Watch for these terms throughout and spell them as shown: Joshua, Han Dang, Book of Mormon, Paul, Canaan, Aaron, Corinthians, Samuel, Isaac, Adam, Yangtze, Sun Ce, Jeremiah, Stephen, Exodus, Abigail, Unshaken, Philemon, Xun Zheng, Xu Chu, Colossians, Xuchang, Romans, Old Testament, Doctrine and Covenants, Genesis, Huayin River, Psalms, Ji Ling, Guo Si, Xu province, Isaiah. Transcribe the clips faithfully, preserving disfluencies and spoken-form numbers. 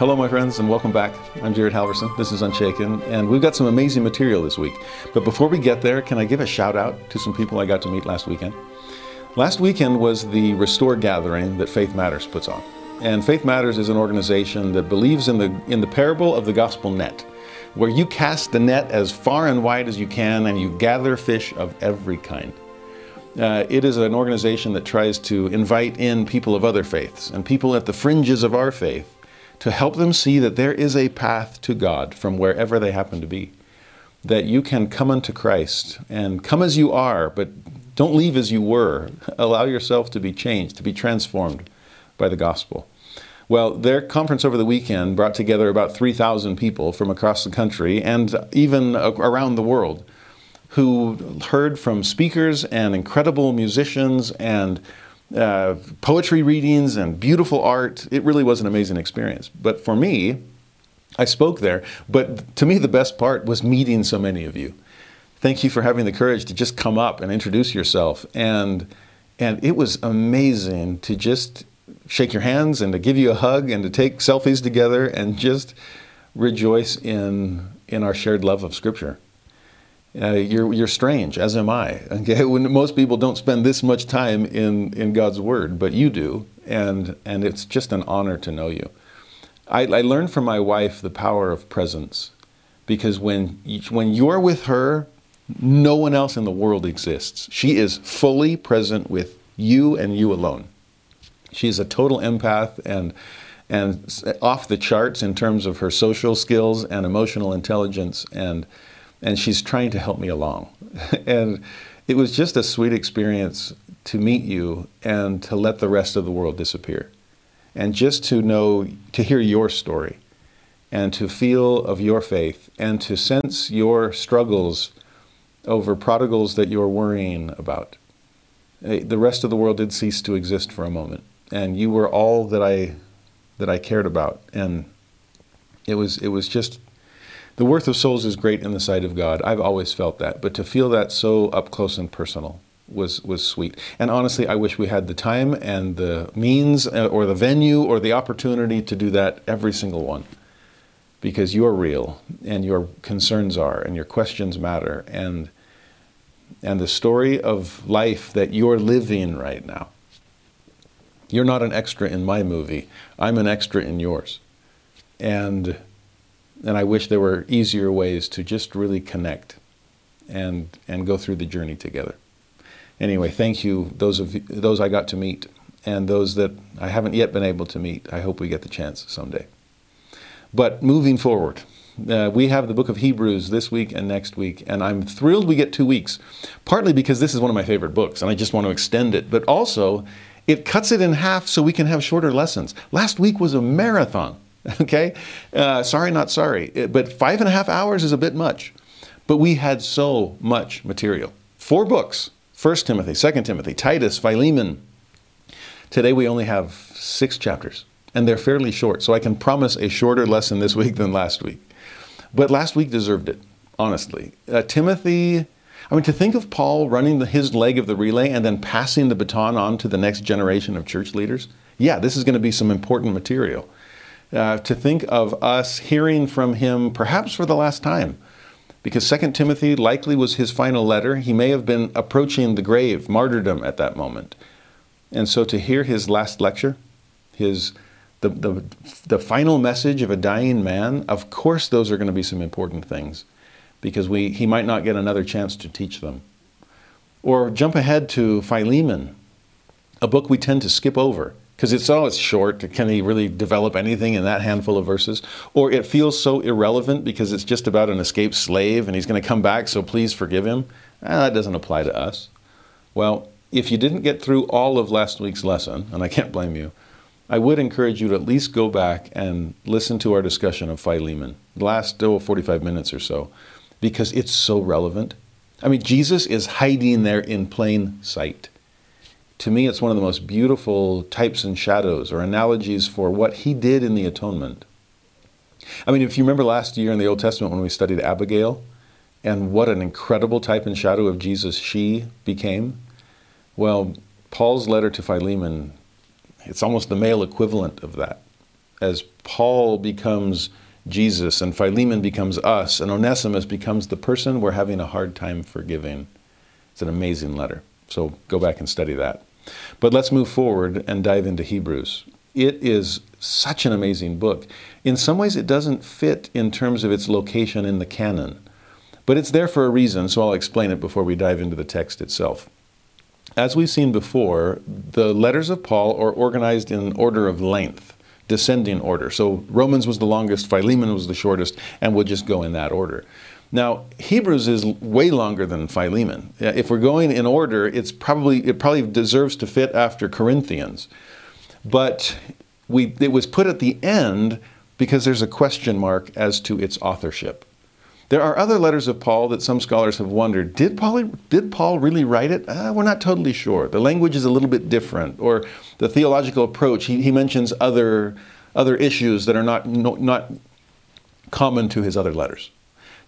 Hello, my friends, and welcome back. I'm Jared Halverson. This is Unshaken, and we've got some amazing material this week. But before we get there, can I give a shout out to some people I got to meet last weekend? Last weekend was the Restore Gathering that Faith Matters puts on. And Faith Matters is an organization that believes in the in the parable of the gospel net, where you cast the net as far and wide as you can, and you gather fish of every kind. Uh, it is an organization that tries to invite in people of other faiths and people at the fringes of our faith, to help them see that there is a path to God from wherever they happen to be, that you can come unto Christ and come as you are, but don't leave as you were. Allow yourself to be changed, to be transformed by the gospel. Well, their conference over the weekend brought together about three thousand people from across the country and even around the world who heard from speakers and incredible musicians and Uh, poetry readings and beautiful art. It really was an amazing experience. But for me, I spoke there, but to me the best part was meeting so many of you. Thank you for having the courage to just come up and introduce yourself. And and it was amazing to just shake your hands and to give you a hug and to take selfies together and just rejoice in in our shared love of Scripture. Uh, you're you're strange, as am I. Okay, when most people don't spend this much time in, in God's Word, but you do, and and it's just an honor to know you. I, I learned from my wife the power of presence, because when you, when you're with her, no one else in the world exists. She is fully present with you and you alone. She is a total empath and and off the charts in terms of her social skills and emotional intelligence and. And she's trying to help me along. And it was just a sweet experience to meet you and to let the rest of the world disappear. And just to know, to hear your story and to feel of your faith and to sense your struggles over prodigals that you're worrying about. The rest of the world did cease to exist for a moment. And you were all that I that I cared about. And it was it was just... The worth of souls is great in the sight of God. I've always felt that, but to feel that so up close and personal was was sweet. And honestly, I wish we had the time and the means or the venue or the opportunity to do that, every single one, because you're real and your concerns are and your questions matter and and the story of life that you're living right now. You're not an extra in my movie. I'm an extra in yours. And And I wish there were easier ways to just really connect and and go through the journey together. Anyway, thank you, those of you, those I got to meet and those that I haven't yet been able to meet. I hope we get the chance someday. But moving forward, uh, we have the book of Hebrews this week and next week, and I'm thrilled we get two weeks, partly because this is one of my favorite books, and I just want to extend it, but also it cuts it in half so we can have shorter lessons. Last week was a marathon. Okay? Uh, sorry, not sorry. But five and a half hours is a bit much. But we had so much material. Four books. First Timothy, Second Timothy, Titus, Philemon. Today we only have six chapters. And they're fairly short. So I can promise a shorter lesson this week than last week. But last week deserved it, honestly. Uh, Timothy... I mean, to think of Paul running the, his leg of the relay and then passing the baton on to the next generation of church leaders. Yeah, this is going to be some important material. Uh, to think of us hearing from him perhaps for the last time, because Second Timothy likely was his final letter. He may have been approaching the grave, martyrdom at that moment. And so to hear his last lecture, his the the, the final message of a dying man, of course those are going to be some important things, because we he might not get another chance to teach them. Or jump ahead to Philemon, a book we tend to skip over, because it's all, it's short. Can he really develop anything in that handful of verses? Or it feels so irrelevant because it's just about an escaped slave and he's going to come back, so please forgive him. eh, that doesn't apply to us. Well, if you didn't get through all of last week's lesson, and I can't blame you, I would encourage you to at least go back and listen to our discussion of Philemon, the last oh, forty-five minutes or so, because it's so relevant. I mean, Jesus is hiding there in plain sight. To me, it's one of the most beautiful types and shadows or analogies for what he did in the atonement. I mean, if you remember last year in the Old Testament when we studied Abigail, and what an incredible type and shadow of Jesus she became, well, Paul's letter to Philemon, it's almost the male equivalent of that. As Paul becomes Jesus and Philemon becomes us and Onesimus becomes the person we're having a hard time forgiving. It's an amazing letter. So go back and study that. But let's move forward and dive into Hebrews. It is such an amazing book. In some ways, it doesn't fit in terms of its location in the canon, but it's there for a reason, so I'll explain it before we dive into the text itself. As we've seen before, the letters of Paul are organized in order of length, descending order. So Romans was the longest, Philemon was the shortest, and we'll just go in that order. Now, Hebrews is way longer than Philemon. If we're going in order, it's probably it probably deserves to fit after Corinthians. But we it was put at the end because there's a question mark as to its authorship. There are other letters of Paul that some scholars have wondered, did Paul, did Paul really write it? Uh, we're not totally sure. The language is a little bit different, or the theological approach, he, he mentions other, other issues that are not, no, not common to his other letters.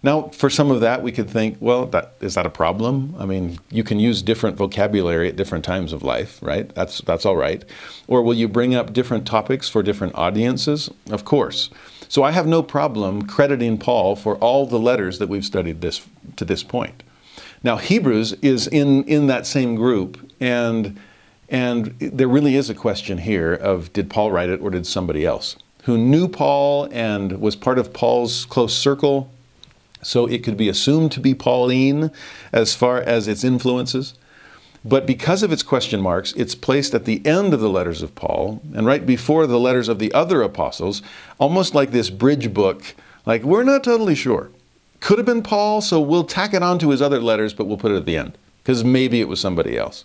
Now, for some of that, we could think, well, that, is that a problem? I mean, you can use different vocabulary at different times of life, right? That's that's all right. Or will you bring up different topics for different audiences? Of course. So I have no problem crediting Paul for all the letters that we've studied this to this point. Now, Hebrews is in, in that same group, and, and there really is a question here of did Paul write it or did somebody else who knew Paul and was part of Paul's close circle? So it could be assumed to be Pauline as far as its influences. But because of its question marks, it's placed at the end of the letters of Paul and right before the letters of the other apostles, almost like this bridge book, like we're not totally sure. Could have been Paul, so we'll tack it on to his other letters, but we'll put it at the end because maybe it was somebody else.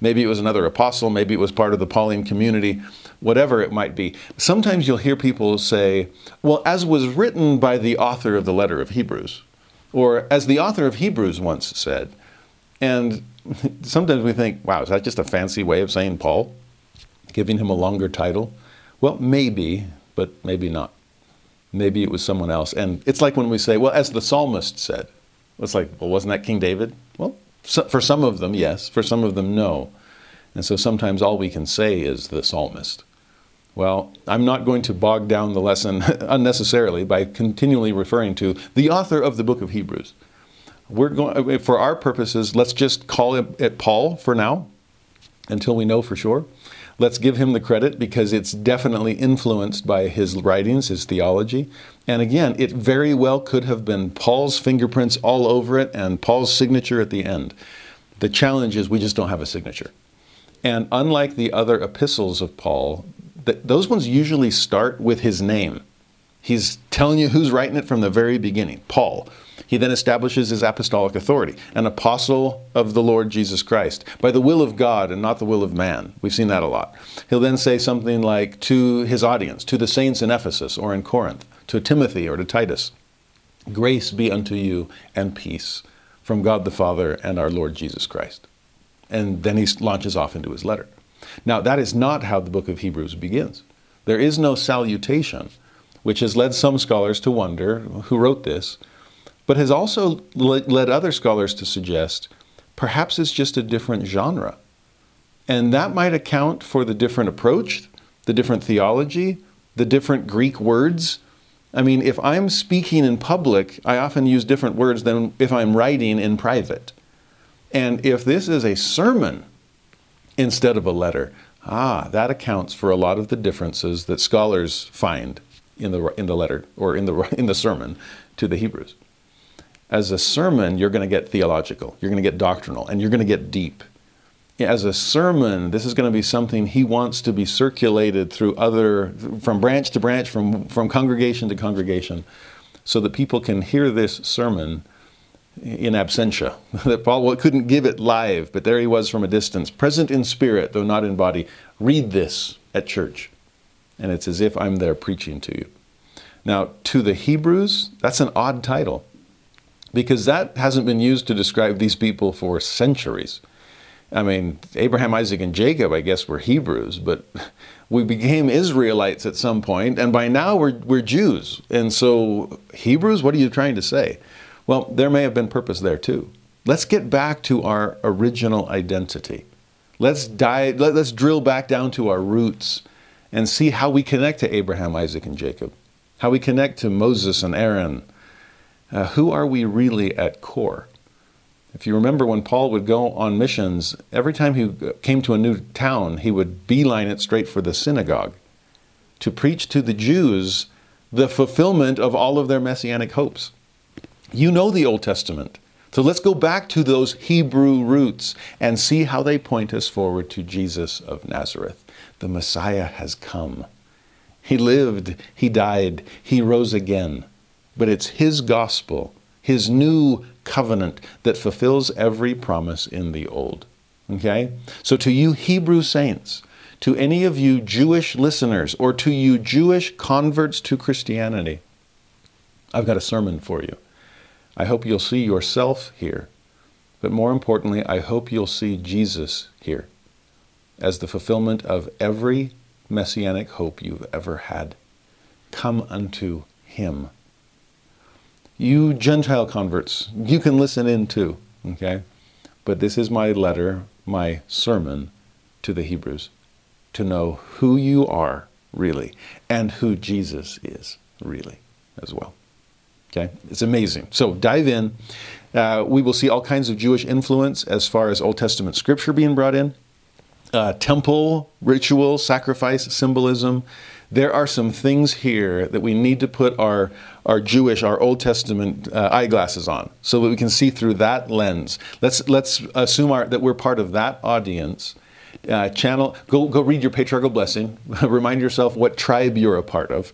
Maybe it was another apostle. Maybe it was part of the Pauline community, whatever it might be. Sometimes you'll hear people say, well, as was written by the author of the letter of Hebrews, or as the author of Hebrews once said. And sometimes we think, wow, is that just a fancy way of saying Paul, giving him a longer title? Well, maybe, but maybe not. Maybe it was someone else. And it's like when we say, well, as the psalmist said. It's like, well, wasn't that King David? Well, So for some of them, yes. For some of them, no. And so sometimes all we can say is the psalmist. Well, I'm not going to bog down the lesson unnecessarily by continually referring to the author of the book of Hebrews. We're going, for our purposes, let's just call it Paul for now, until we know for sure. Let's give him the credit because it's definitely influenced by his writings, his theology. And again, it very well could have been Paul's fingerprints all over it and Paul's signature at the end. The challenge is we just don't have a signature. And unlike the other epistles of Paul, th- those ones usually start with his name. He's telling you who's writing it from the very beginning, Paul. He then establishes his apostolic authority, an apostle of the Lord Jesus Christ, by the will of God and not the will of man. We've seen that a lot. He'll then say something like to his audience, to the saints in Ephesus or in Corinth, to Timothy or to Titus, grace be unto you and peace from God the Father and our Lord Jesus Christ. And then he launches off into his letter. Now, that is not how the book of Hebrews begins. There is no salutation, which has led some scholars to wonder who wrote this, but has also led other scholars to suggest perhaps it's just a different genre. And that might account for the different approach, the different theology, the different Greek words. I mean, if I'm speaking in public, I often use different words than if I'm writing in private. And if this is a sermon instead of a letter, ah, that accounts for a lot of the differences that scholars find in the in the letter or in the in the sermon to the Hebrews. As a sermon, you're going to get theological, you're going to get doctrinal, and you're going to get deep. As a sermon, this is going to be something he wants to be circulated through other, from branch to branch, from, from congregation to congregation, so that people can hear this sermon in absentia. That Paul well, couldn't give it live, but there he was from a distance, present in spirit, though not in body. Read this at church, and it's as if I'm there preaching to you. Now, to the Hebrews, that's an odd title, because that hasn't been used to describe these people for centuries. I mean, Abraham, Isaac, and Jacob, I guess, were Hebrews, but we became Israelites at some point, and by now we're, we're Jews. And so, Hebrews, what are you trying to say? Well, there may have been purpose there too. Let's get back to our original identity. Let's dive, let, let's drill back down to our roots and see how we connect to Abraham, Isaac, and Jacob. How we connect to Moses and Aaron. Uh, who are we really at core? If you remember when Paul would go on missions, every time he came to a new town, he would beeline it straight for the synagogue to preach to the Jews the fulfillment of all of their messianic hopes. You know the Old Testament. So let's go back to those Hebrew roots and see how they point us forward to Jesus of Nazareth. The Messiah has come. He lived, he died, he rose again. But it's his gospel, his new covenant that fulfills every promise in the old. Okay? So to you Hebrew saints, to any of you Jewish listeners, or to you Jewish converts to Christianity, I've got a sermon for you. I hope you'll see yourself here. But more importantly, I hope you'll see Jesus here as the fulfillment of every messianic hope you've ever had. Come unto him. You Gentile converts, you can listen in too, okay? But this is my letter, my sermon to the Hebrews, to know who you are really and who Jesus is really as well. Okay? It's amazing. So dive in. Uh, we will see all kinds of Jewish influence as far as Old Testament scripture being brought in. Uh, temple, ritual, sacrifice, symbolism. There are some things here that we need to put our, our Jewish, our Old Testament uh, eyeglasses on so that we can see through that lens. Let's let's assume our, that we're part of that audience. Uh, channel, go, go read your patriarchal blessing. Remind yourself what tribe you're a part of.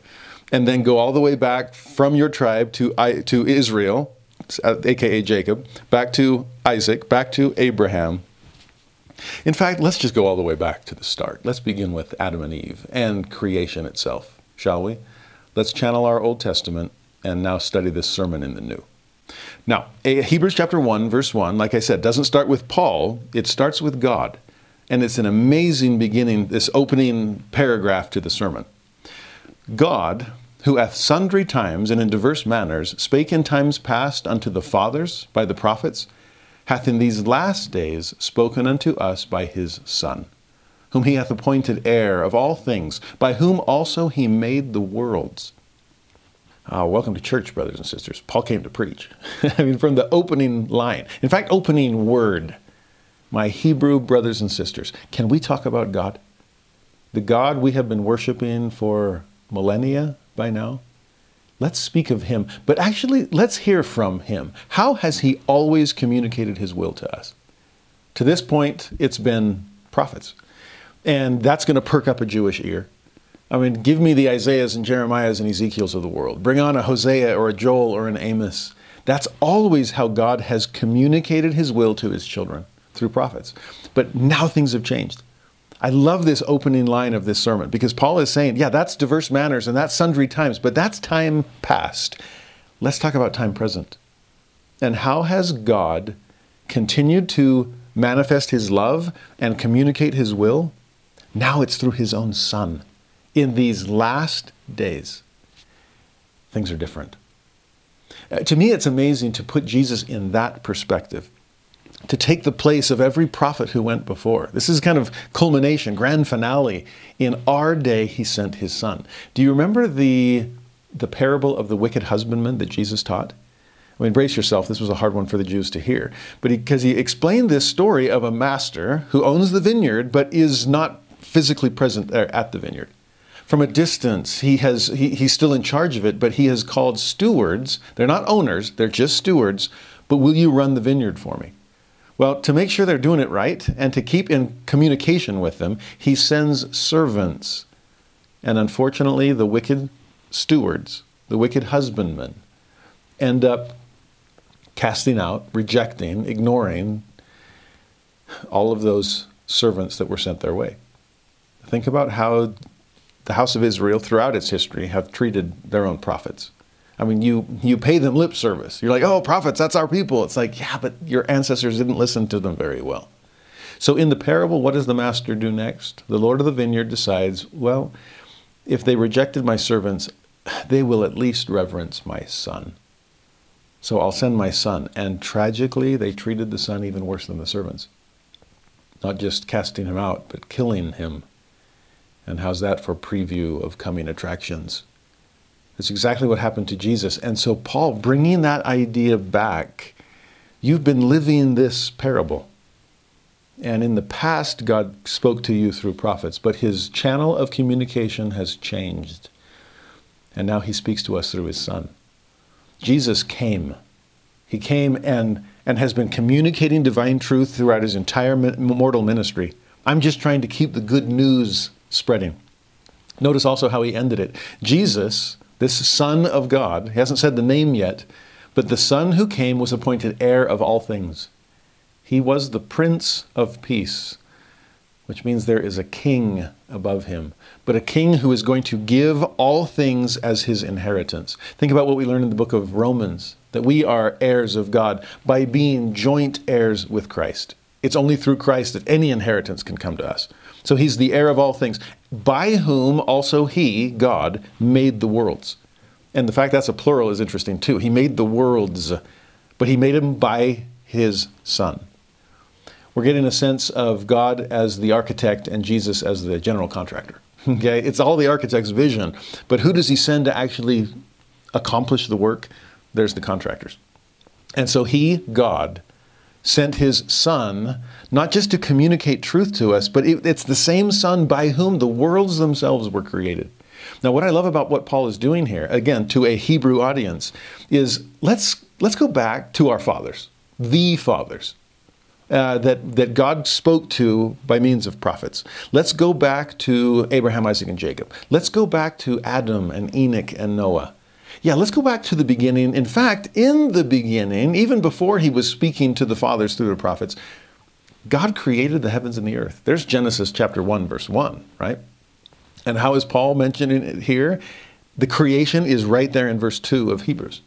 And then go all the way back from your tribe to, to Israel, a k a. Jacob, back to Isaac, back to Abraham. In fact, let's just go all the way back to the start. Let's begin with Adam and Eve and creation itself, shall we? Let's channel our Old Testament and now study this sermon in the New. Now, Hebrews chapter one, verse one, like I said, doesn't start with Paul. It starts with God. And it's an amazing beginning, this opening paragraph to the sermon. God, who at sundry times and in diverse manners spake in times past unto the fathers by the prophets, hath in these last days spoken unto us by his Son, whom he hath appointed heir of all things, by whom also he made the worlds. Uh, welcome to church, brothers and sisters. Paul came to preach. I mean, from the opening line. In fact, opening word. My Hebrew brothers and sisters, can we talk about God? The God we have been worshiping for millennia by now? Let's speak of him, but actually let's hear from him. How has he always communicated his will to us? To this point, it's been prophets. And that's going to perk up a Jewish ear. I mean, give me the Isaiahs and Jeremiahs and Ezekiels of the world. Bring on a Hosea or a Joel or an Amos. That's always how God has communicated his will to his children, through prophets. But now things have changed. I love this opening line of this sermon because Paul is saying, yeah, that's diverse manners and that's sundry times, but that's time past. Let's talk about time present. And how has God continued to manifest his love and communicate his will? Now it's through his own Son. In these last days, things are different. Uh, to me, it's amazing to put Jesus in that perspective. To take the place of every prophet who went before. This is kind of culmination, grand finale. In our day, he sent his Son. Do you remember the, the parable of the wicked husbandman that Jesus taught? I mean, brace yourself. This was a hard one for the Jews to hear. But because he, he explained this story of a master who owns the vineyard, but is not physically present there at the vineyard. From a distance, he has he, he's still in charge of it, but he has called stewards. They're not owners. They're just stewards. But will you run the vineyard for me? Well, to make sure they're doing it right and to keep in communication with them, he sends servants. And unfortunately, the wicked stewards, the wicked husbandmen, end up casting out, rejecting, ignoring all of those servants that were sent their way. Think about how the house of Israel throughout its history have treated their own prophets. I mean, you you pay them lip service. You're like, oh, prophets, that's our people. It's like, yeah, but your ancestors didn't listen to them very well. So in the parable, what does the master do next? The Lord of the vineyard decides, well, if they rejected my servants, they will at least reverence my son. So I'll send my son. And tragically, they treated the son even worse than the servants. Not just casting him out, but killing him. And how's that for preview of coming attractions? That's exactly what happened to Jesus. And so Paul, bringing that idea back, you've been living this parable. And in the past, God spoke to you through prophets, but his channel of communication has changed. And now he speaks to us through his son. Jesus came. He came and, and has been communicating divine truth throughout his entire mortal ministry. I'm just trying to keep the good news spreading. Notice also how he ended it. Jesus, this Son of God, he hasn't said the name yet, but the Son who came was appointed heir of all things. He was the Prince of Peace, which means there is a king above him, but a king who is going to give all things as his inheritance. Think about what we learn in the book of Romans, that we are heirs of God by being joint heirs with Christ. It's only through Christ that any inheritance can come to us. So he's the heir of all things, by whom also he, God, made the worlds. And the fact that's a plural is interesting too. He made the worlds, but he made them by his son. We're getting a sense of God as the architect and Jesus as the general contractor. Okay, it's all the architect's vision, but who does he send to actually accomplish the work? There's the contractors. And so he, God, sent his son, not just to communicate truth to us, but it, it's the same son by whom the worlds themselves were created. Now, what I love about what Paul is doing here, again, to a Hebrew audience, is let's let's go back to our fathers, the fathers, uh, that, that God spoke to by means of prophets. Let's go back to Abraham, Isaac, and Jacob. Let's go back to Adam and Enoch and Noah. Yeah, let's go back to the beginning. In fact, in the beginning, even before he was speaking to the fathers through the prophets, God created the heavens and the earth. There's Genesis chapter one, verse one, right? And how is Paul mentioning it here? The creation is right there in verse two of Hebrews.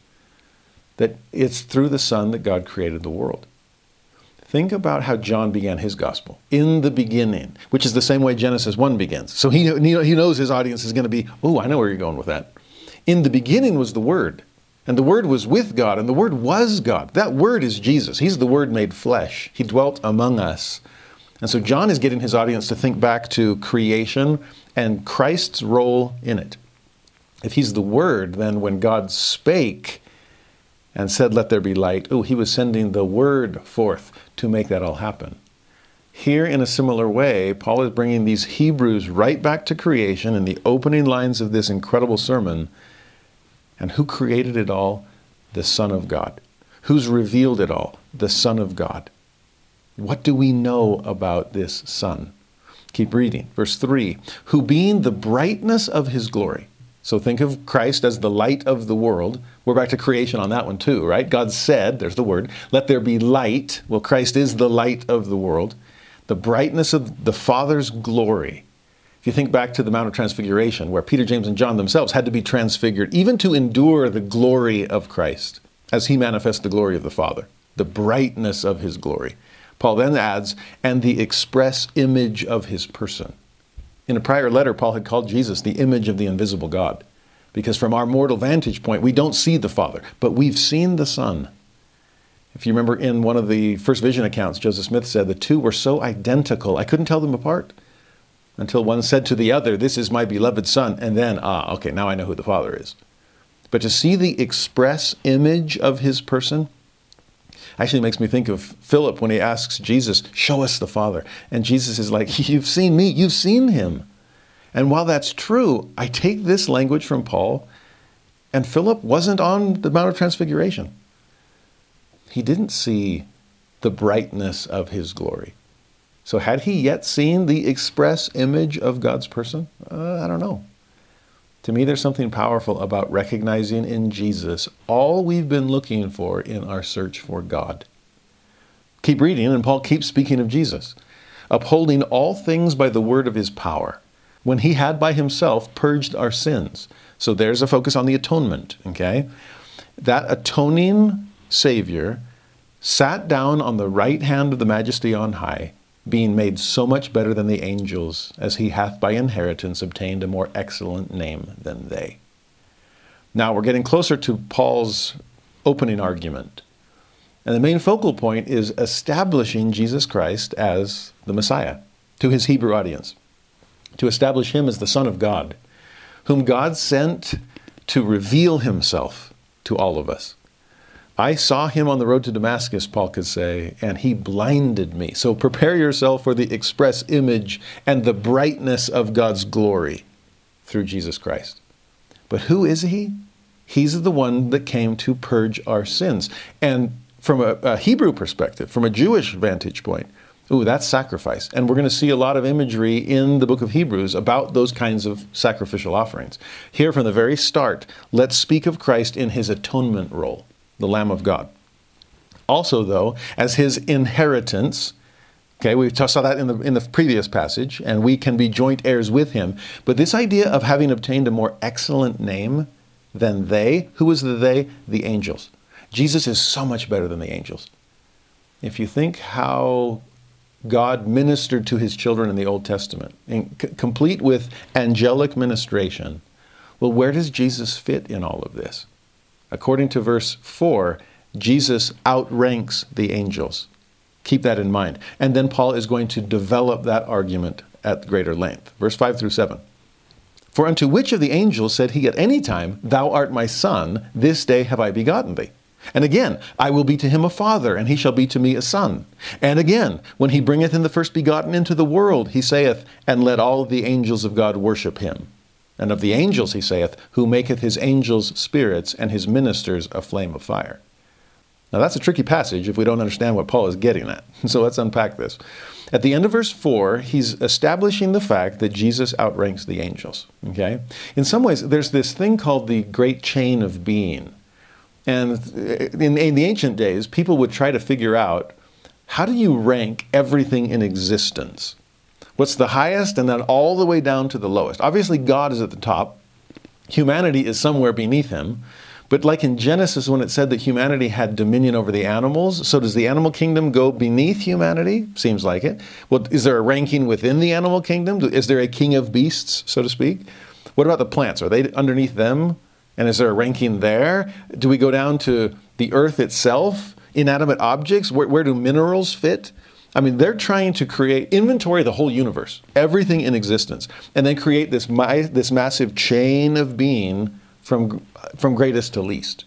That it's through the Son that God created the world. Think about how John began his gospel, in the beginning, which is the same way Genesis one begins. So he, he knows his audience is going to be, oh, I know where you're going with that. In the beginning was the Word, and the Word was with God, and the Word was God. That Word is Jesus. He's the Word made flesh. He dwelt among us. And so John is getting his audience to think back to creation and Christ's role in it. If he's the Word, then when God spake and said, let there be light, oh, he was sending the Word forth to make that all happen. Here, in a similar way, Paul is bringing these Hebrews right back to creation in the opening lines of this incredible sermon. And who created it all? The Son of God. Who's revealed it all? The Son of God. What do we know about this Son? Keep reading. Verse three, who being the brightness of his glory. So think of Christ as the light of the world. We're back to creation on that one too, right? God said, there's the word, let there be light. Well, Christ is the light of the world. The brightness of the Father's glory. If you think back to the Mount of Transfiguration, where Peter, James, and John themselves had to be transfigured, even to endure the glory of Christ, as he manifests the glory of the Father, the brightness of his glory. Paul then adds, and the express image of his person. In a prior letter, Paul had called Jesus the image of the invisible God, because from our mortal vantage point, we don't see the Father, but we've seen the Son. If you remember in one of the first vision accounts, Joseph Smith said, the two were so identical, I couldn't tell them apart. Until one said to the other, this is my beloved son. And then, ah, okay, now I know who the Father is. But to see the express image of his person actually makes me think of Philip when he asks Jesus, show us the Father. And Jesus is like, you've seen me, you've seen him. And while that's true, I take this language from Paul, and Philip wasn't on the Mount of Transfiguration. He didn't see the brightness of his glory. So had he yet seen the express image of God's person? Uh, I don't know. To me, there's something powerful about recognizing in Jesus all we've been looking for in our search for God. Keep reading, and Paul keeps speaking of Jesus. Upholding all things by the word of his power, when he had by himself purged our sins. So there's a focus on the atonement, okay? That atoning Savior sat down on the right hand of the Majesty on high, being made so much better than the angels, as he hath by inheritance obtained a more excellent name than they. Now we're getting closer to Paul's opening argument. And the main focal point is establishing Jesus Christ as the Messiah to his Hebrew audience, to establish him as the Son of God, whom God sent to reveal himself to all of us. I saw him on the road to Damascus, Paul could say, and he blinded me. So prepare yourself for the express image and the brightness of God's glory through Jesus Christ. But who is he? He's the one that came to purge our sins. And from a, a Hebrew perspective, from a Jewish vantage point, ooh, that's sacrifice. And we're going to see a lot of imagery in the book of Hebrews about those kinds of sacrificial offerings. Here from the very start, let's speak of Christ in his atonement role, the Lamb of God. Also, though, as his inheritance, okay, we saw that in the, in the previous passage, and we can be joint heirs with him. But this idea of having obtained a more excellent name than they, who is the they? The angels. Jesus is so much better than the angels. If you think how God ministered to his children in the Old Testament, in, c- complete with angelic ministration. Well, where does Jesus fit in all of this? According to verse four, Jesus outranks the angels. Keep that in mind. And then Paul is going to develop that argument at greater length. Verse five through seven. For unto which of the angels said he at any time, Thou art my son, this day have I begotten thee? And again, I will be to him a father, and he shall be to me a son. And again, when he bringeth in the first begotten into the world, he saith, And let all the angels of God worship him. And of the angels, he saith, Who maketh his angels spirits, and his ministers a flame of fire. Now that's a tricky passage if we don't understand what Paul is getting at. So let's unpack this. At the end of verse four, he's establishing the fact that Jesus outranks the angels. Okay? In some ways, there's this thing called the great chain of being. And in, in the ancient days, people would try to figure out, how do you rank everything in existence? What's the highest and then all the way down to the lowest? Obviously, God is at the top. Humanity is somewhere beneath him. But like in Genesis, when it said that humanity had dominion over the animals, so does the animal kingdom go beneath humanity? Seems like it. Well, is there a ranking within the animal kingdom? Is there a king of beasts, so to speak? What about the plants? Are they underneath them? And is there a ranking there? Do we go down to the earth itself? Inanimate objects? Where, where do minerals fit? I mean, they're trying to create inventory of the whole universe, everything in existence, and then create this my, this massive chain of being from, from greatest to least.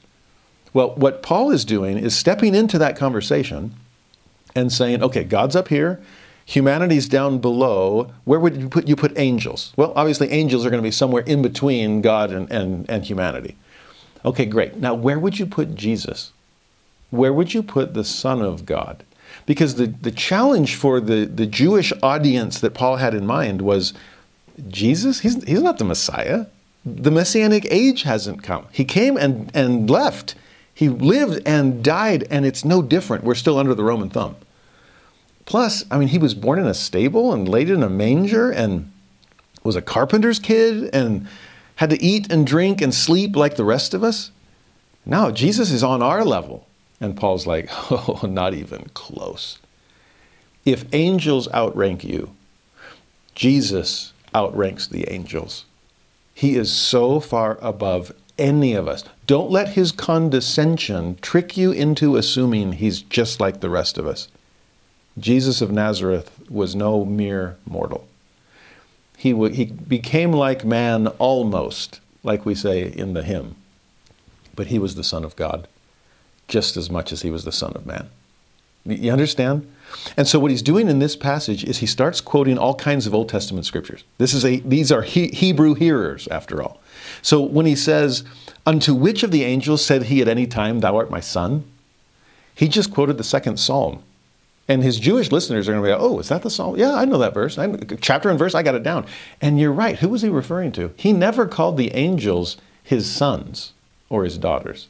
Well, what Paul is doing is stepping into that conversation and saying, okay, God's up here. Humanity's down below. Where would you put you put angels? Well, obviously angels are going to be somewhere in between God and, and, and humanity. Okay, great. Now, where would you put Jesus? Where would you put the Son of God? Because the, the challenge for the, the Jewish audience that Paul had in mind was, Jesus, he's, he's not the Messiah. The Messianic age hasn't come. He came and, and left. He lived and died, and it's no different. We're still under the Roman thumb. Plus, I mean, he was born in a stable and laid in a manger and was a carpenter's kid and had to eat and drink and sleep like the rest of us. Now, Jesus is on our level. And Paul's like, oh, not even close. If angels outrank you, Jesus outranks the angels. He is so far above any of us. Don't let his condescension trick you into assuming he's just like the rest of us. Jesus of Nazareth was no mere mortal. He, w- he became like man almost, like we say in the hymn. But he was the Son of God, just as much as he was the Son of Man. You understand? And so what he's doing in this passage is he starts quoting all kinds of Old Testament scriptures. This is a These are he- Hebrew hearers, after all. So when he says, Unto which of the angels said he at any time, Thou art my son? He just quoted the second psalm. And his Jewish listeners are going to be like, oh, is that the Psalm? Yeah, I know that verse. I know, chapter and verse, I got it down. And you're right. Who was he referring to? He never called the angels his sons or his daughters.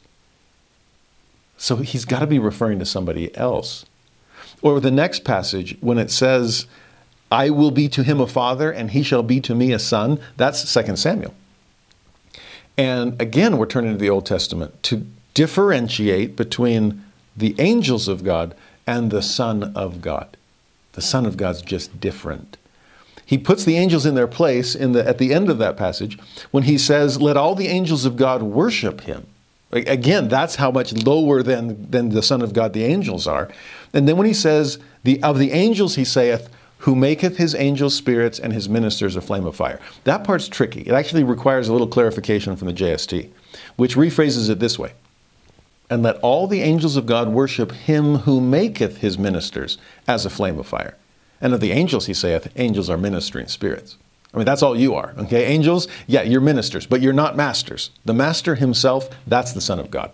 So he's got to be referring to somebody else. Or the next passage, when it says, I will be to him a father, and he shall be to me a son. That's Second Samuel. And again, we're turning to the Old Testament to differentiate between the angels of God and the Son of God. The Son of God's just different. He puts the angels in their place in the, at the end of that passage when he says, let all the angels of God worship him. Again, that's how much lower than, than the Son of God the angels are. And then when he says, the, of the angels he saith, who maketh his angels spirits and his ministers a flame of fire. That part's tricky. It actually requires a little clarification from the J S T, which rephrases it this way. And let all the angels of God worship him who maketh his ministers as a flame of fire. And of the angels, he saith, angels are ministering spirits. I mean, that's all you are, okay? Angels, yeah, you're ministers, but you're not masters. The master himself, that's the Son of God.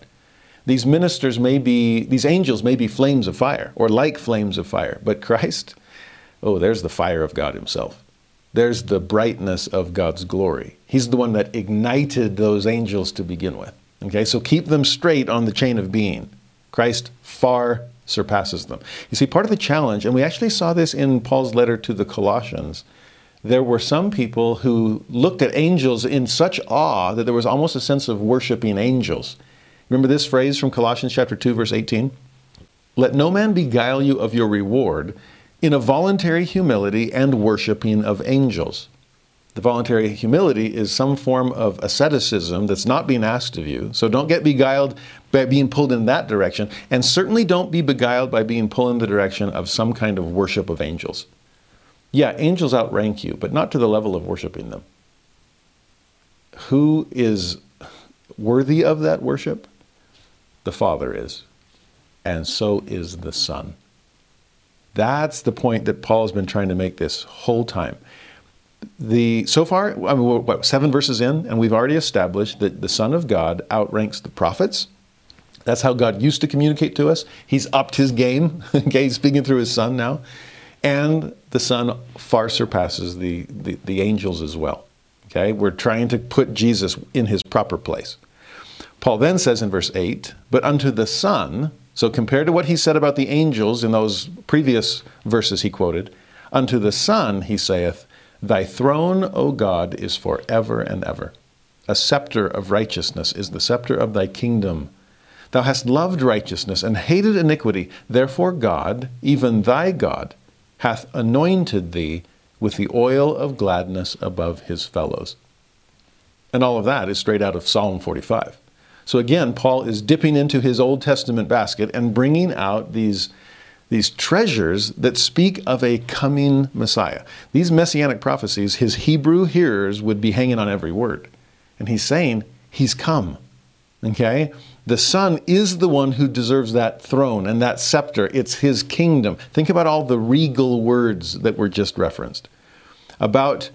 These ministers may be, these angels may be flames of fire or like flames of fire, but Christ, oh, there's the fire of God himself. There's the brightness of God's glory. He's the one that ignited those angels to begin with. Okay, so keep them straight on the chain of being. Christ far surpasses them. You see, part of the challenge, and we actually saw this in Paul's letter to the Colossians, there were some people who looked at angels in such awe that there was almost a sense of worshiping angels. Remember this phrase from Colossians chapter two, verse eighteen? Let no man beguile you of your reward in a voluntary humility and worshiping of angels. The voluntary humility is some form of asceticism that's not being asked of you. So don't get beguiled by being pulled in that direction. And certainly don't be beguiled by being pulled in the direction of some kind of worship of angels. Yeah, angels outrank you, but not to the level of worshiping them. Who is worthy of that worship? The Father is. And so is the Son. That's the point that Paul's been trying to make this whole time. The, so far, I mean, we're what, seven verses in, and we've already established that the Son of God outranks the prophets. That's how God used to communicate to us. He's upped his game. Okay, he's speaking through his Son now. And the Son far surpasses the, the, the angels as well. Okay, we're trying to put Jesus in his proper place. Paul then says in verse eight, but unto the Son, so compared to what he said about the angels in those previous verses he quoted, unto the Son, he saith, thy throne, O God, is forever and ever. A scepter of righteousness is the scepter of thy kingdom. Thou hast loved righteousness and hated iniquity. Therefore God, even thy God, hath anointed thee with the oil of gladness above his fellows. And all of that is straight out of Psalm forty-five. So again, Paul is dipping into his Old Testament basket and bringing out these These treasures that speak of a coming Messiah. These messianic prophecies, his Hebrew hearers would be hanging on every word. And he's saying, he's come. Okay? The Son is the one who deserves that throne and that scepter. It's his kingdom. Think about all the regal words that were just referenced. About,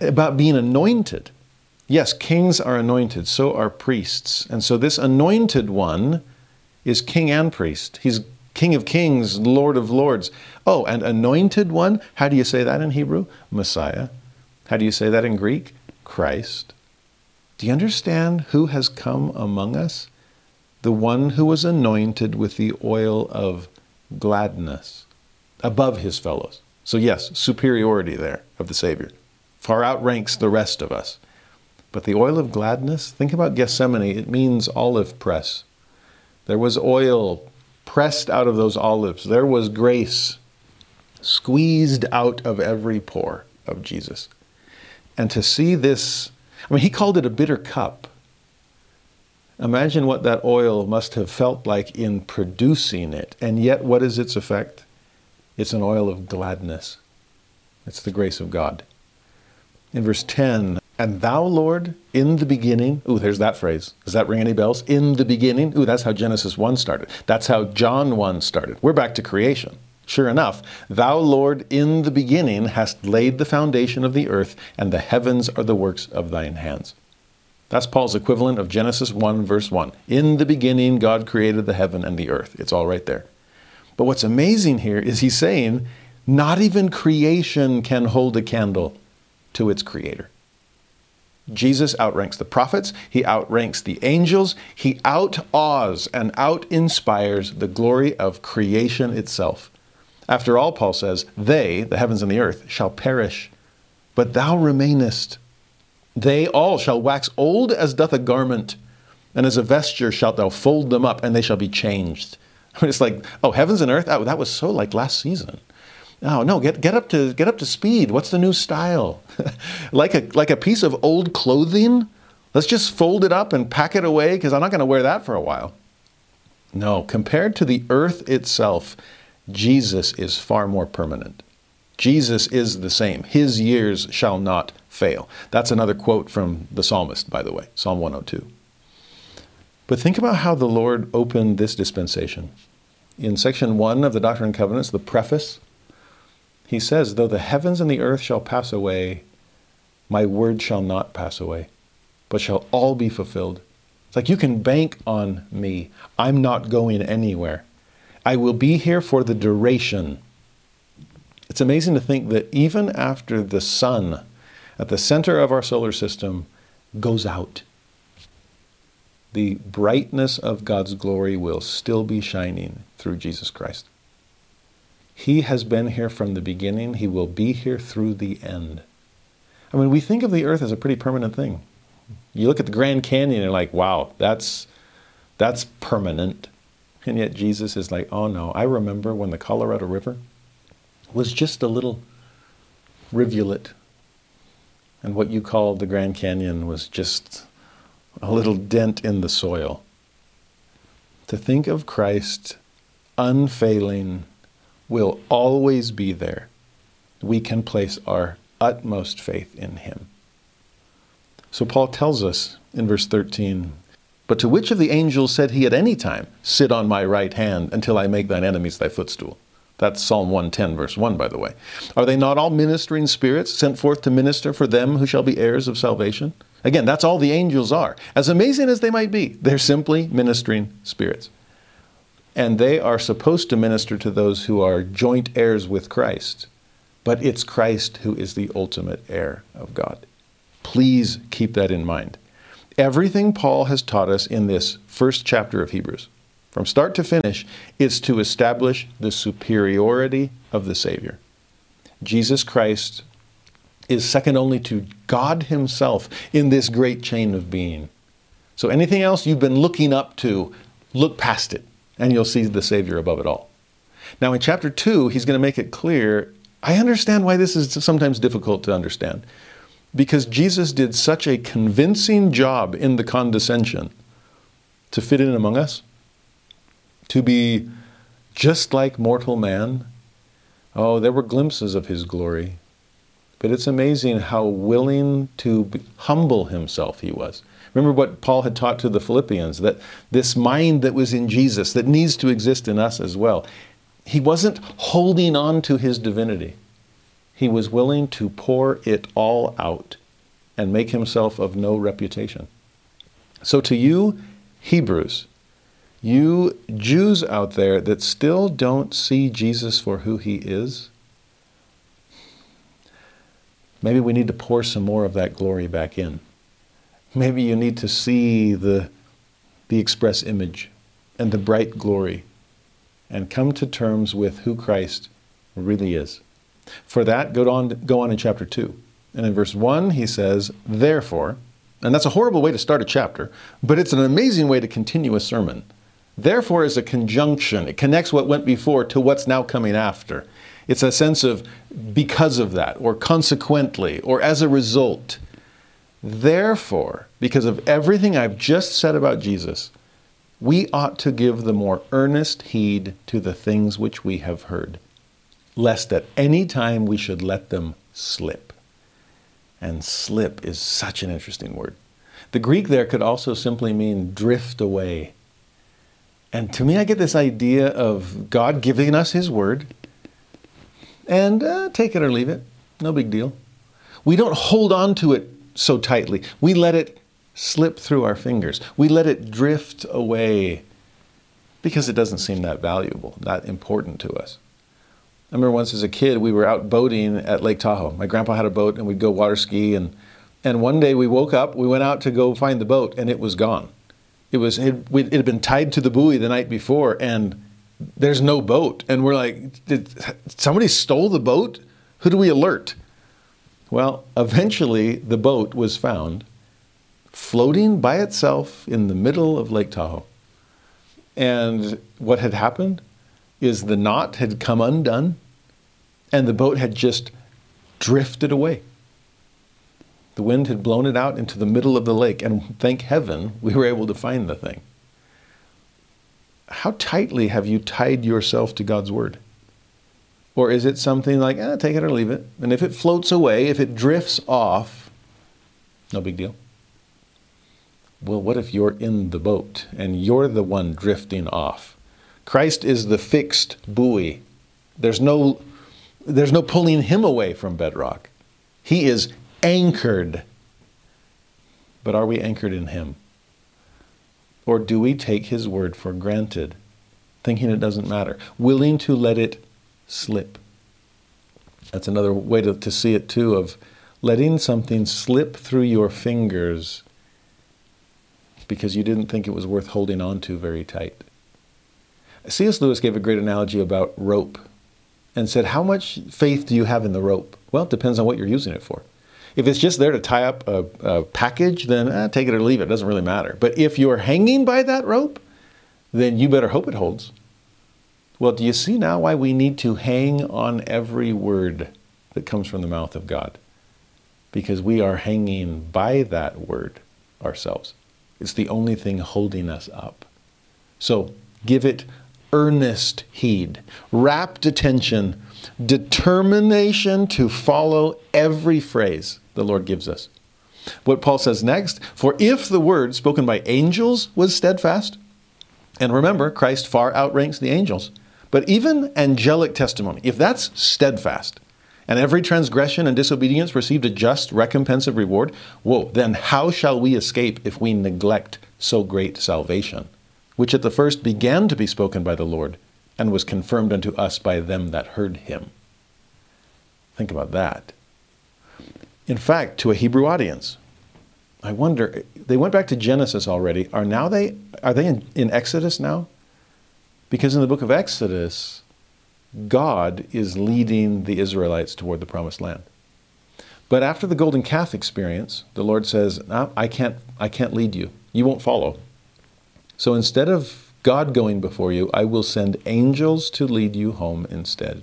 about being anointed. Yes, kings are anointed. So are priests. And so this anointed one is king and priest. He's King of kings, Lord of lords. Oh, and anointed one. How do you say that in Hebrew? Messiah. How do you say that in Greek? Christ. Do you understand who has come among us? The one who was anointed with the oil of gladness above his fellows. So yes, superiority there of the Savior. Far outranks the rest of us. But the oil of gladness, think about Gethsemane. It means olive press. There was oil pressed out of those olives. There was grace squeezed out of every pore of Jesus. And to see this, I mean, he called it a bitter cup. Imagine what that oil must have felt like in producing it. And yet, what is its effect? It's an oil of gladness. It's the grace of God. In verse ten, and thou, Lord, in the beginning, ooh, there's that phrase. Does that ring any bells? In the beginning, ooh, that's how Genesis one started. That's how John one started. We're back to creation. Sure enough, thou, Lord, in the beginning hast laid the foundation of the earth, and the heavens are the works of thine hands. That's Paul's equivalent of Genesis one, verse one. In the beginning, God created the heaven and the earth. It's all right there. But what's amazing here is he's saying not even creation can hold a candle to its creator. Jesus outranks the prophets. He outranks the angels. He outawes and out-inspires the glory of creation itself. After all, Paul says, they, the heavens and the earth, shall perish, but thou remainest. They all shall wax old as doth a garment, and as a vesture shalt thou fold them up, and they shall be changed. I mean, it's like, oh, heavens and earth, oh, that was so like last season. No, no, get get up to get up to speed. What's the new style? like a like a piece of old clothing? Let's just fold it up and pack it away because I'm not going to wear that for a while. No, compared to the earth itself, Jesus is far more permanent. Jesus is the same. His years shall not fail. That's another quote from the psalmist, by the way, Psalm one oh two. But think about how the Lord opened this dispensation. In section one of the Doctrine and Covenants, the preface, he says, though the heavens and the earth shall pass away, my word shall not pass away, but shall all be fulfilled. It's like you can bank on me. I'm not going anywhere. I will be here for the duration. It's amazing to think that even after the sun at the center of our solar system goes out, the brightness of God's glory will still be shining through Jesus Christ. He has been here from the beginning. He will be here through the end. I mean, we think of the earth as a pretty permanent thing. You look at the Grand Canyon and you're like, wow, that's, that's permanent. And yet Jesus is like, oh no, I remember when the Colorado River was just a little rivulet. And what you called the Grand Canyon was just a little dent in the soil. To think of Christ unfailing will always be there. We can place our utmost faith in him. So Paul tells us in verse thirteen, but to which of the angels said he at any time, sit on my right hand until I make thine enemies thy footstool? That's Psalm one ten, verse one, by the way. Are they not all ministering spirits sent forth to minister for them who shall be heirs of salvation? Again, that's all the angels are. As amazing as they might be, they're simply ministering spirits. And they are supposed to minister to those who are joint heirs with Christ. But it's Christ who is the ultimate heir of God. Please keep that in mind. Everything Paul has taught us in this first chapter of Hebrews, from start to finish, is to establish the superiority of the Savior. Jesus Christ is second only to God himself in this great chain of being. So anything else you've been looking up to, look past it, and you'll see the Savior above it all. Now in chapter two, he's going to make it clear, I understand why this is sometimes difficult to understand, because Jesus did such a convincing job in the condescension to fit in among us, to be just like mortal man. Oh, there were glimpses of his glory. But it's amazing how willing to humble himself he was. Remember what Paul had taught to the Philippians, that this mind that was in Jesus, that needs to exist in us as well. He wasn't holding on to his divinity. He was willing to pour it all out and make himself of no reputation. So to you, Hebrews, you Jews out there that still don't see Jesus for who he is, maybe we need to pour some more of that glory back in. Maybe you need to see the, the express image and the bright glory and come to terms with who Christ really is. For that, go on, go on in chapter two. And in verse one, he says, therefore, and that's a horrible way to start a chapter, but it's an amazing way to continue a sermon. Therefore is a conjunction. It connects what went before to what's now coming after. It's a sense of because of that, or consequently, or as a result. Therefore, because of everything I've just said about Jesus, we ought to give the more earnest heed to the things which we have heard, lest at any time we should let them slip. And slip is such an interesting word. The Greek there could also simply mean drift away. And to me, I get this idea of God giving us his word, and uh, take it or leave it, no big deal. We don't hold on to it so tightly. We let it slip through our fingers. We let it drift away. because it doesn't seem that valuable, not important to us. I remember once as a kid, we were out boating at Lake Tahoe. My grandpa had a boat, and we'd go water ski. And, and one day we woke up, we went out to go find the boat, and it was gone. It was it, it had been tied to the buoy the night before, and there's no boat. And we're like, did somebody stole the boat? Who do we alert? Well, eventually the boat was found floating by itself in the middle of Lake Tahoe. And what had happened is the knot had come undone, and the boat had just drifted away. The wind had blown it out into the middle of the lake, and thank heaven we were able to find the thing. How tightly have you tied yourself to God's word? Or is it something like, eh, take it or leave it? And if it floats away, if it drifts off, no big deal. Well, what if you're in the boat and you're the one drifting off? Christ is the fixed buoy. There's no, there's no pulling him away from bedrock. He is anchored. But are we anchored in him? Or do we take his word for granted, thinking it doesn't matter, willing to let it slip? That's another way to, to see it too, of letting something slip through your fingers because you didn't think it was worth holding on to very tight. C S Lewis gave a great analogy about rope and said, how much faith do you have in the rope? Well, it depends on what you're using it for. If it's just there to tie up a, a package, then eh, take it or leave it. It doesn't really matter. But if you're hanging by that rope, then you better hope it holds. Well, do you see now why we need to hang on every word that comes from the mouth of God? Because we are hanging by that word ourselves. It's the only thing holding us up. So give it earnest heed, rapt attention, determination to follow every phrase the Lord gives us. What Paul says next, for if the word spoken by angels was steadfast, and remember, Christ far outranks the angels, but even angelic testimony, if that's steadfast, and every transgression and disobedience received a just recompense of reward, whoa, then how shall we escape if we neglect so great salvation, which at the first began to be spoken by the Lord, and was confirmed unto us by them that heard him? Think about that. In fact, to a Hebrew audience, I wonder, they went back to Genesis already. Are now they are they in, in Exodus now? Because in the book of Exodus, God is leading the Israelites toward the promised land. But after the golden calf experience, the Lord says, no, I can't, I can't lead you. You won't follow. So instead of God going before you, I will send angels to lead you home instead.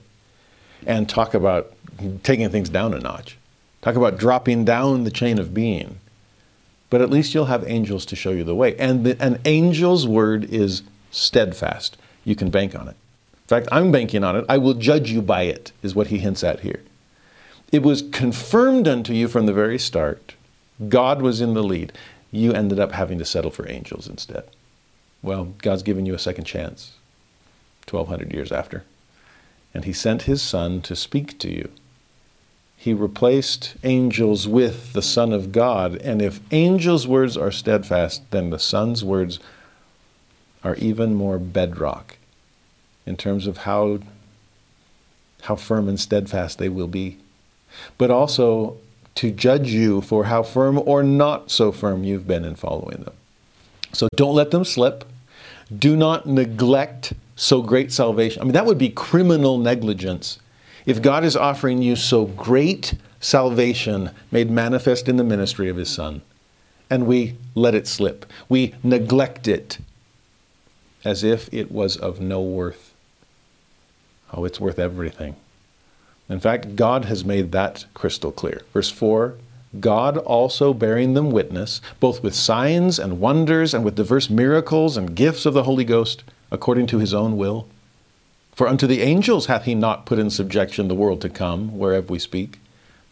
And talk about taking things down a notch. Talk about dropping down the chain of being. But at least you'll have angels to show you the way. And the, an angel's word is steadfast. You can bank on it. In fact, I'm banking on it. I will judge you by it, is what he hints at here. It was confirmed unto you from the very start. God was in the lead. You ended up having to settle for angels instead. Well, God's given you a second chance, twelve hundred years after. And he sent his son to speak to you. He replaced angels with the Son of God. And if angels' words are steadfast, then the Son's words are even more bedrock in terms of how, how firm and steadfast they will be. But also to judge you for how firm or not so firm you've been in following them. So don't let them slip. Do not neglect so great salvation. I mean, that would be criminal negligence. If God is offering you so great salvation made manifest in the ministry of his Son, and we let it slip, we neglect it as if it was of no worth. Oh, it's worth everything. In fact, God has made that crystal clear. Verse four, God also bearing them witness, both with signs and wonders and with diverse miracles and gifts of the Holy Ghost, according to his own will. For unto the angels hath he not put in subjection the world to come, whereof we speak.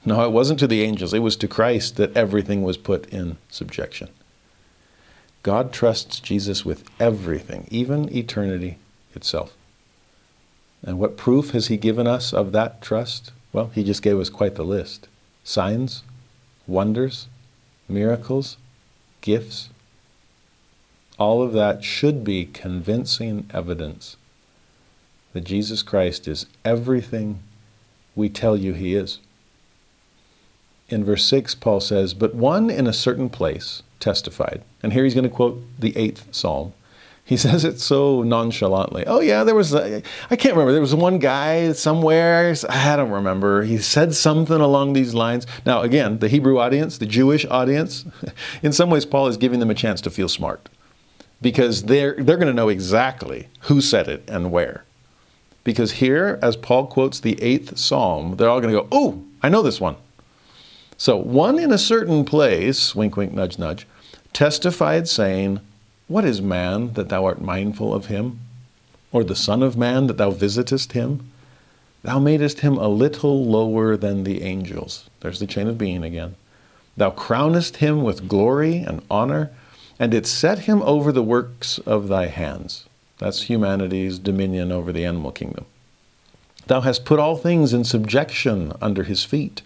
No, it wasn't to the angels. It was to Christ that everything was put in subjection. God trusts Jesus with everything, even eternity itself. And what proof has he given us of that trust? Well, he just gave us quite the list. Signs, wonders, miracles, gifts. all of that should be convincing evidence that Jesus Christ is everything we tell you he is. In verse six, Paul says, "But one in a certain place testified." And here he's going to quote the eighth Psalm. He says it so nonchalantly. Oh yeah, there was, a, I can't remember, there was one guy somewhere, I don't remember, he said something along these lines. Now again, the Hebrew audience, the Jewish audience, in some ways Paul is giving them a chance to feel smart, because they're, they're going to know exactly who said it and where. Because here, as Paul quotes the eighth Psalm, they're all going to go, oh, I know this one. So one in a certain place, wink, wink, nudge, nudge, testified saying, "What is man that thou art mindful of him? Or the son of man that thou visitest him? Thou madest him a little lower than the angels." There's the chain of being again. "Thou crownest him with glory and honor, and didst set him over the works of thy hands." That's humanity's dominion over the animal kingdom. "Thou hast put all things in subjection under his feet.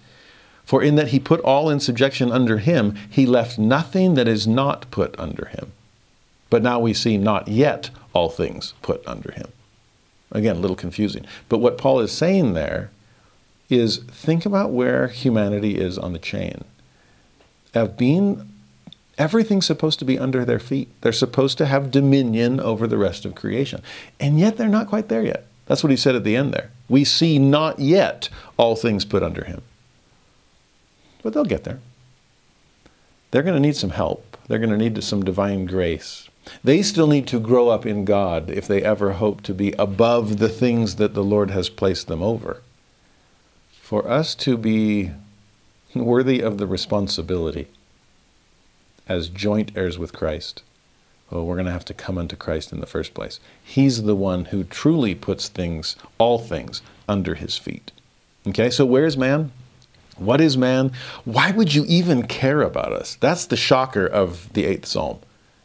For in that he put all in subjection under him, he left nothing that is not put under him. But now we see not yet all things put under him." Again, a little confusing. But what Paul is saying there is, think about where humanity is on the chain of being, everything's supposed to be under their feet. They're supposed to have dominion over the rest of creation. And yet they're not quite there yet. That's what he said at the end there. "We see not yet all things put under him." But they'll get there. They're going to need some help. They're going to need some divine grace. They still need to grow up in God if they ever hope to be above the things that the Lord has placed them over. For us to be worthy of the responsibility as joint heirs with Christ, well, we're going to have to come unto Christ in the first place. He's the one who truly puts things, all things, under his feet. Okay, so where's man? What is man? Why would you even care about us? That's the shocker of the eighth Psalm.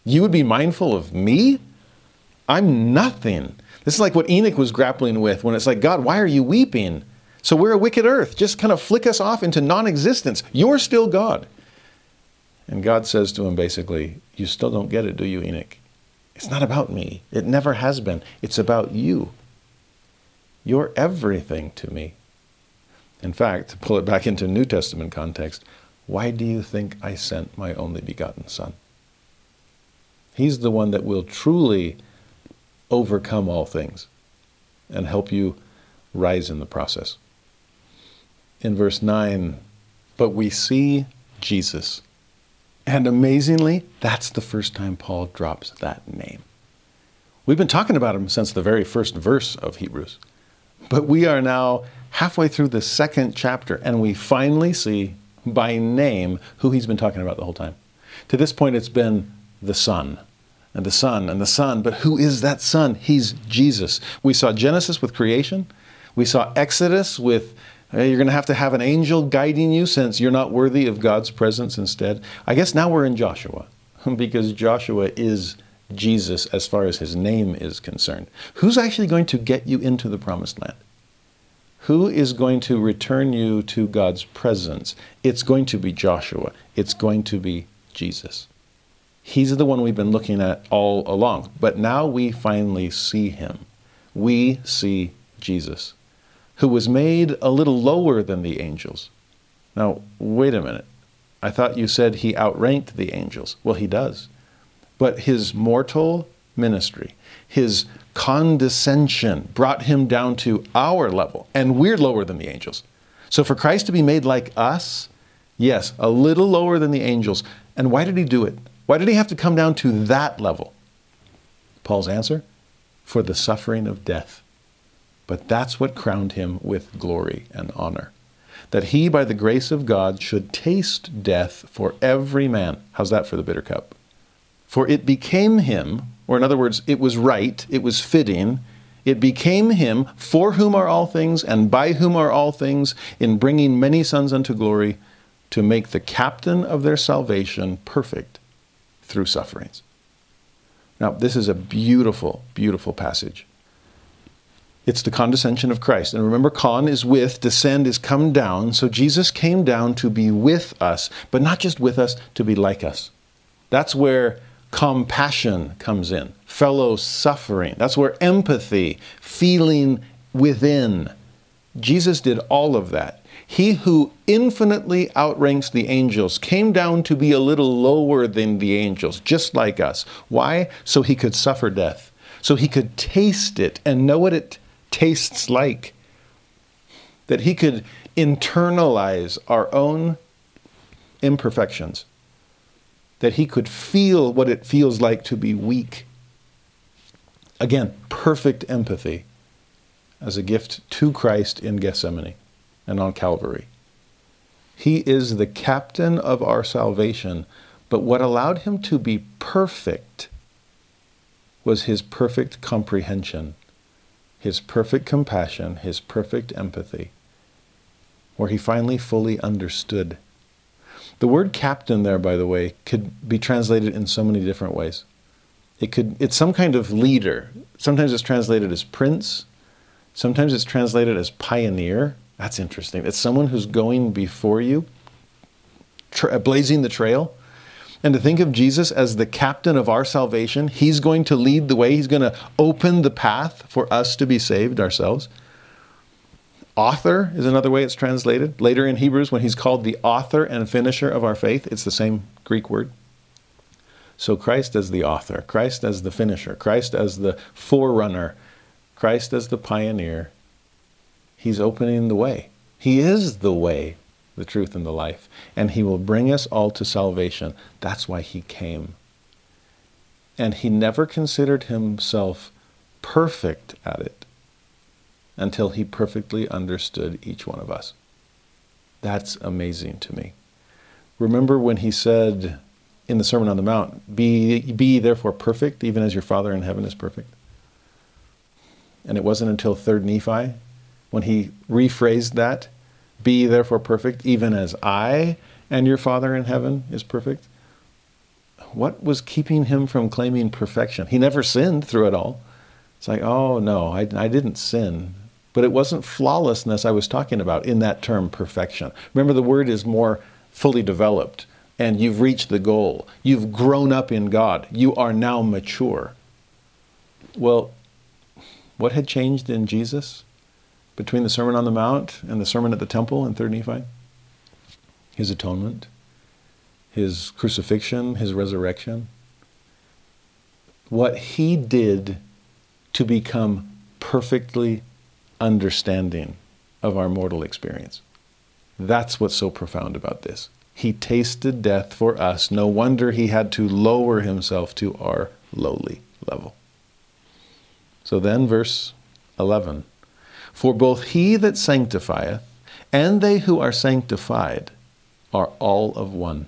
You would be mindful of me? I'm nothing. This is like what Enoch was grappling with when it's like, God, why are you weeping? So we're a wicked earth. Just kind of flick us off into non-existence. You're still God. And God says to him basically, you still don't get it, do you, Enoch? It's not about me. It never has been. It's about you. You're everything to me. In fact, to pull it back into New Testament context, why do you think I sent my only begotten Son? He's the one that will truly overcome all things and help you rise in the process. In verse nine, but we see Jesus. And amazingly, that's the first time Paul drops that name. We've been talking about him since the very first verse of Hebrews. But we are now halfway through the second chapter, and we finally see by name who he's been talking about the whole time. To this point, it's been the Son, and the Son, and the Son. But who is that Son? He's Jesus. We saw Genesis with creation. We saw Exodus with, hey, you're going to have to have an angel guiding you since you're not worthy of God's presence instead. I guess now we're in Joshua, because Joshua is Jesus as far as his name is concerned. Who's actually going to get you into the promised land? Who is going to return you to God's presence? It's going to be Joshua. It's going to be Jesus. He's the one we've been looking at all along, but now we finally see him. We see Jesus, who was made a little lower than the angels. Now, wait a minute. I thought you said he outranked the angels. Well, he does. But his mortal ministry, his condescension brought him down to our level, and we're lower than the angels. So for Christ to be made like us, yes, a little lower than the angels. And why did he do it? Why did he have to come down to that level? Paul's answer, for the suffering of death. But that's what crowned him with glory and honor, that he, by the grace of God, should taste death for every man. How's that for the bitter cup? For it became him, or in other words, it was right, it was fitting, it became him for whom are all things and by whom are all things, in bringing many sons unto glory, to make the captain of their salvation perfect through sufferings. Now, this is a beautiful, beautiful passage. It's the condescension of Christ. And remember, con is with, descend is come down. So Jesus came down to be with us, but not just with us, to be like us. That's where compassion comes in, fellow suffering. That's where empathy, feeling within. Jesus did all of that. He who infinitely outranks the angels came down to be a little lower than the angels, just like us. Why? So he could suffer death. So he could taste it and know what it tastes like. That he could internalize our own imperfections. That he could feel what it feels like to be weak. Again, perfect empathy as a gift to Christ in Gethsemane and on Calvary. He is the captain of our salvation, but what allowed him to be perfect was his perfect comprehension, his perfect compassion, his perfect empathy, where he finally fully understood. The word captain there, by the way, could be translated in so many different ways. It could, it's some kind of leader. Sometimes it's translated as prince. Sometimes it's translated as pioneer. That's interesting. It's someone who's going before you, tra- blazing the trail. And to think of Jesus as the captain of our salvation, he's going to lead the way. He's going to open the path for us to be saved ourselves. Author is another way it's translated. Later in Hebrews, when he's called the author and finisher of our faith, it's the same Greek word. So Christ as the author, Christ as the finisher, Christ as the forerunner, Christ as the pioneer. He's opening the way. He is the way, the truth, and the life. And he will bring us all to salvation. That's why he came. And he never considered himself perfect at it until he perfectly understood each one of us. That's amazing to me. Remember when he said in the Sermon on the Mount, be, be therefore perfect, even as your Father in heaven is perfect. And it wasn't until third Nephi, when he rephrased that, be therefore perfect, even as I and your Father in heaven is perfect. What was keeping him from claiming perfection? He never sinned through it all. It's like, oh no, I, I didn't sin. But it wasn't flawlessness I was talking about in that term perfection. Remember, the word is more fully developed, and you've reached the goal. You've grown up in God. You are now mature. Well, what had changed in Jesus between the Sermon on the Mount and the Sermon at the Temple in third Nephi? His atonement, his crucifixion, his resurrection. What he did to become perfectly understanding of our mortal experience. That's what's so profound about this. He tasted death for us. No wonder he had to lower himself to our lowly level. So then, verse eleven. For both he that sanctifieth and they who are sanctified are all of one,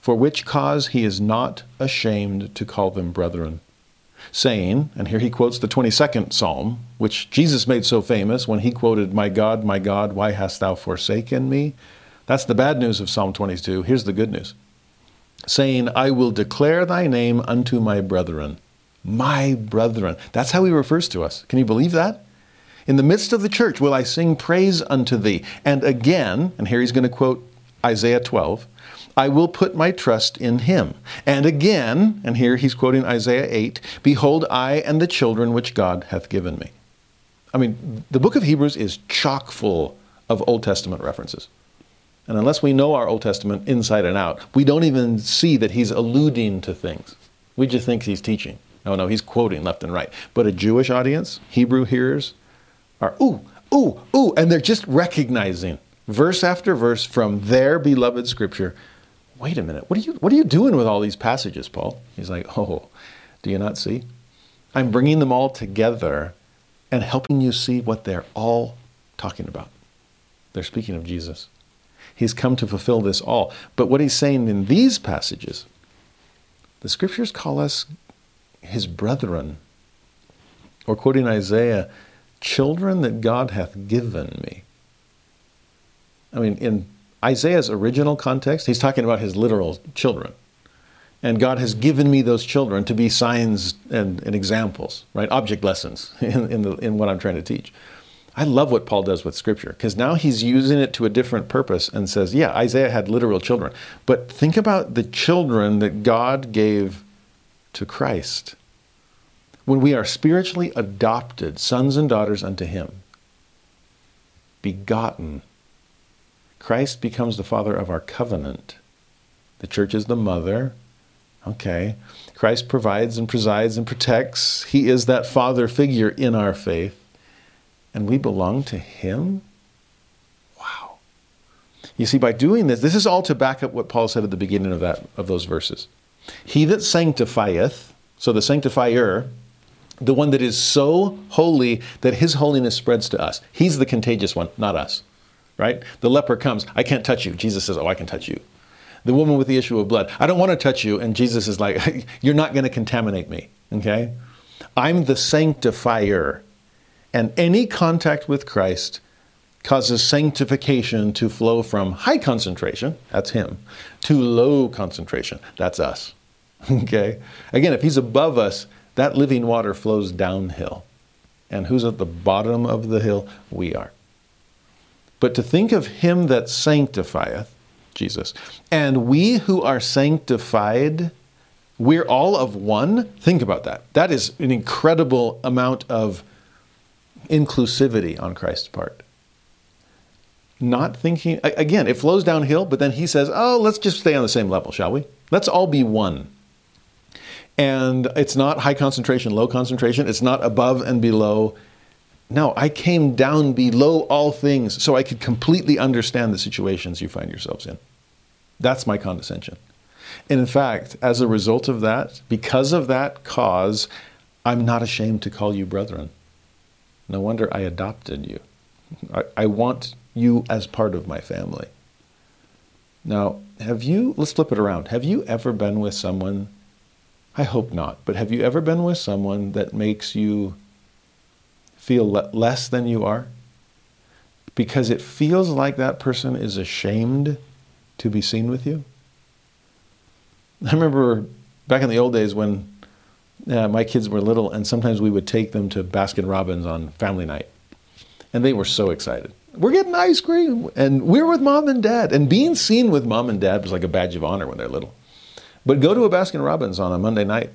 for which cause he is not ashamed to call them brethren, saying, and here he quotes the twenty-second Psalm, which Jesus made so famous when he quoted, my God, my God, why hast thou forsaken me? That's the bad news of Psalm twenty-two. Here's the good news. Saying, I will declare thy name unto my brethren. My brethren. That's how he refers to us. Can you believe that? In the midst of the church will I sing praise unto thee. And again, and here he's going to quote Isaiah twelve, I will put my trust in him. And again, and here he's quoting Isaiah eight, behold, I and the children which God hath given me. I mean, the book of Hebrews is chock full of Old Testament references. And unless we know our Old Testament inside and out, we don't even see that he's alluding to things. We just think he's teaching. No, no, he's quoting left and right. But a Jewish audience, Hebrew hearers, are ooh, ooh, ooh, and they're just recognizing verse after verse from their beloved scripture. Wait a minute, what are you what are you doing with all these passages, Paul? He's like, oh, do you not see? I'm bringing them all together and helping you see what they're all talking about. They're speaking of Jesus. He's come to fulfill this all. But what he's saying in these passages, the scriptures call us his brethren, or quoting Isaiah, children that God hath given me. I mean, in Isaiah's original context, he's talking about his literal children. And God has given me those children to be signs and, and examples, right? Object lessons in, in, the, in what I'm trying to teach. I love what Paul does with Scripture, because now he's using it to a different purpose and says, yeah, Isaiah had literal children. But think about the children that God gave to Christ. When we are spiritually adopted, sons and daughters unto him, begotten, Christ becomes the father of our covenant. The church is the mother. Okay. Christ provides and presides and protects. He is that father figure in our faith. And we belong to him? Wow. You see, by doing this, this is all to back up what Paul said at the beginning of that of those verses. He that sanctifieth, so the sanctifier, the one that is so holy that his holiness spreads to us. He's the contagious one, not us. Right? The leper comes, I can't touch you. Jesus says, oh, I can touch you. The woman with the issue of blood, I don't want to touch you. And Jesus is like, you're not going to contaminate me. Okay? I'm the sanctifier. And any contact with Christ causes sanctification to flow from high concentration, that's him, to low concentration, that's us. Okay? Again, if he's above us, that living water flows downhill. And who's at the bottom of the hill? We are. But to think of him that sanctifieth, Jesus, and we who are sanctified, we're all of one. Think about that. That is an incredible amount of inclusivity on Christ's part. Not thinking, again, it flows downhill, but then he says, oh, let's just stay on the same level, shall we? Let's all be one. And it's not high concentration, low concentration. It's not above and below. No, I came down below all things so I could completely understand the situations you find yourselves in. That's my condescension. And in fact, as a result of that, because of that cause, I'm not ashamed to call you brethren. No wonder I adopted you. I, I want you as part of my family. Now, have you, let's flip it around. Have you ever been with someone, I hope not, but have you ever been with someone that makes you feel le- less than you are? Because it feels like that person is ashamed to be seen with you. I remember back in the old days when uh, my kids were little, and sometimes we would take them to Baskin Robbins on family night. And they were so excited. We're getting ice cream, and we're with mom and dad. And being seen with mom and dad was like a badge of honor when they're little. But go to a Baskin Robbins on a Monday night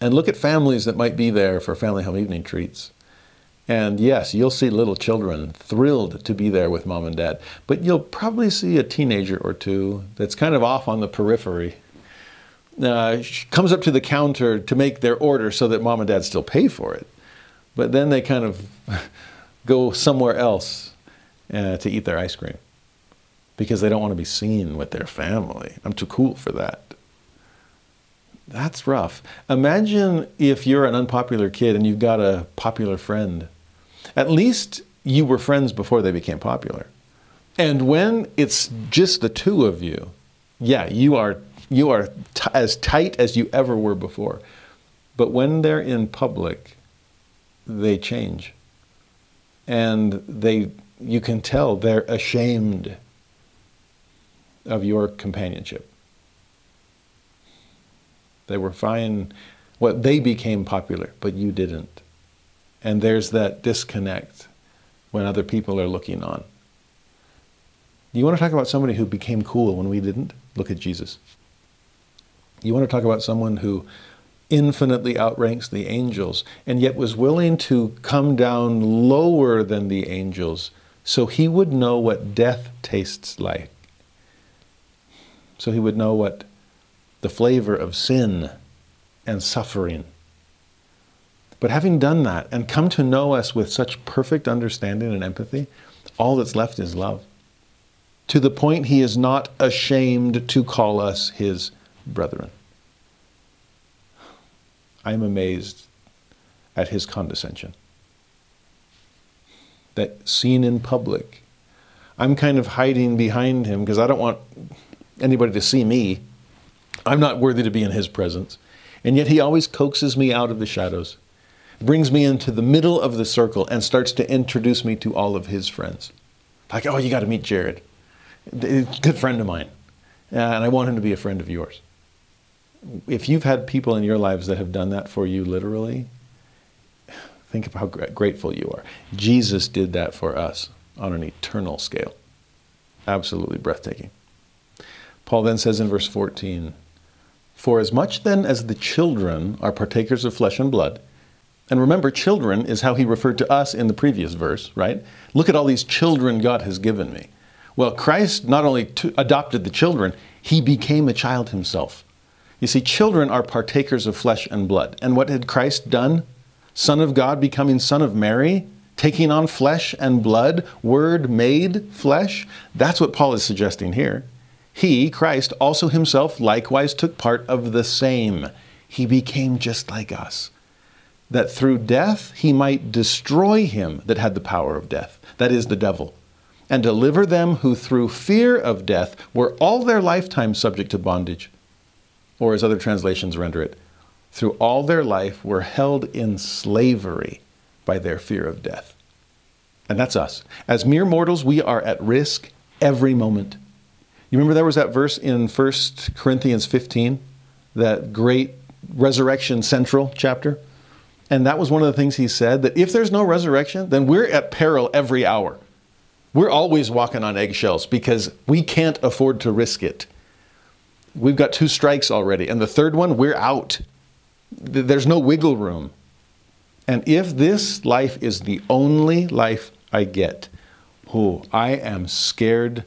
and look at families that might be there for family home evening treats. And yes, you'll see little children thrilled to be there with mom and dad, but you'll probably see a teenager or two that's kind of off on the periphery. Uh, she comes up to the counter to make their order so that mom and dad still pay for it. But then they kind of go somewhere else uh, to eat their ice cream because they don't want to be seen with their family. I'm too cool for that. That's rough. Imagine if you're an unpopular kid and you've got a popular friend. At least you were friends before they became popular. And when it's just the two of you, yeah, you are you are t- as tight as you ever were before. But when they're in public, they change. And they you can tell they're ashamed of your companionship. They were fine. Well, they became popular, but you didn't. And there's that disconnect when other people are looking on. You want to talk about somebody who became cool when we didn't? Look at Jesus. You want to talk about someone who infinitely outranks the angels and yet was willing to come down lower than the angels so he would know what death tastes like. So he would know what the flavor of sin and suffering. But having done that and come to know us with such perfect understanding and empathy, all that's left is love. To the point he is not ashamed to call us his brethren. I'm amazed at his condescension. That seen in public, I'm kind of hiding behind him because I don't want anybody to see me. I'm not worthy to be in his presence. And yet he always coaxes me out of the shadows, brings me into the middle of the circle, and starts to introduce me to all of his friends. Like, oh, you got to meet Jared. Good friend of mine. And I want him to be a friend of yours. If you've had people in your lives that have done that for you literally, think of how grateful you are. Jesus did that for us on an eternal scale. Absolutely breathtaking. Paul then says in verse fourteen, For as much then as the children are partakers of flesh and blood, and remember, children is how he referred to us in the previous verse, right? Look at all these children God has given me. Well, Christ not only t- adopted the children, he became a child himself. You see, children are partakers of flesh and blood. And what had Christ done? Son of God becoming Son of Mary, taking on flesh and blood, Word made flesh. That's what Paul is suggesting here. He, Christ, also himself likewise took part of the same. He became just like us, that through death he might destroy him that had the power of death, that is, the devil, and deliver them who through fear of death were all their lifetime subject to bondage. Or as other translations render it, through all their life were held in slavery by their fear of death. And that's us. As mere mortals, we are at risk every moment. You remember there was that verse in First Corinthians fifteen, that great resurrection central chapter? And that was one of the things he said, that if there's no resurrection, then we're at peril every hour. We're always walking on eggshells because we can't afford to risk it. We've got two strikes already, and the third one, we're out. There's no wiggle room. And if this life is the only life I get, oh, I am scared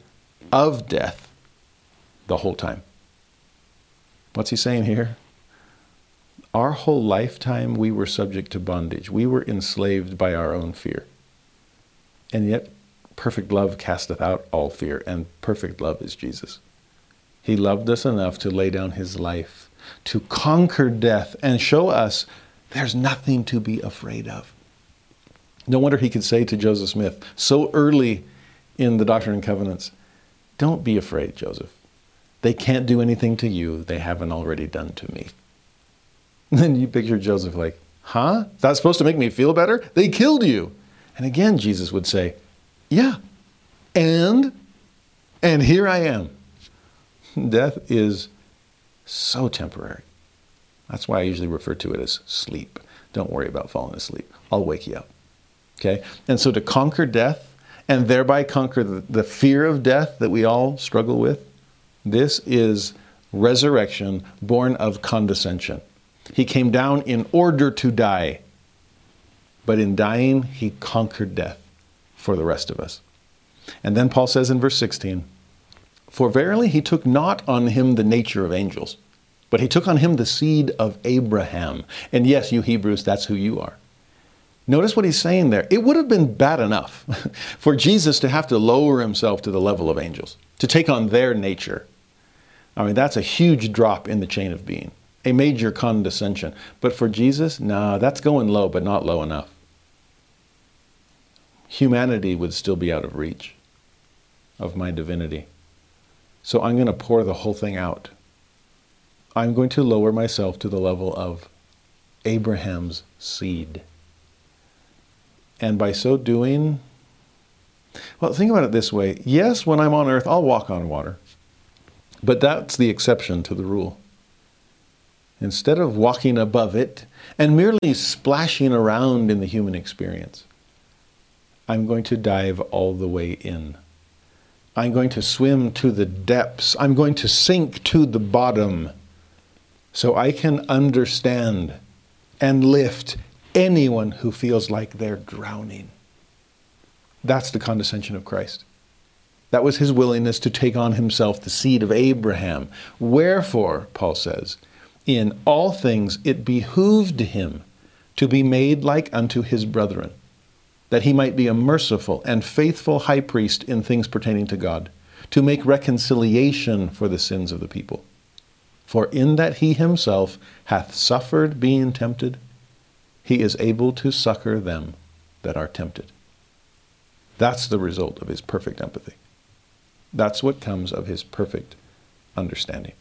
of death the whole time. What's he saying here? Our whole lifetime, we were subject to bondage. We were enslaved by our own fear. And yet, perfect love casteth out all fear, and perfect love is Jesus. He loved us enough to lay down his life, to conquer death, and show us there's nothing to be afraid of. No wonder he could say to Joseph Smith so early in the Doctrine and Covenants, "Don't be afraid, Joseph. They can't do anything to you they haven't already done to me." And then you picture Joseph like, huh? That's supposed to make me feel better? They killed you. And again, Jesus would say, yeah, and, and here I am. Death is so temporary. That's why I usually refer to it as sleep. Don't worry about falling asleep. I'll wake you up. Okay? And so to conquer death and thereby conquer the, the fear of death that we all struggle with, this is resurrection born of condescension. He came down in order to die, but in dying, he conquered death for the rest of us. And then Paul says in verse sixteen, "For verily he took not on him the nature of angels, but he took on him the seed of Abraham." And yes, you Hebrews, that's who you are. Notice what he's saying there. It would have been bad enough for Jesus to have to lower himself to the level of angels, to take on their nature. I mean, that's a huge drop in the chain of being. A major condescension. But for Jesus, nah, that's going low, but not low enough. Humanity would still be out of reach of my divinity. So I'm going to pour the whole thing out. I'm going to lower myself to the level of Abraham's seed. And by so doing, well, think about it this way. Yes, when I'm on earth, I'll walk on water. But that's the exception to the rule. Instead of walking above it and merely splashing around in the human experience, I'm going to dive all the way in. I'm going to swim to the depths. I'm going to sink to the bottom so I can understand and lift anyone who feels like they're drowning. That's the condescension of Christ. That was his willingness to take on himself the seed of Abraham. Wherefore, Paul says, in all things it behooved him to be made like unto his brethren, that he might be a merciful and faithful high priest in things pertaining to God, to make reconciliation for the sins of the people. For in that he himself hath suffered being tempted, he is able to succor them that are tempted. That's the result of his perfect empathy. That's what comes of his perfect understanding.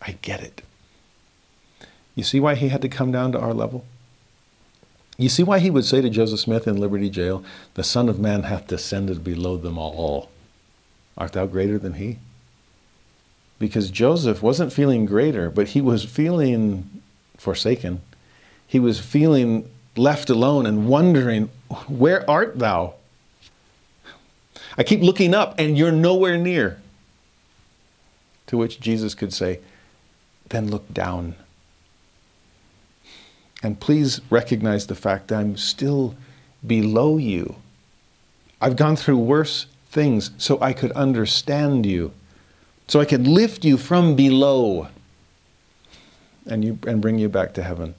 I get it. You see why he had to come down to our level? You see why he would say to Joseph Smith in Liberty Jail, "The Son of Man hath descended below them all. Art thou greater than he?" Because Joseph wasn't feeling greater, but he was feeling forsaken. He was feeling left alone and wondering, where art thou? I keep looking up and you're nowhere near. To which Jesus could say, then look down. And please recognize the fact that I'm still below you. I've gone through worse things so I could understand you, so I could lift you from below and you and bring you back to heaven.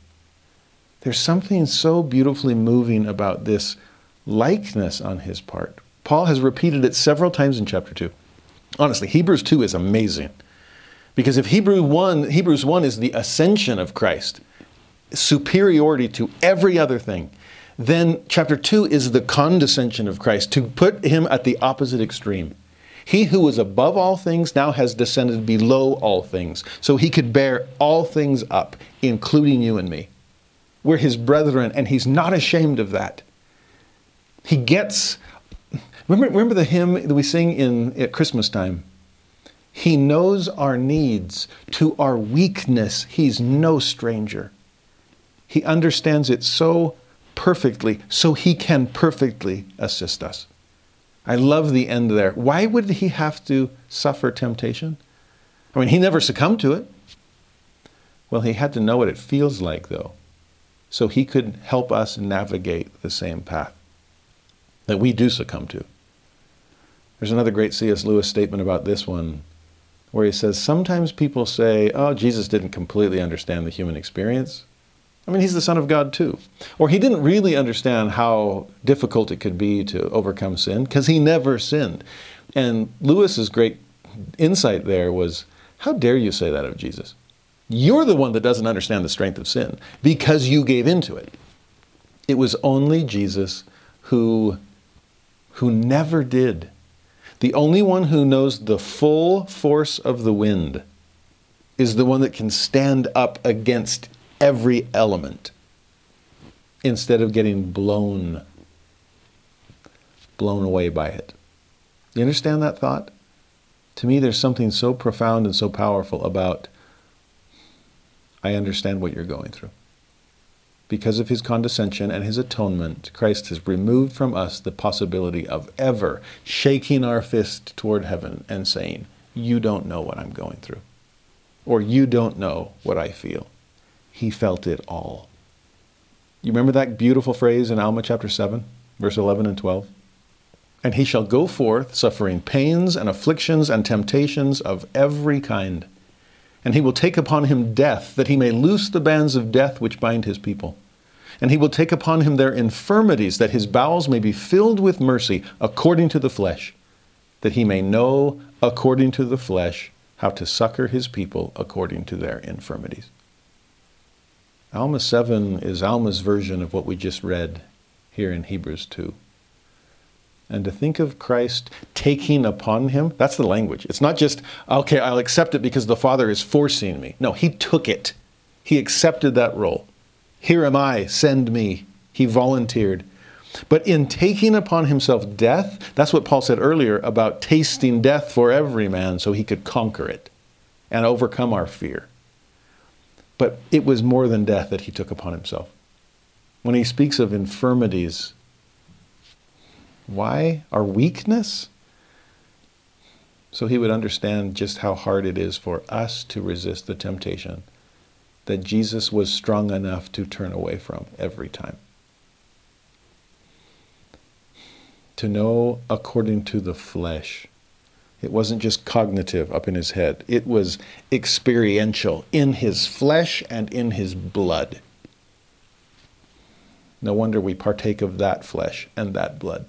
There's something so beautifully moving about this likeness on his part. Paul has repeated it several times in chapter two. Honestly, Hebrews two is amazing. Because if Hebrews one, Hebrews one is the ascension of Christ, superiority to every other thing, then chapter two is the condescension of Christ, to put him at the opposite extreme. He who was above all things now has descended below all things, so he could bear all things up, including you and me. We're his brethren, and he's not ashamed of that. He gets... Remember, remember the hymn that we sing in at Christmas time? He knows our needs. To our weakness, he's no stranger. He understands it so perfectly, so he can perfectly assist us. I love the end there. Why would he have to suffer temptation? I mean, he never succumbed to it. Well, he had to know what it feels like, though, so he could help us navigate the same path that we do succumb to. There's another great C S Lewis statement about this one, where he says, sometimes people say, oh, Jesus didn't completely understand the human experience. I mean, he's the Son of God too. Or he didn't really understand how difficult it could be to overcome sin, because he never sinned. And Lewis's great insight there was, how dare you say that of Jesus? You're the one that doesn't understand the strength of sin, because you gave into it. It was only Jesus who, who never did. The only one who knows the full force of the wind is the one that can stand up against every element instead of getting blown, blown away by it. You understand that thought? To me, there's something so profound and so powerful about, I understand what you're going through. Because of his condescension and his atonement, Christ has removed from us the possibility of ever shaking our fist toward heaven and saying, you don't know what I'm going through, or you don't know what I feel. He felt it all. You remember that beautiful phrase in Alma chapter seven, verse eleven and twelve? And he shall go forth, suffering pains and afflictions and temptations of every kind. And he will take upon him death, that he may loose the bands of death which bind his people. And he will take upon him their infirmities, that his bowels may be filled with mercy, according to the flesh, that he may know, according to the flesh, how to succor his people according to their infirmities. Alma seven is Alma's version of what we just read here in Hebrews two. And to think of Christ taking upon him, that's the language. It's not just, okay, I'll accept it because the Father is forcing me. No, he took it. He accepted that role. Here am I, send me. He volunteered. But in taking upon himself death, that's what Paul said earlier about tasting death for every man, so he could conquer it and overcome our fear. But it was more than death that he took upon himself. When he speaks of infirmities, why? Our weakness? So he would understand just how hard it is for us to resist the temptation that Jesus was strong enough to turn away from every time. To know according to the flesh. It wasn't just cognitive up in his head. It was experiential in his flesh and in his blood. No wonder we partake of that flesh and that blood.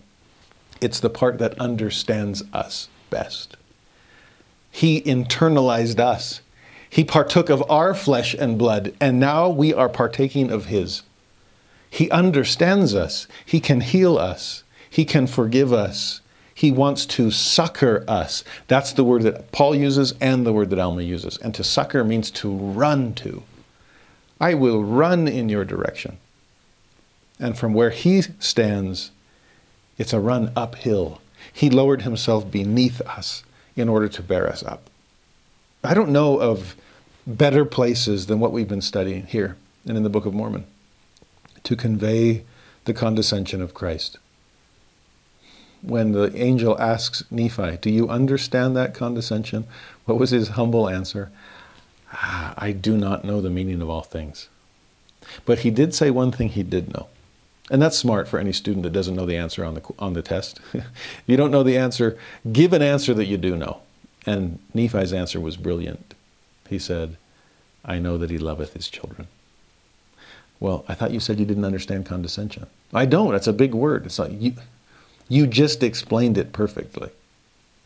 It's the part that understands us best. He internalized us. He partook of our flesh and blood, and now we are partaking of his. He understands us. He can heal us. He can forgive us. He wants to succor us. That's the word that Paul uses and the word that Alma uses. And to succor means to run to. I will run in your direction. And from where he stands, it's a run uphill. He lowered himself beneath us in order to bear us up. I don't know of better places than what we've been studying here and in the Book of Mormon to convey the condescension of Christ. When the angel asks Nephi, do you understand that condescension? What was his humble answer? ah, I do not know the meaning of all things. But he did say one thing he did know. And that's smart for any student that doesn't know the answer on the on the test. If you don't know the answer, give an answer that you do know. And Nephi's answer was brilliant. He said, I know that he loveth his children. Well, I thought you said you didn't understand condescension. I don't. That's a big word. It's like you, you just explained it perfectly.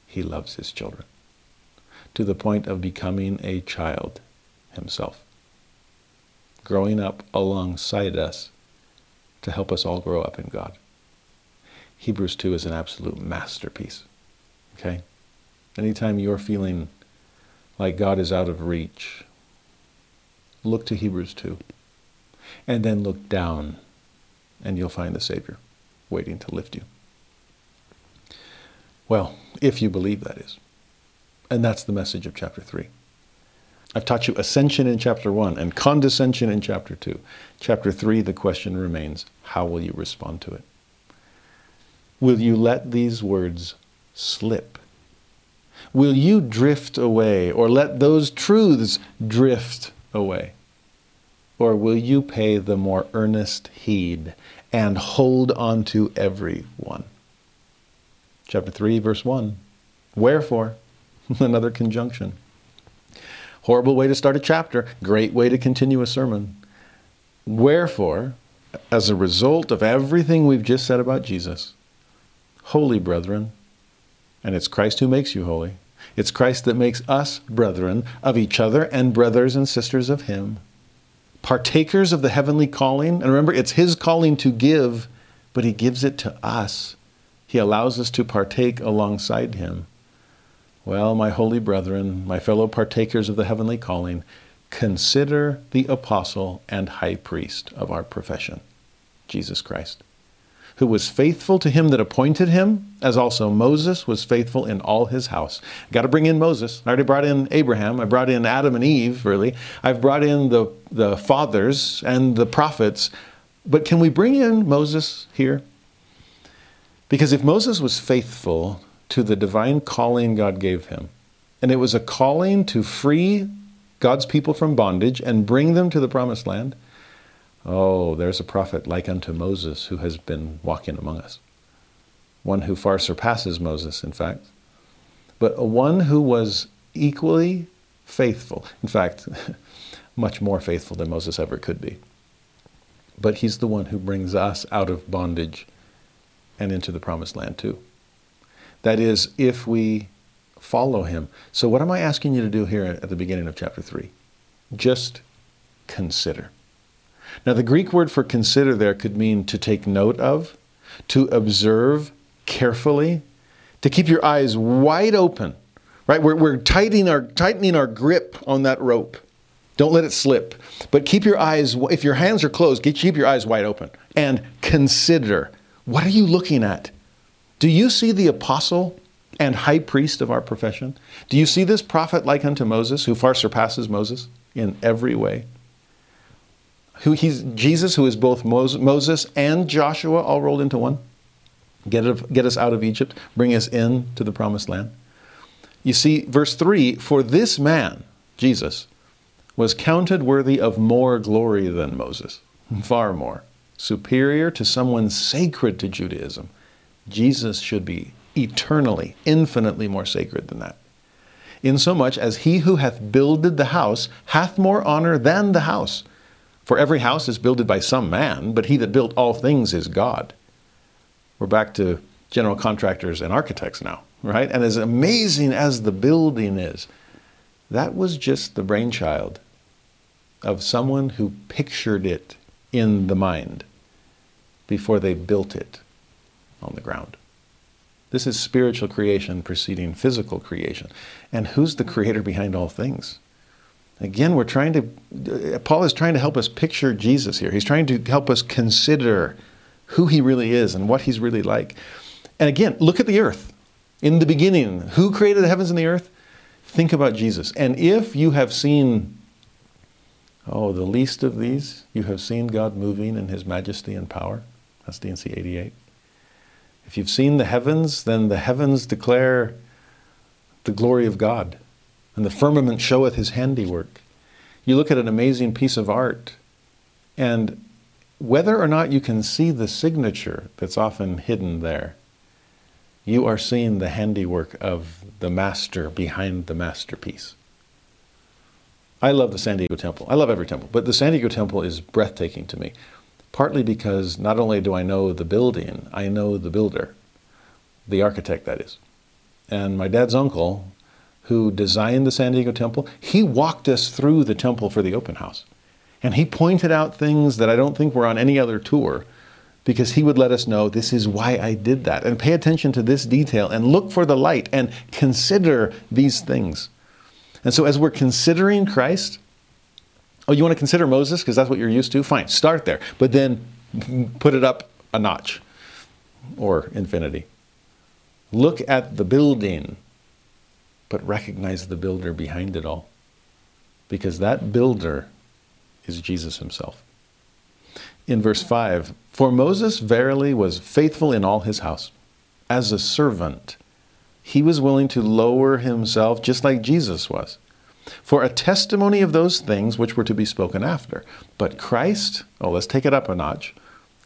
He loves his children to the point of becoming a child himself, growing up alongside us to help us all grow up in God. Hebrews two is an absolute masterpiece. Okay? Anytime you're feeling like God is out of reach, look to Hebrews two. And then look down, and you'll find the Savior waiting to lift you. Well, if you believe, that is. And that's the message of chapter three. I've taught you ascension in chapter one and condescension in chapter two. Chapter three, the question remains, how will you respond to it? Will you let these words slip? Will you drift away, or let those truths drift away? Or will you pay the more earnest heed and hold on to every one? Chapter three, verse one. Wherefore? Another conjunction. Horrible way to start a chapter. Great way to continue a sermon. Wherefore, as a result of everything we've just said about Jesus, holy brethren, and it's Christ who makes you holy. It's Christ that makes us brethren of each other and brothers and sisters of Him. Partakers of the heavenly calling. And remember, it's His calling to give, but He gives it to us. He allows us to partake alongside Him. Well, my holy brethren, my fellow partakers of the heavenly calling, consider the apostle and high priest of our profession, Jesus Christ, who was faithful to Him that appointed Him, as also Moses was faithful in all his house. Got to bring in Moses. I already brought in Abraham. I brought in Adam and Eve, really. I've brought in the, the fathers and the prophets. But can we bring in Moses here? Because if Moses was faithful to the divine calling God gave him, and it was a calling to free God's people from bondage and bring them to the promised land, oh, there's a prophet like unto Moses who has been walking among us. One who far surpasses Moses, in fact. But one who was equally faithful. In fact, much more faithful than Moses ever could be. But he's the one who brings us out of bondage and into the promised land too. That is, if we follow him. So what am I asking you to do here at the beginning of chapter three? Just consider. Now, the Greek word for consider there could mean to take note of, to observe carefully, to keep your eyes wide open, right? We're, we're tightening our, tightening our grip on that rope. Don't let it slip. But keep your eyes, if your hands are closed, keep your eyes wide open and consider. What are you looking at? Do you see the apostle and high priest of our profession? Do you see this prophet like unto Moses, who far surpasses Moses in every way? Who he's Jesus, who is both Moses and Joshua, all rolled into one. Get, get us out of Egypt. Bring us in to the promised land. You see, verse three, for this man, Jesus, was counted worthy of more glory than Moses. Far more. Superior to someone sacred to Judaism. Jesus should be eternally, infinitely more sacred than that. Insomuch as he who hath builded the house hath more honor than the house. For every house is builded by some man, but he that built all things is God. We're back to general contractors and architects now, right? And as amazing as the building is, that was just the brainchild of someone who pictured it in the mind before they built it on the ground. This is spiritual creation preceding physical creation. And who's the creator behind all things? Again, we're trying to, Paul is trying to help us picture Jesus here. He's trying to help us consider who he really is and what he's really like. And again, look at the earth. In the beginning, who created the heavens and the earth? Think about Jesus. And if you have seen, oh, the least of these, you have seen God moving in his majesty and power. That's D and C eighty-eight. If you've seen the heavens, then the heavens declare the glory of God. And the firmament showeth his handiwork. You look at an amazing piece of art, and whether or not you can see the signature that's often hidden there, you are seeing the handiwork of the master behind the masterpiece. I love the San Diego Temple. I love every temple, but the San Diego Temple is breathtaking to me, partly because not only do I know the building, I know the builder, the architect, that is. And my dad's uncle, who designed the San Diego Temple, he walked us through the temple for the open house. And he pointed out things that I don't think were on any other tour, because he would let us know, this is why I did that. And pay attention to this detail and look for the light and consider these things. And so as we're considering Christ, oh, you want to consider Moses because that's what you're used to? Fine, start there. But then put it up a notch or infinity. Look at the building, but recognize the builder behind it all, because that builder is Jesus himself. In verse five, for Moses verily was faithful in all his house. As a servant, he was willing to lower himself just like Jesus was, for a testimony of those things which were to be spoken after. But Christ, oh, let's take it up a notch.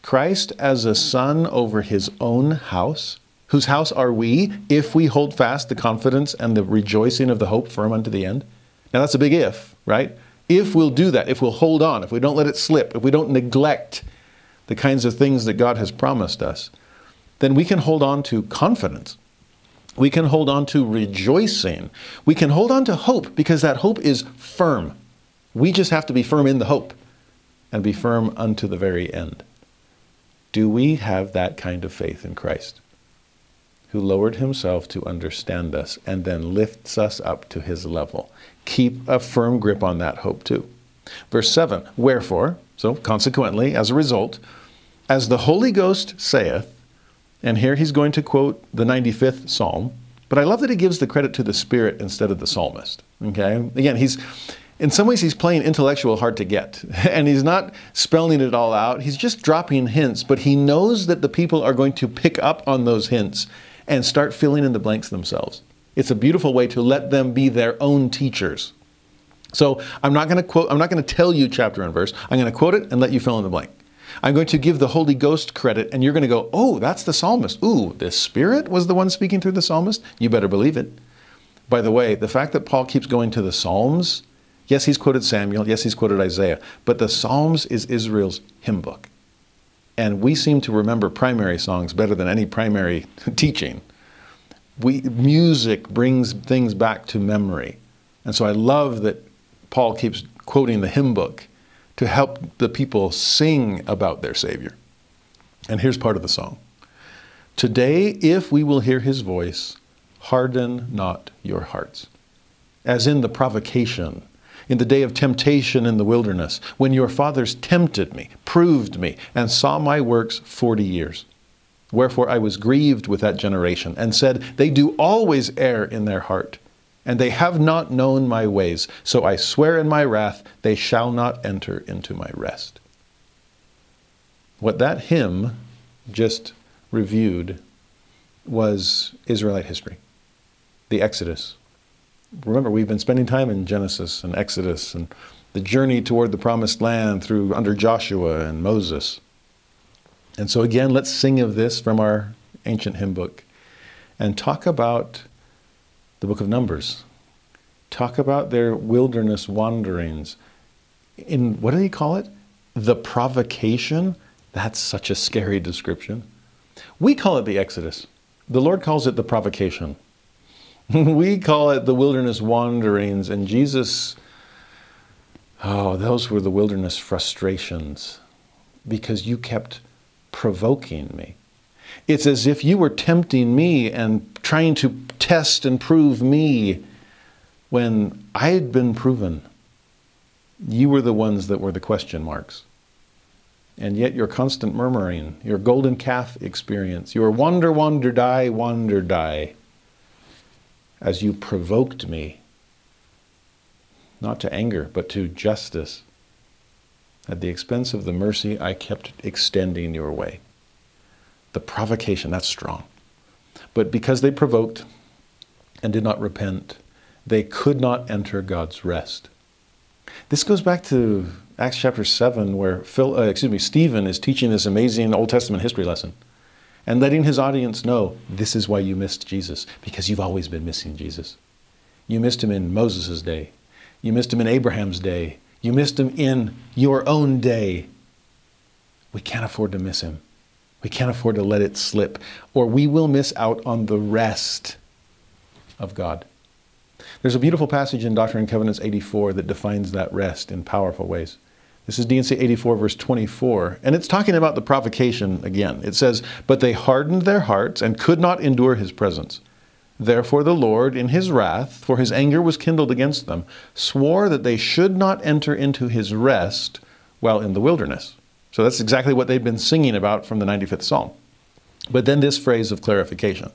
Christ as a son over his own house, whose house are we if we hold fast the confidence and the rejoicing of the hope firm unto the end. Now that's a big if, right? If we'll do that, if we'll hold on, if we don't let it slip, if we don't neglect the kinds of things that God has promised us, then we can hold on to confidence. We can hold on to rejoicing. We can hold on to hope, because that hope is firm. We just have to be firm in the hope and be firm unto the very end. Do we have that kind of faith in Christ, who lowered himself to understand us and then lifts us up to his level? Keep a firm grip on that hope too. Verse seven, wherefore, so consequently, as a result, as the Holy Ghost saith, and here he's going to quote the ninety-fifth Psalm, but I love that he gives the credit to the Spirit instead of the psalmist, okay? Again, he's, in some ways he's playing intellectual hard to get, and he's not spelling it all out. He's just dropping hints, but he knows that the people are going to pick up on those hints and start filling in the blanks themselves. It's a beautiful way to let them be their own teachers. So I'm not going to quote, I'm not going to tell you chapter and verse. I'm going to quote it and let you fill in the blank. I'm going to give the Holy Ghost credit, and you're going to go, oh, that's the psalmist. Ooh, the Spirit was the one speaking through the psalmist? You better believe it. By the way, the fact that Paul keeps going to the Psalms, yes, he's quoted Samuel, yes, he's quoted Isaiah, but the Psalms is Israel's hymn book. And we seem to remember primary songs better than any primary teaching. We, music brings things back to memory. And so I love that Paul keeps quoting the hymn book to help the people sing about their Savior. And here's part of the song. Today, if we will hear his voice, harden not your hearts. As in the provocation, in the day of temptation in the wilderness, when your fathers tempted me, proved me, and saw my works forty years. Wherefore I was grieved with that generation, and said, they do always err in their heart, and they have not known my ways. So I swear in my wrath, they shall not enter into my rest. What that hymn just reviewed was Israelite history, the Exodus. Remember, we've been spending time in Genesis and Exodus and the journey toward the promised land through under Joshua and Moses. And so again, let's sing of this from our ancient hymn book and talk about the book of Numbers. Talk about their wilderness wanderings. In, what do they call it? The provocation? That's such a scary description. We call it the Exodus. The Lord calls it the provocation. We call it the wilderness wanderings. And Jesus, oh, those were the wilderness frustrations, because you kept provoking me. It's as if you were tempting me and trying to test and prove me when I had been proven. You were the ones that were the question marks. And yet your constant murmuring, your golden calf experience, your wander, wander, die, wander, die, as you provoked me, not to anger, but to justice, at the expense of the mercy I kept extending your way. The provocation, that's strong. But because they provoked and did not repent, they could not enter God's rest. This goes back to Acts chapter seven, where Phil, uh, excuse me, Stephen is teaching this amazing Old Testament history lesson and letting his audience know, this is why you missed Jesus, because you've always been missing Jesus. You missed him in Moses' day. You missed him in Abraham's day. You missed him in your own day. We can't afford to miss him. We can't afford to let it slip, or we will miss out on the rest of God. There's a beautiful passage in Doctrine and Covenants eighty-four that defines that rest in powerful ways. This is D and C eighty-four, verse twenty-four, and it's talking about the provocation again. It says, "But they hardened their hearts and could not endure his presence. Therefore the Lord, in his wrath, for his anger was kindled against them, swore that they should not enter into his rest while in the wilderness." So that's exactly what they've been singing about from the ninety-fifth Psalm. But then this phrase of clarification.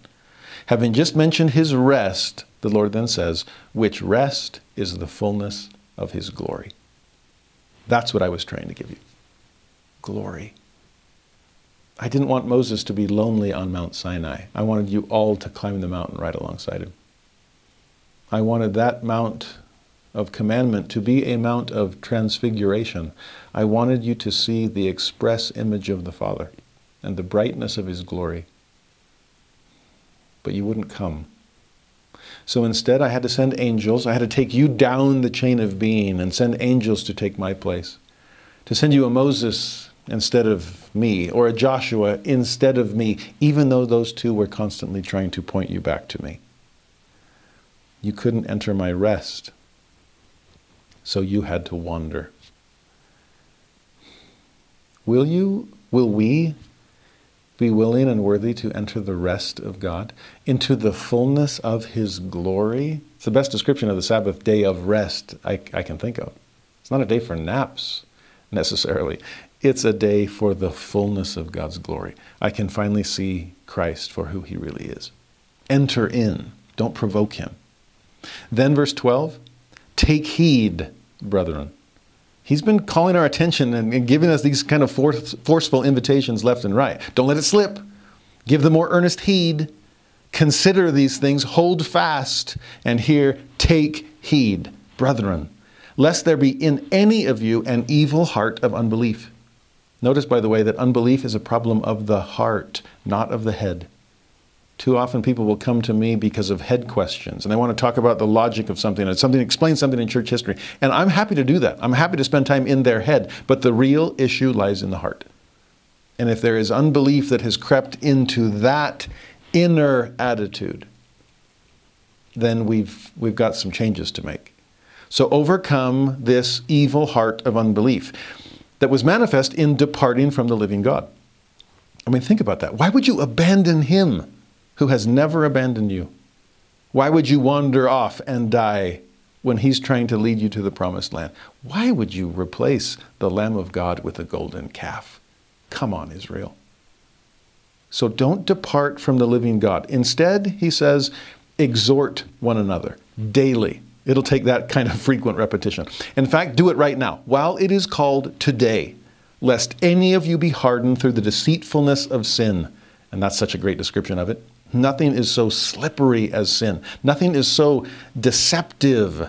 Having just mentioned his rest, the Lord then says, which rest is the fullness of his glory. That's what I was trying to give you. Glory. I didn't want Moses to be lonely on Mount Sinai. I wanted you all to climb the mountain right alongside him. I wanted that mount of commandment to be a mount of transfiguration. I wanted you to see the express image of the Father and the brightness of his glory. But you wouldn't come. So instead, I had to send angels. I had to take you down the chain of being and send angels to take my place, to send you a Moses instead of me, or a Joshua instead of me, even though those two were constantly trying to point you back to me. You couldn't enter my rest, so you had to wander. Will you, will we be willing and worthy to enter the rest of God, into the fullness of his glory? It's the best description of the Sabbath day of rest I, I can think of. It's not a day for naps, necessarily. It's a day for the fullness of God's glory. I can finally see Christ for who he really is. Enter in. Don't provoke him. Then verse twelve, take heed, brethren. He's been calling our attention and giving us these kind of force, forceful invitations left and right. Don't let it slip. Give the more earnest heed. Consider these things. Hold fast. And here, take heed, brethren, lest there be in any of you an evil heart of unbelief. Notice, by the way, that unbelief is a problem of the heart, not of the head. Too often people will come to me because of head questions, and they want to talk about the logic of something, or something, explain something in church history. And I'm happy to do that. I'm happy to spend time in their head, but the real issue lies in the heart. And if there is unbelief that has crept into that inner attitude, then we've we've got some changes to make. So overcome this evil heart of unbelief that was manifest in departing from the living God. I mean, think about that. Why would you abandon him who has never abandoned you? Why would you wander off and die when he's trying to lead you to the promised land? Why would you replace the Lamb of God with a golden calf? Come on, Israel. So don't depart from the living God. Instead, he says, exhort one another daily. It'll take that kind of frequent repetition. In fact, do it right now, while it is called today, lest any of you be hardened through the deceitfulness of sin. And that's such a great description of it. Nothing is so slippery as sin. Nothing is so deceptive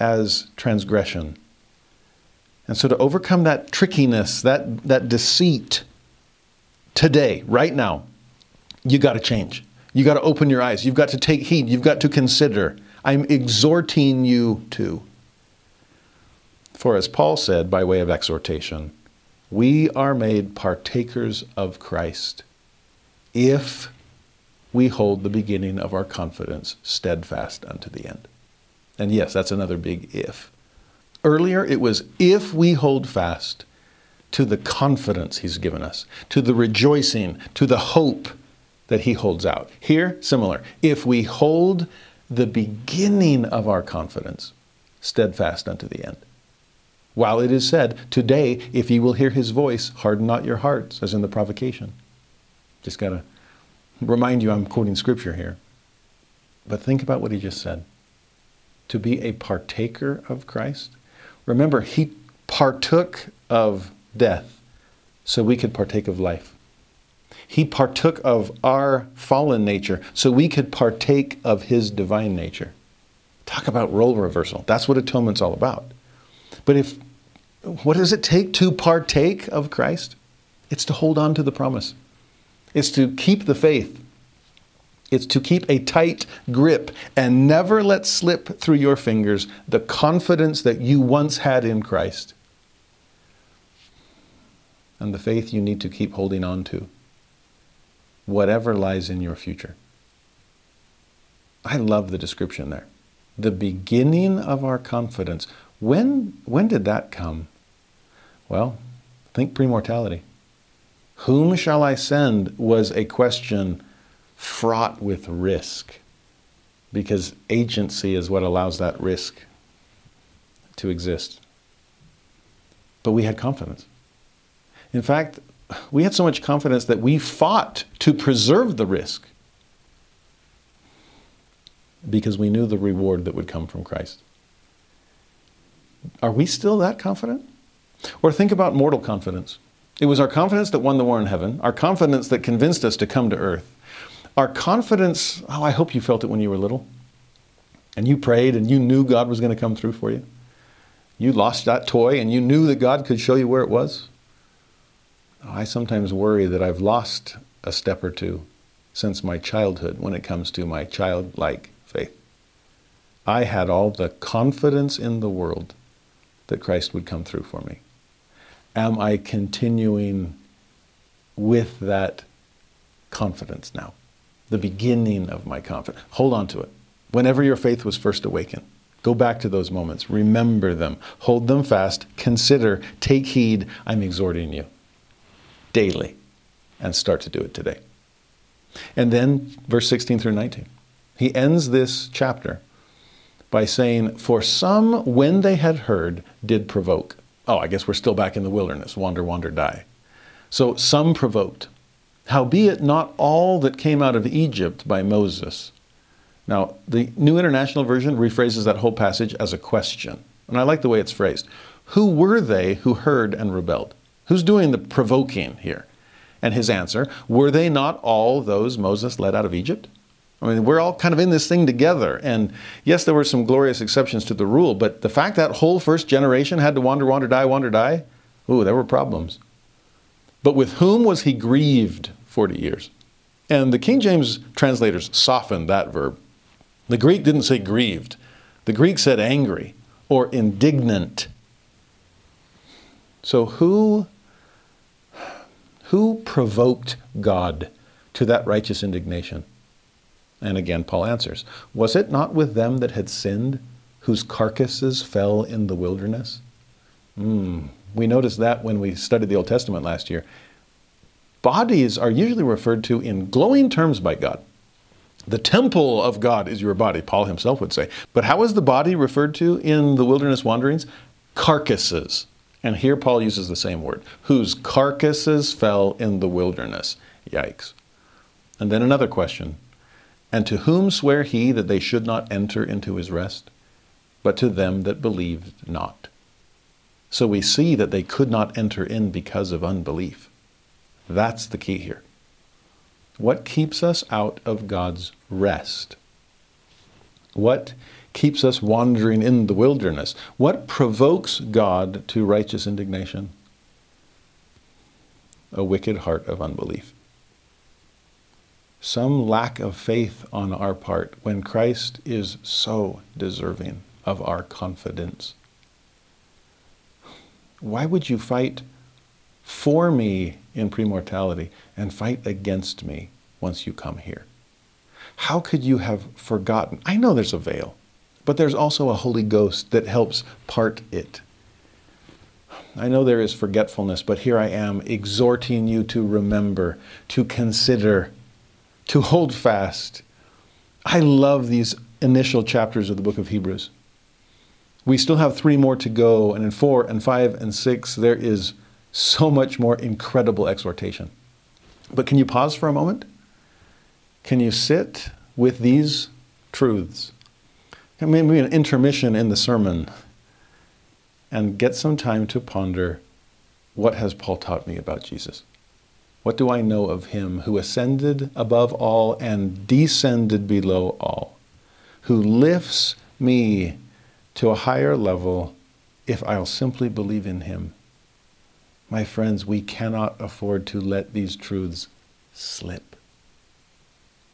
as transgression. And so to overcome that trickiness, that, that deceit today, right now, you got to change. You got to open your eyes. You've got to take heed. You've got to consider. I'm exhorting you to. For as Paul said, by way of exhortation, we are made partakers of Christ if we hold the beginning of our confidence steadfast unto the end. And yes, that's another big if. Earlier, it was if we hold fast to the confidence he's given us, to the rejoicing, to the hope that he holds out. Here, similar. If we hold the beginning of our confidence steadfast unto the end. While it is said, today, if ye will hear his voice, harden not your hearts, as in the provocation. Just got to remind you I'm quoting scripture here. But think about what he just said. To be a partaker of Christ. Remember, he partook of death so we could partake of life. He partook of our fallen nature so we could partake of his divine nature. Talk about role reversal. That's what atonement's all about. But if, what does it take to partake of Christ? It's to hold on to the promise. It's to keep the faith. It's to keep a tight grip and never let slip through your fingers the confidence that you once had in Christ and the faith you need to keep holding on to, whatever lies in your future. I love the description there. The beginning of our confidence. When, when did that come? Well, think premortality. Whom shall I send was a question fraught with risk, because agency is what allows that risk to exist. But we had confidence. In fact, we had so much confidence that we fought to preserve the risk, because we knew the reward that would come from Christ. Are we still that confident? Or think about mortal confidence. It was our confidence that won the war in heaven, our confidence that convinced us to come to earth. Our confidence, oh, I hope you felt it when you were little, and you prayed and you knew God was going to come through for you. You lost that toy and you knew that God could show you where it was. Oh, I sometimes worry that I've lost a step or two since my childhood when it comes to my childlike faith. I had all the confidence in the world that Christ would come through for me. Am I continuing with that confidence now? The beginning of my confidence. Hold on to it. Whenever your faith was first awakened, go back to those moments. Remember them. Hold them fast. Consider. Take heed. I'm exhorting you daily, and start to do it today. And then verse sixteen through nineteen. He ends this chapter by saying, for some, when they had heard, did provoke. Oh, I guess we're still back in the wilderness. Wander, wander, die. So some provoked. Howbeit not all that came out of Egypt by Moses. Now, the New International Version rephrases that whole passage as a question. And I like the way it's phrased. Who were they who heard and rebelled? Who's doing the provoking here? And his answer, were they not all those Moses led out of Egypt? I mean, we're all kind of in this thing together. And yes, there were some glorious exceptions to the rule, but the fact that whole first generation had to wander, wander, die, wander, die, ooh, there were problems. But with whom was he grieved forty years? And the King James translators softened that verb. The Greek didn't say grieved. The Greek said angry or indignant. So who, who provoked God to that righteous indignation? And again, Paul answers, was it not with them that had sinned, whose carcasses fell in the wilderness? Mm. We noticed that when we studied the Old Testament last year. Bodies are usually referred to in glowing terms by God. The temple of God is your body, Paul himself would say. But how is the body referred to in the wilderness wanderings? Carcasses. And here Paul uses the same word, whose carcasses fell in the wilderness. Yikes. And then another question. And to whom sware he that they should not enter into his rest? But to them that believed not. So we see that they could not enter in because of unbelief. That's the key here. What keeps us out of God's rest? What keeps us wandering in the wilderness? What provokes God to righteous indignation? A wicked heart of unbelief. Some lack of faith on our part when Christ is so deserving of our confidence. Why would you fight for me in premortality and fight against me once you come here? How could you have forgotten? I know there's a veil, but there's also a Holy Ghost that helps part it. I know there is forgetfulness, but here I am exhorting you to remember, to consider, to hold fast. I love these initial chapters of the book of Hebrews. We still have three more to go, and in four and five and six, there is so much more incredible exhortation. But can you pause for a moment? Can you sit with these truths? Maybe an intermission in the sermon and get some time to ponder, what has Paul taught me about Jesus? What do I know of him who ascended above all and descended below all, who lifts me to a higher level if I'll simply believe in him. My friends, we cannot afford to let these truths slip.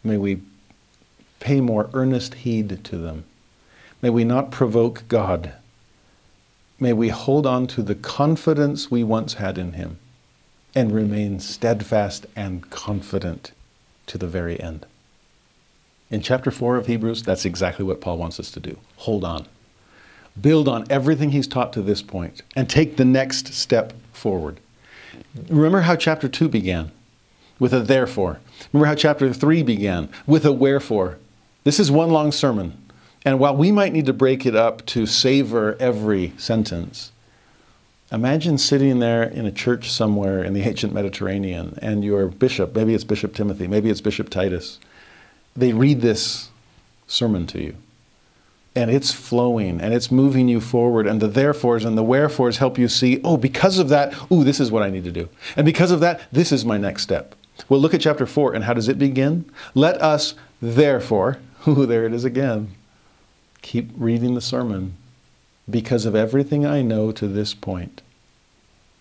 May we pay more earnest heed to them. May we not provoke God. May we hold on to the confidence we once had in him and remain steadfast and confident to the very end. In chapter four of Hebrews, that's exactly what Paul wants us to do. Hold on. Build on everything he's taught to this point and take the next step forward. Remember how chapter two began with a therefore. Remember how chapter three began with a wherefore. This is one long sermon. And while we might need to break it up to savor every sentence, imagine sitting there in a church somewhere in the ancient Mediterranean and your bishop, maybe it's Bishop Timothy, maybe it's Bishop Titus, they read this sermon to you. And it's flowing, and it's moving you forward, and the therefores and the wherefores help you see, oh, because of that, ooh, this is what I need to do. And because of that, this is my next step. Well, look at chapter four, and how does it begin? Let us, therefore, ooh, there it is again, keep reading the sermon. Because of everything I know to this point,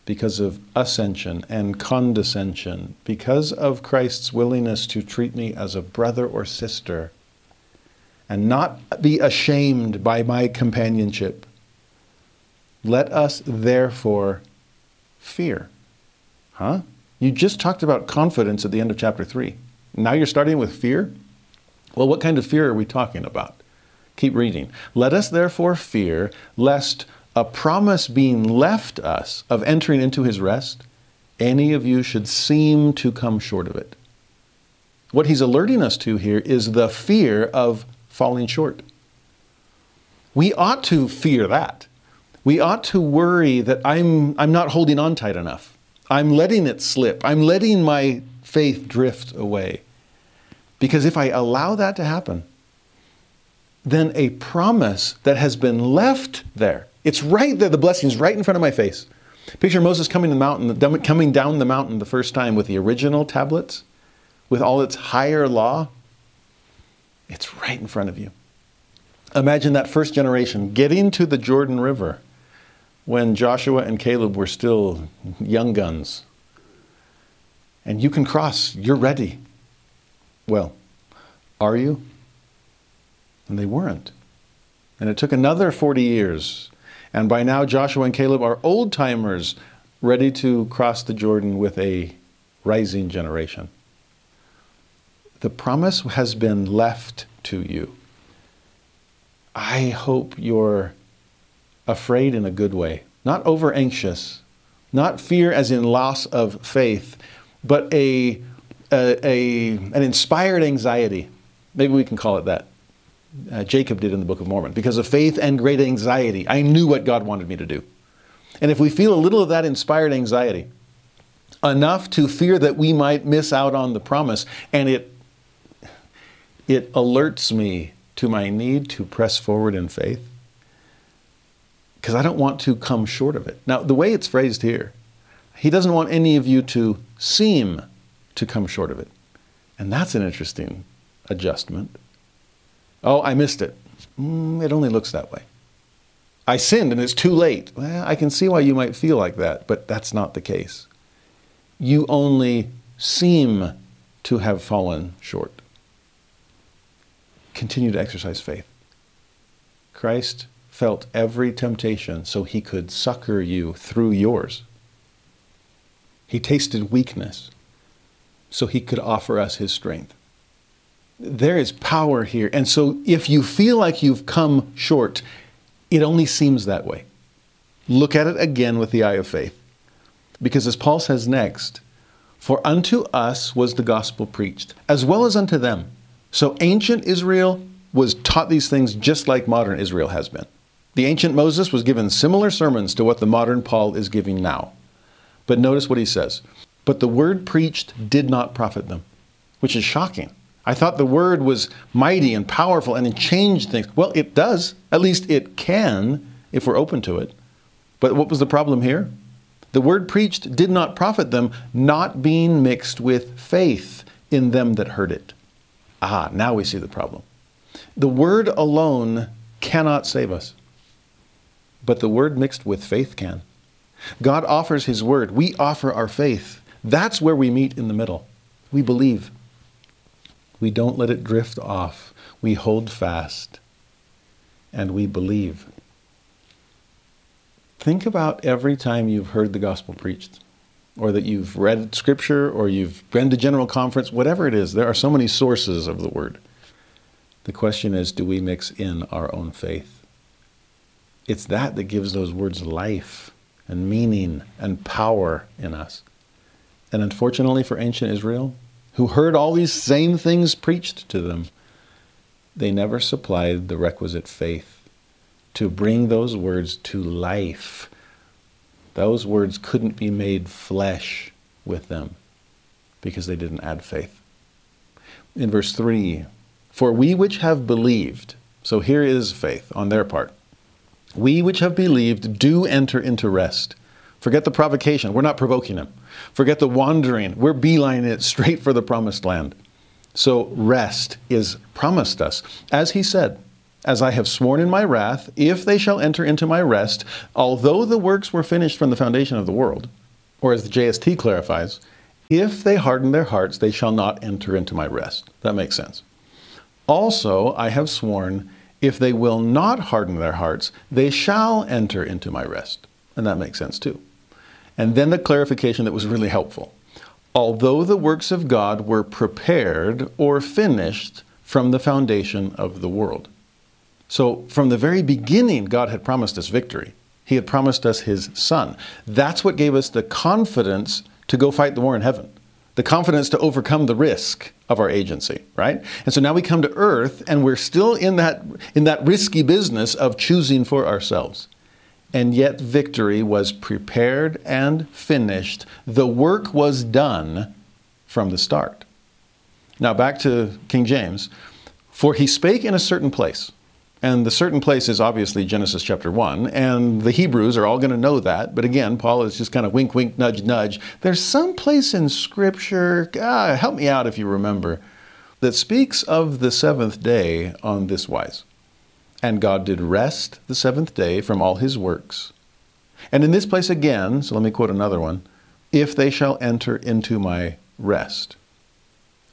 because of ascension and condescension, because of Christ's willingness to treat me as a brother or sister, and not be ashamed by my companionship. Let us therefore fear. Huh? You just talked about confidence at the end of chapter three. Now you're starting with fear? Well, what kind of fear are we talking about? Keep reading. Let us therefore fear, lest a promise being left us of entering into his rest, any of you should seem to come short of it. What he's alerting us to here is the fear of falling short. We ought to fear that. We ought to worry that I'm, I'm not holding on tight enough. I'm letting it slip. I'm letting my faith drift away. Because if I allow that to happen, then a promise that has been left there, it's right there, the blessing's right in front of my face. Picture Moses coming, the mountain, coming down the mountain the first time with the original tablets, with all its higher law. It's right in front of you. Imagine that first generation getting to the Jordan River when Joshua and Caleb were still young guns. And you can cross. You're ready. Well, are you? And they weren't. And it took another forty years. And by now Joshua and Caleb are old-timers ready to cross the Jordan with a rising generation. The promise has been left to you. I hope you're afraid in a good way. Not over anxious, not fear as in loss of faith, but a, a, a an inspired anxiety. Maybe we can call it that. Uh, Jacob did in the Book of Mormon. Because of faith and great anxiety, I knew what God wanted me to do. And if we feel a little of that inspired anxiety, enough to fear that we might miss out on the promise, and it It alerts me to my need to press forward in faith because I don't want to come short of it. Now, the way it's phrased here, he doesn't want any of you to seem to come short of it. And that's an interesting adjustment. Oh, I missed it. Mm, it only looks that way. I sinned and it's too late. Well, I can see why you might feel like that, but that's not the case. You only seem to have fallen short. Continue to exercise faith. Christ felt every temptation so he could succor you through yours. He tasted weakness so he could offer us his strength. There is power here. And so if you feel like you've come short, it only seems that way. Look at it again with the eye of faith. Because as Paul says next, for unto us was the gospel preached, as well as unto them. So ancient Israel was taught these things just like modern Israel has been. The ancient Moses was given similar sermons to what the modern Paul is giving now. But notice what he says. But the word preached did not profit them, which is shocking. I thought the word was mighty and powerful and it changed things. Well, it does. At least it can if we're open to it. But what was the problem here? The word preached did not profit them, not being mixed with faith in them that heard it. Ah, now we see the problem. The word alone cannot save us. but the word mixed with faith can. God offers his word. We offer our faith. That's where we meet in the middle. We believe. We don't let it drift off. We hold fast. And we believe. Think about every time you've heard the gospel preached, or that you've read scripture, or you've been to general conference, whatever it is. There are so many sources of the word. The question is, do we mix in our own faith? It's that that gives those words life and meaning and power in us. And unfortunately for ancient Israel, who heard all these same things preached to them, they never supplied the requisite faith to bring those words to life. Those words couldn't be made flesh with them because they didn't add faith. In verse three, for we which have believed, so here is faith on their part. We which have believed do enter into rest. Forget the provocation. We're not provoking him. Forget the wandering. We're beelining it straight for the promised land. So rest is promised us. As he said, as I have sworn in my wrath, if they shall enter into my rest, although the works were finished from the foundation of the world, or as the J S T clarifies, if they harden their hearts, they shall not enter into my rest. That makes sense. Also, I have sworn, if they will not harden their hearts, they shall enter into my rest. And that makes sense too. And then the clarification that was really helpful. Although the works of God were prepared or finished from the foundation of the world. So from the very beginning, God had promised us victory. He had promised us his son. That's what gave us the confidence to go fight the war in heaven, the confidence to overcome the risk of our agency, right? And so now we come to earth and we're still in that, in that risky business of choosing for ourselves. And yet victory was prepared and finished. The work was done from the start. Now back to King James. For he spake in a certain place. And the certain place is obviously Genesis chapter one, and the Hebrews are all going to know that. But again, Paul is just kind of wink, wink, nudge, nudge. There's some place in Scripture, ah, help me out if you remember, that speaks of the seventh day on this wise. And God did rest the seventh day from all his works. And in this place again, so let me quote another one, if they shall enter into my rest.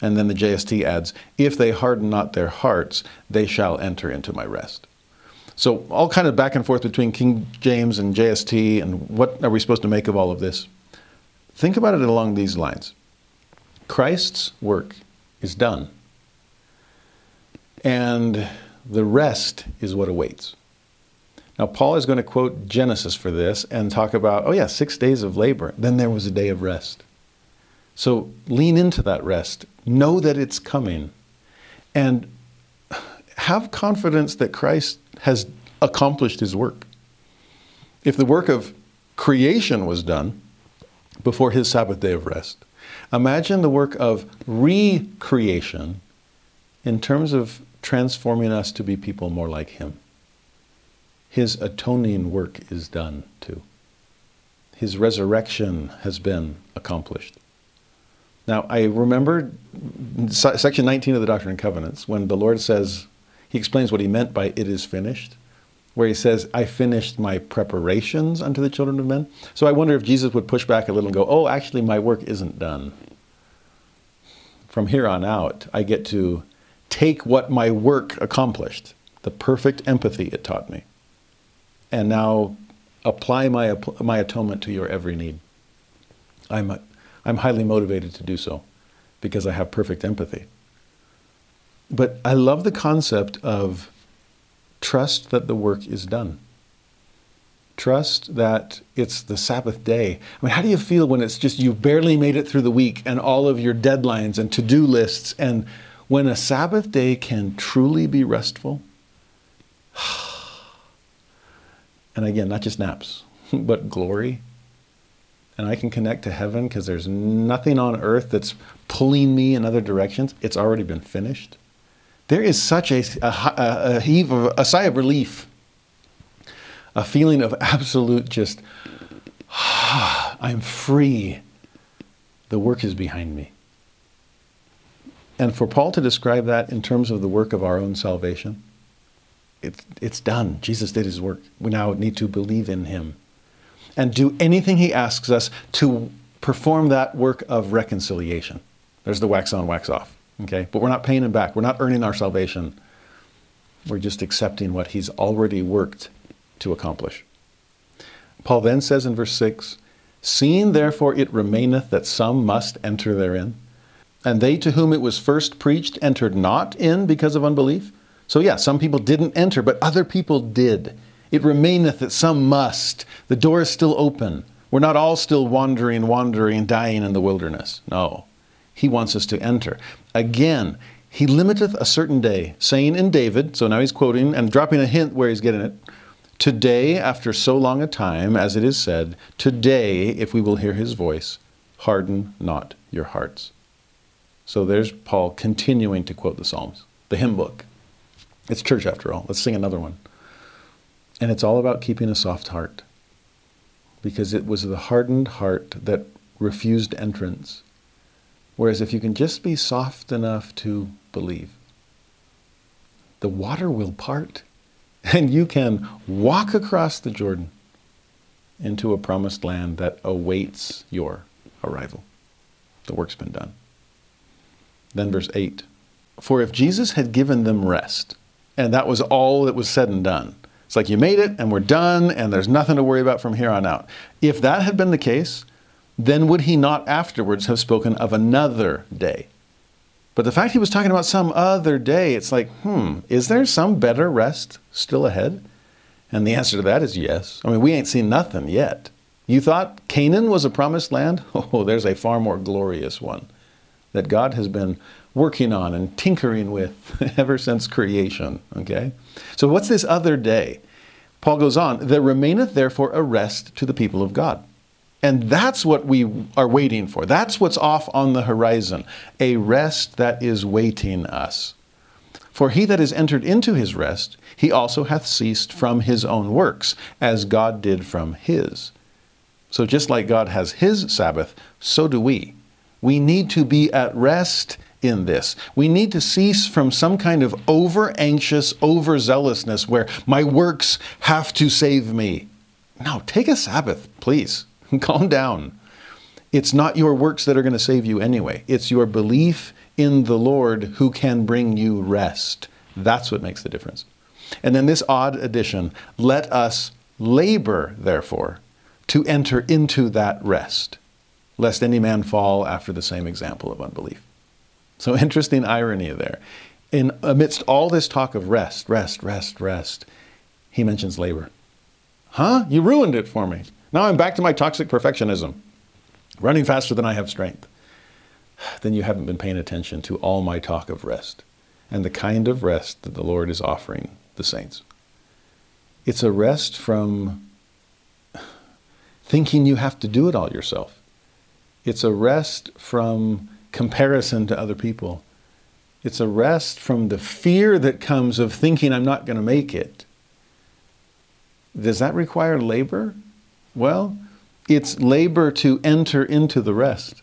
And then the J S T adds, if they harden not their hearts, they shall enter into my rest. So all kind of back and forth between King James and J S T, and what are we supposed to make of all of this? Think about it along these lines. Christ's work is done. And the rest is what awaits. Now, Paul is going to quote Genesis for this and talk about, oh yeah, six days of labor. Then there was a day of rest. So lean into that rest. Know that it's coming. And have confidence that Christ has accomplished his work. If the work of creation was done before his Sabbath day of rest, imagine the work of recreation in terms of transforming us to be people more like him. His atoning work is done too. His resurrection has been accomplished. Now, I remember section nineteen of the Doctrine and Covenants, when the Lord says, he explains what he meant by it is finished, where he says, I finished my preparations unto the children of men. So I wonder if Jesus would push back a little and go, oh, actually, my work isn't done. From here on out, I get to take what my work accomplished, the perfect empathy it taught me, and now apply my, my atonement to your every need. I'm a, I'm highly motivated to do so because I have perfect empathy. But I love the concept of trust that the work is done. Trust that it's the Sabbath day. I mean, how do you feel when it's just you've barely made it through the week and all of your deadlines and to-do lists, and when a Sabbath day can truly be restful? And again, not just naps, but glory. And I can connect to heaven because there's nothing on earth that's pulling me in other directions. It's already been finished. There is such a, a, a heave, of, a sigh of relief, a feeling of absolute just, ah, I'm free. The work is behind me. And for Paul to describe that in terms of the work of our own salvation, It's, it's done. Jesus did his work. We now need to believe in him and do anything he asks us to perform that work of reconciliation. There's the wax on, wax off. Okay? But we're not paying him back. We're not earning our salvation. We're just accepting what he's already worked to accomplish. Paul then says in verse six, "Seeing therefore it remaineth that some must enter therein, and they to whom it was first preached entered not in because of unbelief." So yeah, some people didn't enter, but other people did. It remaineth that some must. The door is still open. We're not all still wandering, wandering, dying in the wilderness. No. He wants us to enter. Again, he limiteth a certain day, saying in David, so now he's quoting and dropping a hint where he's getting it, "Today, after so long a time, as it is said, today, if we will hear his voice, harden not your hearts." So there's Paul continuing to quote the Psalms, the hymn book. It's church after all. Let's sing another one. And it's all about keeping a soft heart, because it was the hardened heart that refused entrance. Whereas if you can just be soft enough to believe, the water will part and you can walk across the Jordan into a promised land that awaits your arrival. The work's been done. Then verse eight, "For if Jesus had given them rest," and that was all that was said and done. It's like, you made it and we're done and there's nothing to worry about from here on out. If that had been the case, then would he not afterwards have spoken of another day? But the fact he was talking about some other day, it's like, hmm, is there some better rest still ahead? And the answer to that is yes. I mean, we ain't seen nothing yet. You thought Canaan was a promised land? Oh, there's a far more glorious one that God has been working on and tinkering with ever since creation, okay? So what's this other day? Paul goes on, "There remaineth therefore a rest to the people of God." And that's what we are waiting for. That's what's off on the horizon, a rest that is waiting us. "For he that is entered into his rest, he also hath ceased from his own works, as God did from his." So just like God has his Sabbath, so do we. We need to be at rest in this. We need to cease from some kind of over-anxious, overzealousness where my works have to save me. No, take a Sabbath, please. Calm down. It's not your works that are going to save you anyway. It's your belief in the Lord who can bring you rest. That's what makes the difference. And then this odd addition, "Let us labor, therefore, to enter into that rest, lest any man fall after the same example of unbelief." So interesting irony there. In amidst all this talk of rest, rest, rest, rest, he mentions labor. Huh? You ruined it for me. Now I'm back to my toxic perfectionism, running faster than I have strength. Then you haven't been paying attention to all my talk of rest and the kind of rest that the Lord is offering the saints. It's a rest from thinking you have to do it all yourself. It's a rest from comparison to other people. It's a rest from the fear that comes of thinking I'm not going to make it. Does that require labor? Well, it's labor to enter into the rest.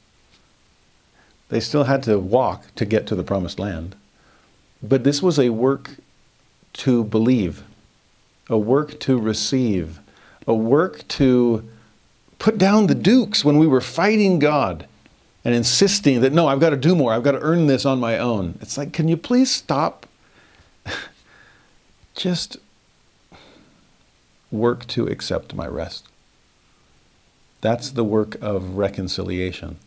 They still had to walk to get to the promised land. But this was a work to believe, a work to receive, a work to put down the dukes when we were fighting God and insisting that, no, I've got to do more. I've got to earn this on my own. It's like, can you please stop? Just work to accept my rest. That's the work of reconciliation.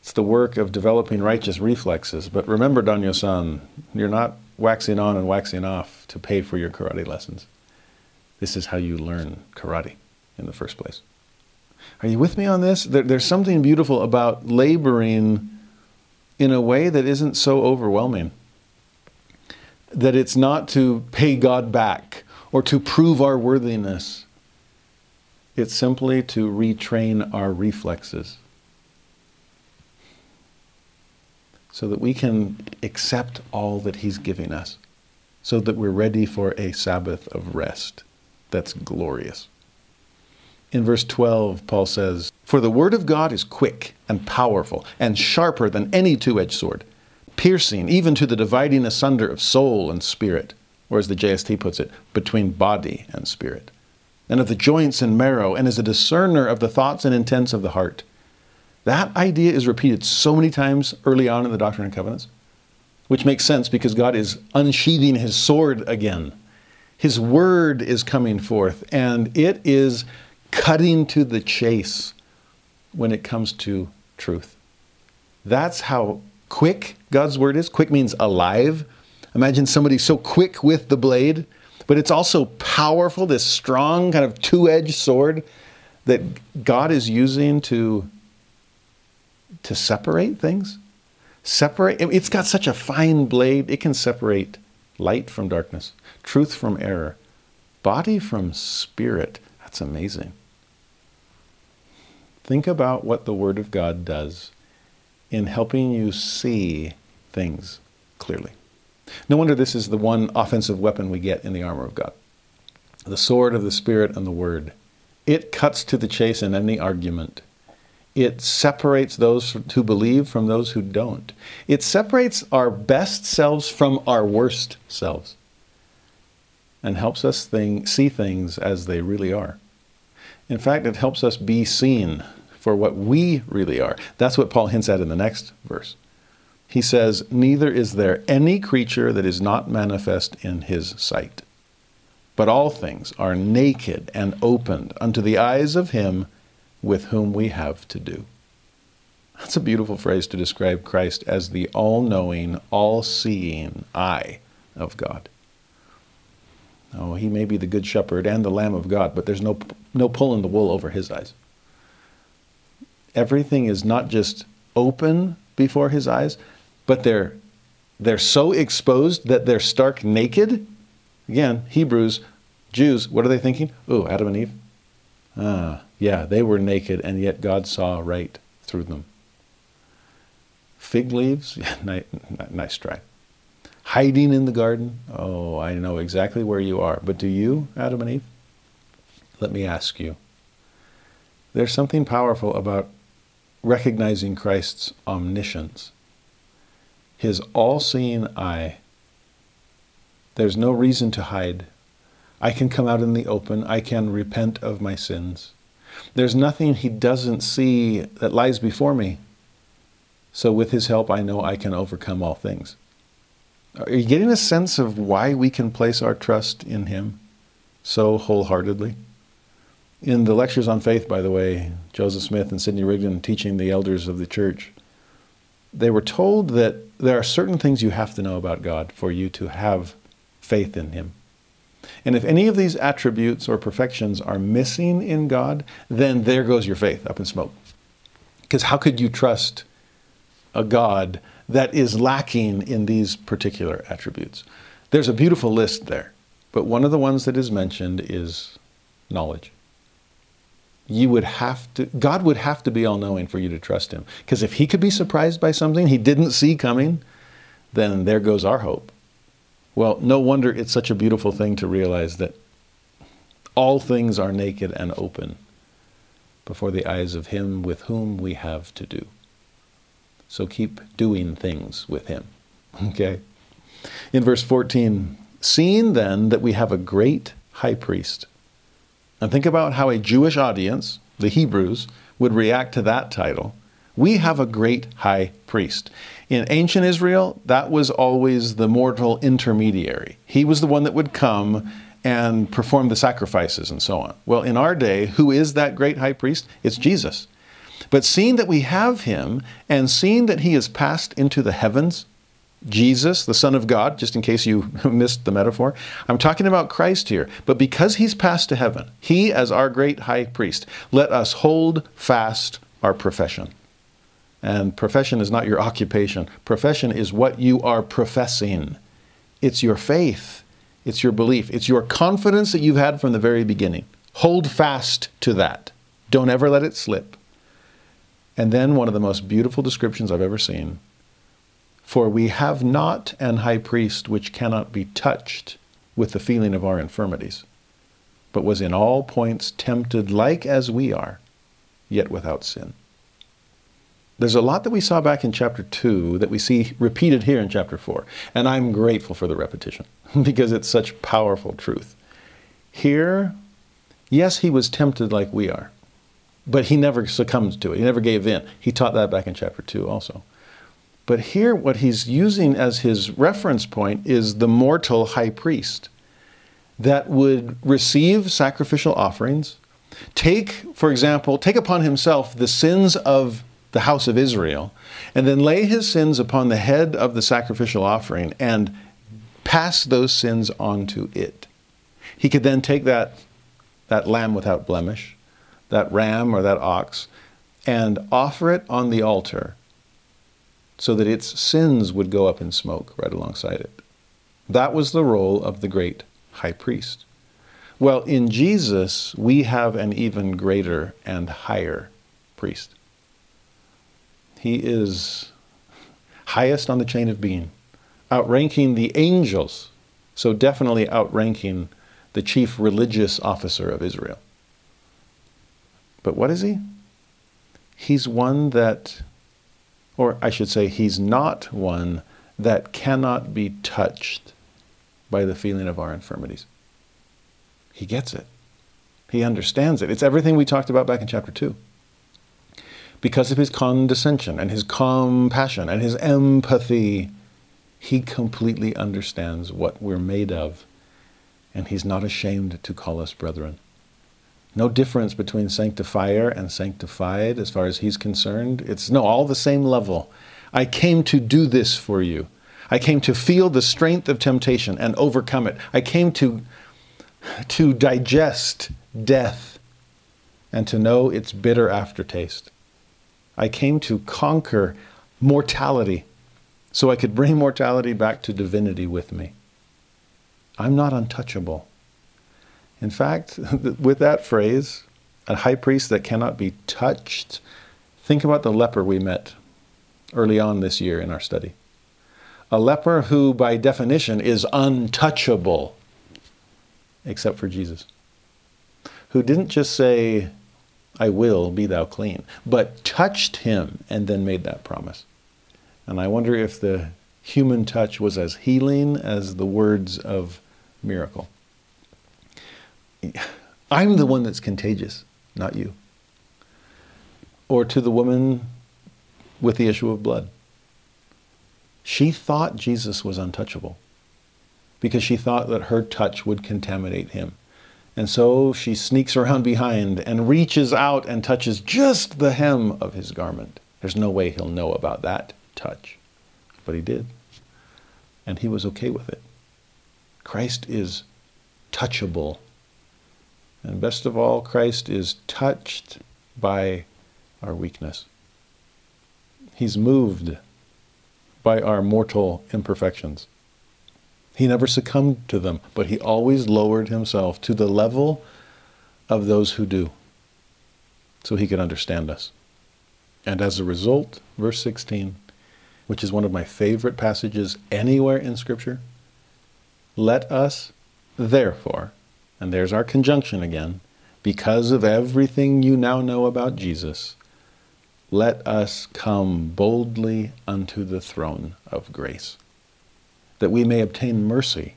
It's the work of developing righteous reflexes. But remember, Dano-san, you're not waxing on and waxing off to pay for your karate lessons. This is how you learn karate in the first place. Are you with me on this? There, there's something beautiful about laboring in a way that isn't so overwhelming. That it's not to pay God back or to prove our worthiness. It's simply to retrain our reflexes so that we can accept all that he's giving us, so that we're ready for a Sabbath of rest that's glorious. In verse twelve, Paul says, "For the word of God is quick and powerful and sharper than any two-edged sword, piercing even to the dividing asunder of soul and spirit, or as the J S T puts it, between body and spirit, and of the joints and marrow, and is a discerner of the thoughts and intents of the heart. That idea is repeated so many times early on in the Doctrine and Covenants, which makes sense because God is unsheathing his sword again. His word is coming forth, and it is cutting to the chase when it comes to truth. That's how quick God's word is. Quick means alive. Imagine somebody so quick with the blade, but it's also powerful, this strong kind of two-edged sword that God is using to, to separate things. Separate. It's got such a fine blade, it can separate light from darkness, truth from error, body from spirit. That's amazing. Think about what the Word of God does in helping you see things clearly. No wonder this is the one offensive weapon we get in the armor of God. The sword of the Spirit and the Word. It cuts to the chase in any argument. It separates those who believe from those who don't. It separates our best selves from our worst selves and helps us think, see things as they really are. In fact, it helps us be seen for what we really are. That's what Paul hints at in the next verse. He says, neither is there any creature that is not manifest in his sight, but all things are naked and opened unto the eyes of him with whom we have to do. That's a beautiful phrase to describe Christ as the all-knowing, all-seeing eye of God. Oh, he may be the good shepherd and the Lamb of God, but there's no, no pulling the wool over his eyes. Everything is not just open before his eyes, but they're they're so exposed that they're stark naked. Again, Hebrews, Jews, what are they thinking? Ooh, Adam and Eve. Ah, yeah, they were naked, and yet God saw right through them. Fig leaves, nice, nice try. Hiding in the garden, oh, I know exactly where you are. But do you, Adam and Eve? Let me ask you. There's something powerful about recognizing Christ's omniscience, his all-seeing eye. There's no reason to hide. I can come out in the open. I can repent of my sins. There's nothing he doesn't see that lies before me. So with his help, I know I can overcome all things. Are you getting a sense of why we can place our trust in him so wholeheartedly? In the lectures on faith, by the way, Joseph Smith and Sidney Rigdon teaching the elders of the church, they were told that there are certain things you have to know about God for you to have faith in him. And if any of these attributes or perfections are missing in God, then there goes your faith up in smoke. Because how could you trust a God that is lacking in these particular attributes? There's a beautiful list there, but one of the ones that is mentioned is knowledge. You would have to, God would have to be all-knowing for you to trust him. Because if he could be surprised by something he didn't see coming, then there goes our hope. Well, no wonder it's such a beautiful thing to realize that all things are naked and open before the eyes of him with whom we have to do. So keep doing things with him. Okay? In verse fourteen, seeing then that we have a great high priest. And think about how a Jewish audience, the Hebrews, would react to that title. We have a great high priest. In ancient Israel, that was always the mortal intermediary. He was the one that would come and perform the sacrifices and so on. Well, in our day, who is that great high priest? It's Jesus. But seeing that we have him and seeing that he is passed into the heavens, Jesus, the Son of God, just in case you missed the metaphor. I'm talking about Christ here. But because he's passed to heaven, he as our great high priest, let us hold fast our profession. And profession is not your occupation. Profession is what you are professing. It's your faith. It's your belief. It's your confidence that you've had from the very beginning. Hold fast to that. Don't ever let it slip. And then one of the most beautiful descriptions I've ever seen. For we have not an high priest which cannot be touched with the feeling of our infirmities, but was in all points tempted like as we are, yet without sin. There's a lot that we saw back in chapter two that we see repeated here in chapter four. And I'm grateful for the repetition because it's such powerful truth. Here, yes, he was tempted like we are, but he never succumbed to it. He never gave in. He taught that back in chapter two also. But here, what he's using as his reference point is the mortal high priest that would receive sacrificial offerings, take, for example, take upon himself the sins of the house of Israel, and then lay his sins upon the head of the sacrificial offering and pass those sins onto it. He could then take that, that lamb without blemish, that ram or that ox, and offer it on the altar so that its sins would go up in smoke right alongside it. That was the role of the great high priest. Well, in Jesus, we have an even greater and higher priest. He is highest on the chain of being, outranking the angels, so definitely outranking the chief religious officer of Israel. But what is he? He's one that, or I should say, he's not one that cannot be touched by the feeling of our infirmities. He gets it. He understands it. It's everything we talked about back in chapter two. Because of his condescension and his compassion and his empathy, he completely understands what we're made of, and he's not ashamed to call us brethren. No difference between sanctifier and sanctified as far as he's concerned. It's no, all the same level. I came to do this for you. I came to feel the strength of temptation and overcome it. I came to, to digest death and to know its bitter aftertaste. I came to conquer mortality so I could bring mortality back to divinity with me. I'm not untouchable. In fact, with that phrase, a high priest that cannot be touched, think about the leper we met early on this year in our study. A leper who, by definition, is untouchable, except for Jesus, who didn't just say, I will, be thou clean, but touched him and then made that promise. And I wonder if the human touch was as healing as the words of miracle. I'm the one that's contagious, not you. Or to the woman with the issue of blood. She thought Jesus was untouchable because she thought that her touch would contaminate him. And so she sneaks around behind and reaches out and touches just the hem of his garment. There's no way he'll know about that touch. But he did. And he was okay with it. Christ is touchable. And best of all, Christ is touched by our weakness. He's moved by our mortal imperfections. He never succumbed to them, but he always lowered himself to the level of those who do, so he could understand us. And as a result, verse sixteen, which is one of my favorite passages anywhere in Scripture, let us therefore, and there's our conjunction again, because of everything you now know about Jesus, let us come boldly unto the throne of grace, that we may obtain mercy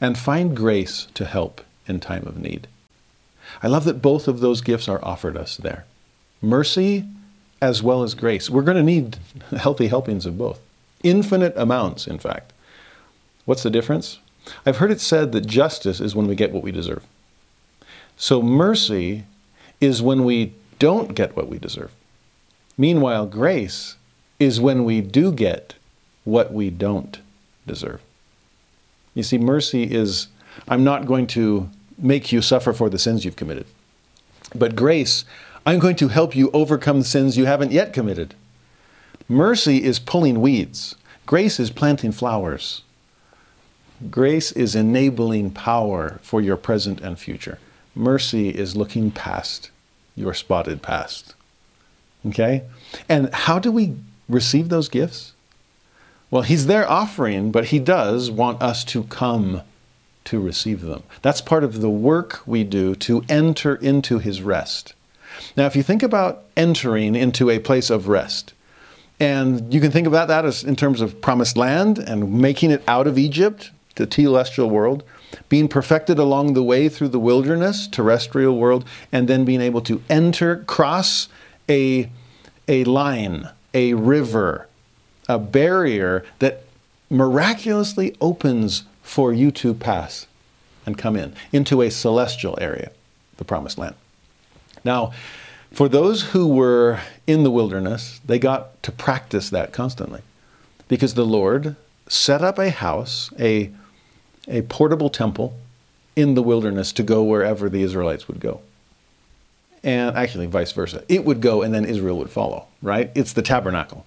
and find grace to help in time of need. I love that both of those gifts are offered us there. Mercy as well as grace. We're going to need healthy helpings of both. Infinite amounts, in fact. What's the difference? I've heard it said that justice is when we get what we deserve. So mercy is when we don't get what we deserve. Meanwhile, grace is when we do get what we don't deserve. You see, mercy is, I'm not going to make you suffer for the sins you've committed. But grace, I'm going to help you overcome the sins you haven't yet committed. Mercy is pulling weeds. Grace is planting flowers. Grace is enabling power for your present and future. Mercy is looking past your spotted past. Okay? And how do we receive those gifts? Well, he's there offering, but he does want us to come to receive them. That's part of the work we do to enter into his rest. Now, if you think about entering into a place of rest, And you can think about that as in terms of promised land and making it out of Egypt, the telestial world, being perfected along the way through the wilderness, terrestrial world, and then being able to enter, cross a, a line, a river, a barrier that miraculously opens for you to pass and come in, into a celestial area, the promised land. Now, for those who were in the wilderness, they got to practice that constantly because the Lord set up a house, a, a portable temple in the wilderness to go wherever the Israelites would go. And actually, vice versa. It would go and then Israel would follow, right? It's the tabernacle.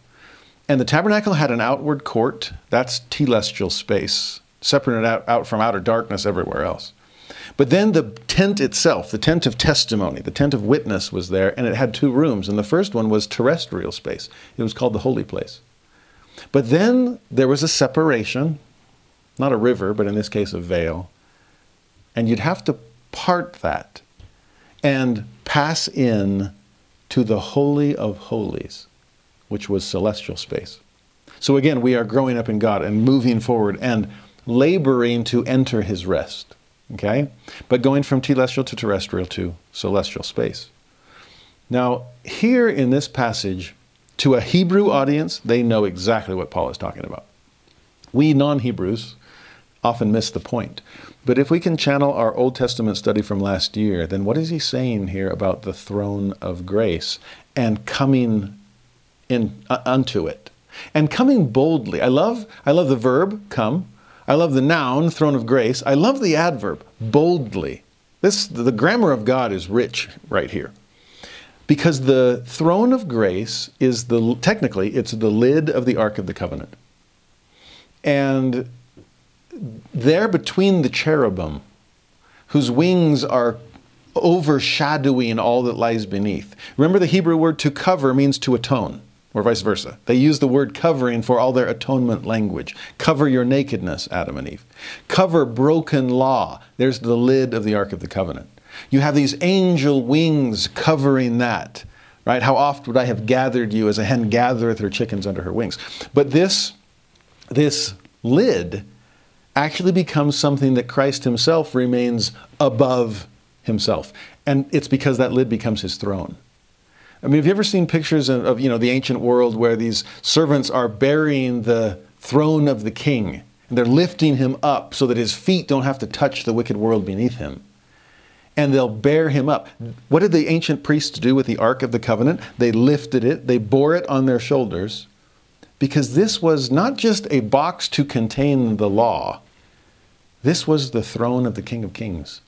And the tabernacle had an outward court. That's telestial space, separated out, out from outer darkness everywhere else. But then the tent itself, the tent of testimony, the tent of witness was there, and it had two rooms. And the first one was terrestrial space. It was called the holy place. But then there was a separation, not a river, but in this case a veil. And you'd have to part that and pass in to the Holy of Holies, which was celestial space. So again, we are growing up in God and moving forward and laboring to enter his rest. Okay? But going from telestial to terrestrial to celestial space. Now, here in this passage, to a Hebrew audience, they know exactly what Paul is talking about. We non-Hebrews often miss the point. But if we can channel our Old Testament study from last year, then what is he saying here about the throne of grace and coming in uh, unto it? And coming boldly. I love, I love the verb, come. I love the noun, throne of grace. I love the adverb, boldly. This, the grammar of God is rich right here. Because the throne of grace is the, technically, it's the lid of the Ark of the Covenant. And there between the cherubim, whose wings are overshadowing all that lies beneath. Remember the Hebrew word to cover means to atone, or vice versa. They use the word covering for all their atonement language. Cover your nakedness, Adam and Eve. Cover broken law. There's the lid of the Ark of the Covenant. You have these angel wings covering that, right? How oft would I have gathered you as a hen gathereth her chickens under her wings. But this, this lid actually becomes something that Christ himself remains above himself. And it's because that lid becomes his throne. I mean, have you ever seen pictures of, of, you know, the ancient world where these servants are burying the throne of the king and they're lifting him up so that his feet don't have to touch the wicked world beneath him? And they'll bear him up. What did the ancient priests do with the Ark of the Covenant? They lifted it, they bore it on their shoulders, because this was not just a box to contain the law. This was the throne of the King of Kings.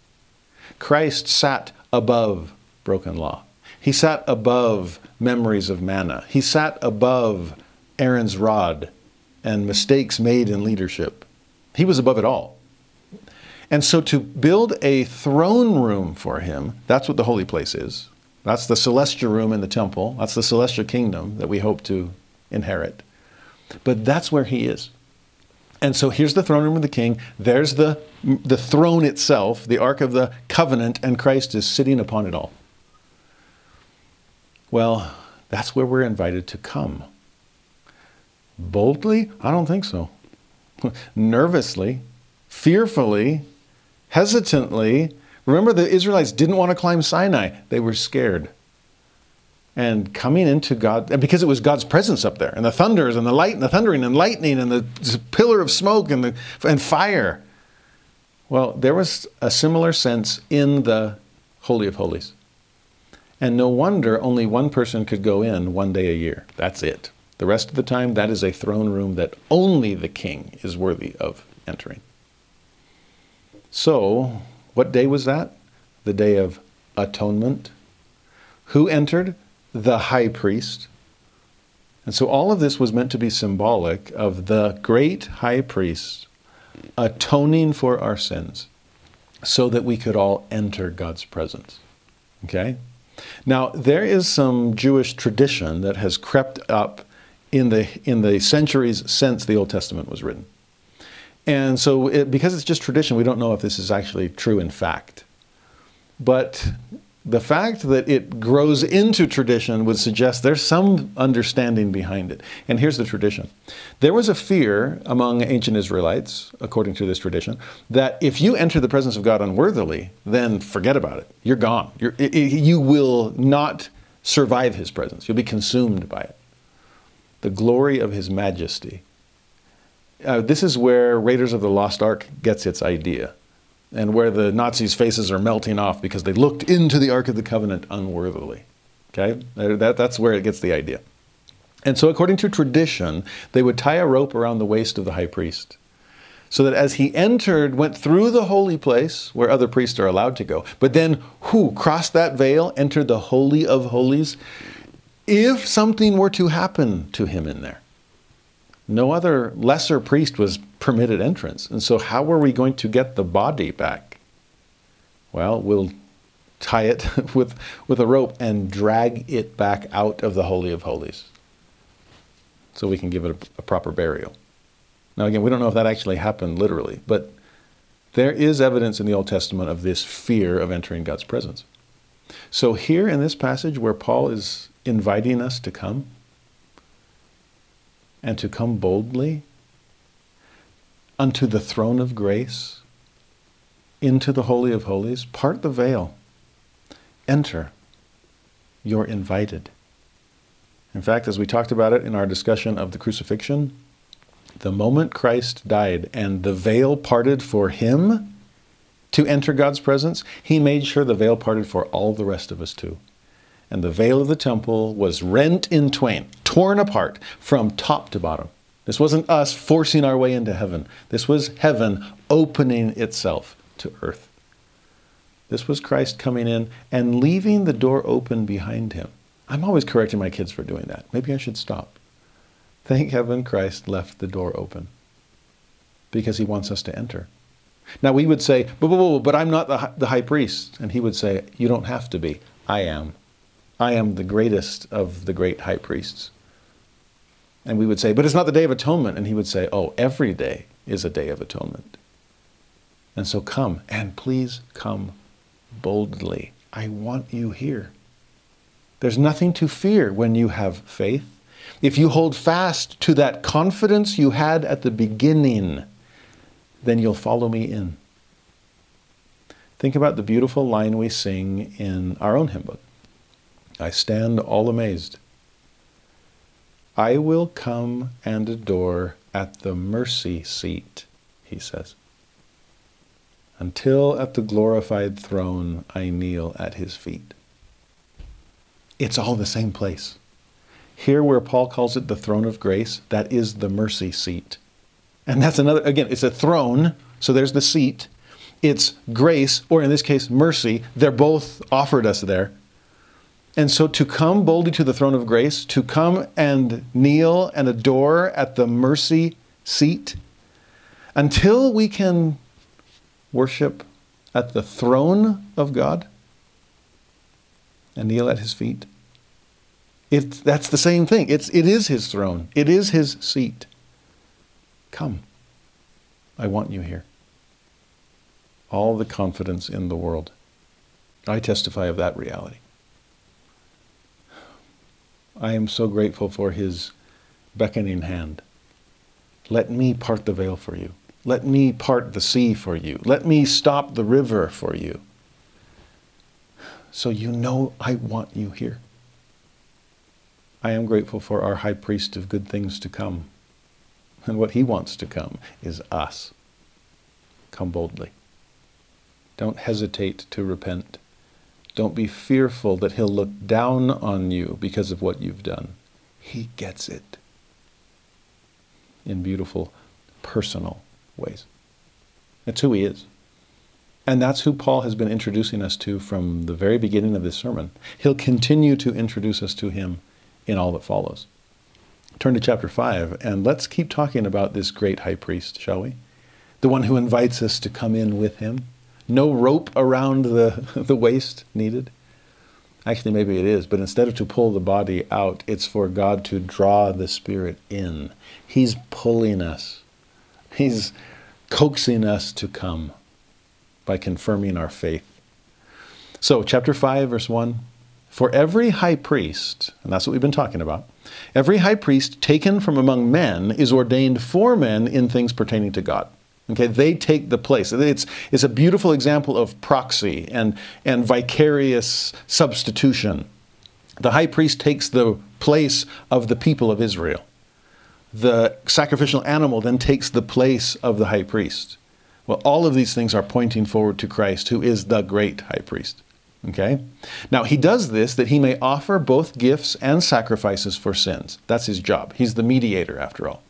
Christ sat above broken law. He sat above memories of manna. He sat above Aaron's rod and mistakes made in leadership. He was above it all. And so to build a throne room for him, that's what the holy place is. That's the celestial room in the temple. That's the celestial kingdom that we hope to inherit. But that's where he is. And so here's the throne room of the king. There's the, the throne itself, the Ark of the Covenant, and Christ is sitting upon it all. Well, that's where we're invited to come. Boldly? I don't think so. Nervously, fearfully, hesitantly. Remember, the Israelites didn't want to climb Sinai. They were scared. And coming into God, and because it was God's presence up there, and the thunders, and the light, and the thundering, and lightning, and the pillar of smoke, and the and fire. Well, there was a similar sense in the Holy of Holies. And no wonder only one person could go in one day a year. That's it. The rest of the time, that is a throne room that only the king is worthy of entering. So, what day was that? The Day of Atonement. Who entered? The high priest. And so all of this was meant to be symbolic of the great high priest atoning for our sins so that we could all enter God's presence. Okay? Now, there is some Jewish tradition that has crept up in the, in the centuries since the Old Testament was written. And so, it, because it's just tradition, we don't know if this is actually true in fact. But the fact that it grows into tradition would suggest there's some understanding behind it. And here's the tradition. There was a fear among ancient Israelites, according to this tradition, that if you enter the presence of God unworthily, then forget about it. You're gone. You're, it, it, you will not survive his presence. You'll be consumed by it. The glory of his majesty. Uh, this is where Raiders of the Lost Ark gets its idea, and where the Nazis' faces are melting off because they looked into the Ark of the Covenant unworthily. Okay? That, that's where it gets the idea. And so according to tradition, they would tie a rope around the waist of the high priest, so that as he entered, went through the holy place, where other priests are allowed to go, but then, who crossed that veil, entered the Holy of Holies, if something were to happen to him in there. No other lesser priest was permitted entrance. And so how were we going to get the body back? Well, we'll tie it with, with a rope and drag it back out of the Holy of Holies, so we can give it a, a proper burial. Now, again, we don't know if that actually happened literally, but there is evidence in the Old Testament of this fear of entering God's presence. So here in this passage where Paul is inviting us to come, and to come boldly unto the throne of grace, into the Holy of Holies, part the veil, enter, you're invited. In fact, as we talked about it in our discussion of the crucifixion, the moment Christ died and the veil parted for him to enter God's presence, he made sure the veil parted for all the rest of us too. And the veil of the temple was rent in twain, torn apart from top to bottom. This wasn't us forcing our way into heaven. This was heaven opening itself to earth. This was Christ coming in and leaving the door open behind him. I'm always correcting my kids for doing that. Maybe I should stop. Thank heaven Christ left the door open, because he wants us to enter. Now we would say, but, but, but I'm not the, the high priest. And he would say, you don't have to be. I am. I am the greatest of the great high priests. And we would say, but it's not the Day of Atonement. And he would say, oh, every day is a Day of Atonement. And so come, and please come boldly. I want you here. There's nothing to fear when you have faith. If you hold fast to that confidence you had at the beginning, then you'll follow me in. Think about the beautiful line we sing in our own hymn book. I stand all amazed. I will come and adore at the mercy seat, he says, until at the glorified throne I kneel at his feet. It's all the same place. Here where Paul calls it the throne of grace, that is the mercy seat. And that's another, again, it's a throne, so there's the seat. It's grace, or in this case, mercy. They're both offered us there. And so to come boldly to the throne of grace, to come and kneel and adore at the mercy seat, until we can worship at the throne of God and kneel at his feet. It, that's the same thing. It's, it is his throne. It is his seat. Come. I want you here. All the confidence in the world. I testify of that reality. I am so grateful for his beckoning hand. Let me part the veil for you. Let me part the sea for you. Let me stop the river for you. So you know I want you here. I am grateful for our high priest of good things to come. And what he wants to come is us. Come boldly. Don't hesitate to repent. Don't be fearful that he'll look down on you because of what you've done. He gets it in beautiful, personal ways. That's who he is. And that's who Paul has been introducing us to from the very beginning of this sermon. He'll continue to introduce us to him in all that follows. Turn to chapter five, and let's keep talking about this great high priest, shall we? The one who invites us to come in with him. No rope around the, the waist needed. Actually, maybe it is, but instead of to pull the body out, it's for God to draw the spirit in. He's pulling us. He's coaxing us to come by confirming our faith. So chapter five, verse one, for every high priest, and that's what we've been talking about, every high priest taken from among men is ordained for men in things pertaining to God. Okay, they take the place. It's, it's a beautiful example of proxy and, and vicarious substitution. The high priest takes the place of the people of Israel. The sacrificial animal then takes the place of the high priest. Well, all of these things are pointing forward to Christ, who is the great high priest. Okay? Now, he does this that he may offer both gifts and sacrifices for sins. That's his job. He's the mediator, after all,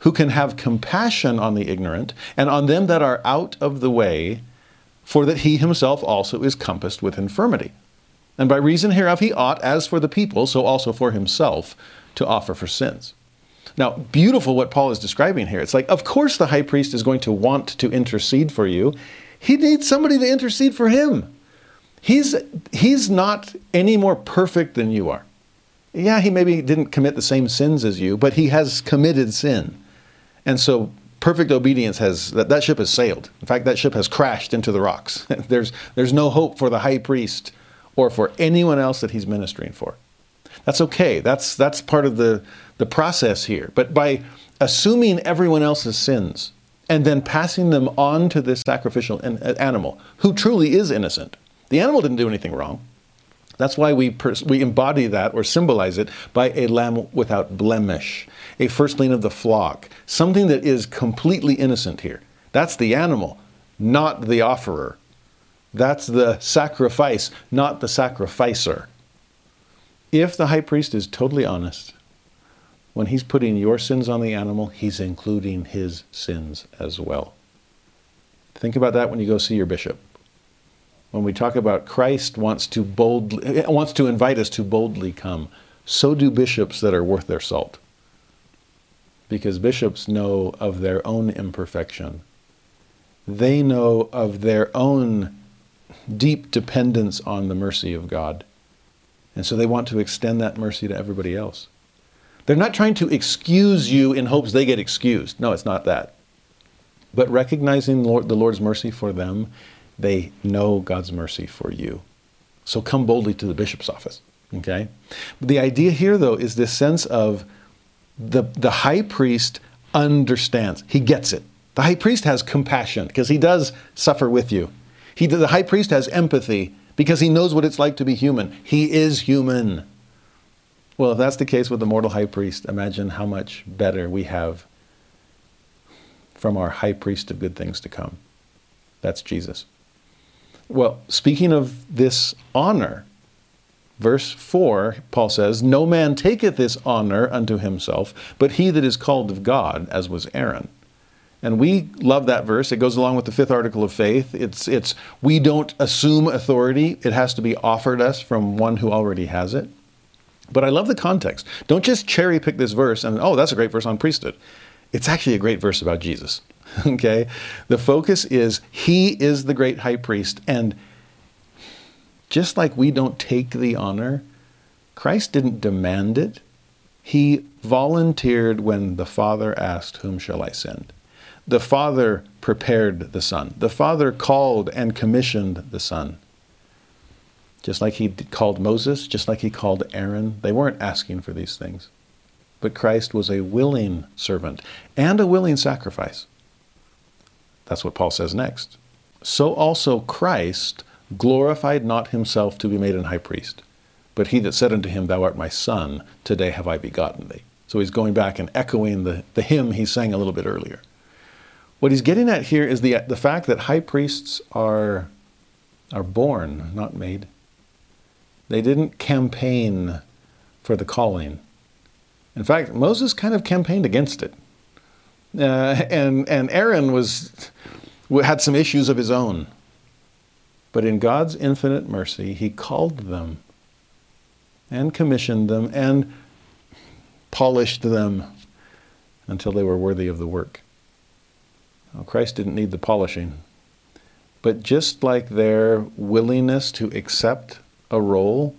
who can have compassion on the ignorant and on them that are out of the way, for that he himself also is compassed with infirmity. And by reason hereof he ought, as for the people, so also for himself, to offer for sins. Now, beautiful what Paul is describing here. It's like, of course the high priest is going to want to intercede for you. He needs somebody to intercede for him. He's, he's not any more perfect than you are. Yeah, he maybe didn't commit the same sins as you, but he has committed sin. And so perfect obedience has, that, that ship has sailed. In fact, that ship has crashed into the rocks. there's, there's no hope for the high priest or for anyone else that he's ministering for. That's okay. That's, that's part of the, the process here. But by assuming everyone else's sins and then passing them on to this sacrificial animal, who truly is innocent. The animal didn't do anything wrong. That's why we pers- we embody that or symbolize it by a lamb without blemish, a firstling of the flock, something that is completely innocent here. That's the animal, not the offerer. That's the sacrifice, not the sacrificer. If the high priest is totally honest, when he's putting your sins on the animal, he's including his sins as well. Think about that when you go see your bishop. When we talk about Christ wants to boldly, wants to invite us to boldly come, so do bishops that are worth their salt. Because bishops know of their own imperfection. They know of their own deep dependence on the mercy of God. And so they want to extend that mercy to everybody else. They're not trying to excuse you in hopes they get excused. No, it's not that. But recognizing Lord, the Lord's mercy for them, they know God's mercy for you. So come boldly to the bishop's office, okay? The idea here, though, is this sense of the, the high priest understands. He gets it. The high priest has compassion because he does suffer with you. He, the high priest has empathy because he knows what it's like to be human. He is human. Well, if that's the case with the mortal high priest, imagine how much better we have from our high priest of good things to come. That's Jesus. Well, speaking of this honor, verse four, Paul says, no man taketh this honor unto himself, but he that is called of God, as was Aaron. And we love that verse. It goes along with the fifth article of faith. It's, it's we don't assume authority. It has to be offered us from one who already has it. But I love the context. Don't just cherry pick this verse and, oh, that's a great verse on priesthood. It's actually a great verse about Jesus. Okay? The focus is, he is the great high priest. And just like we don't take the honor, Christ didn't demand it. He volunteered when the Father asked, whom shall I send? The Father prepared the Son. The Father called and commissioned the Son. Just like he called Moses, just like he called Aaron. They weren't asking for these things. But Christ was a willing servant and a willing sacrifice. That's what Paul says next. So also Christ glorified not himself to be made an high priest, but he that said unto him, thou art my son, today have I begotten thee. So he's going back and echoing the, the hymn he sang a little bit earlier. What he's getting at here is the, the fact that high priests are, are born, not made. They didn't campaign for the calling. In fact, Moses kind of campaigned against it. Uh, and, and Aaron was, had some issues of his own. But in God's infinite mercy, he called them and commissioned them and polished them until they were worthy of the work. Now, Christ didn't need the polishing. But just like their willingness to accept a role,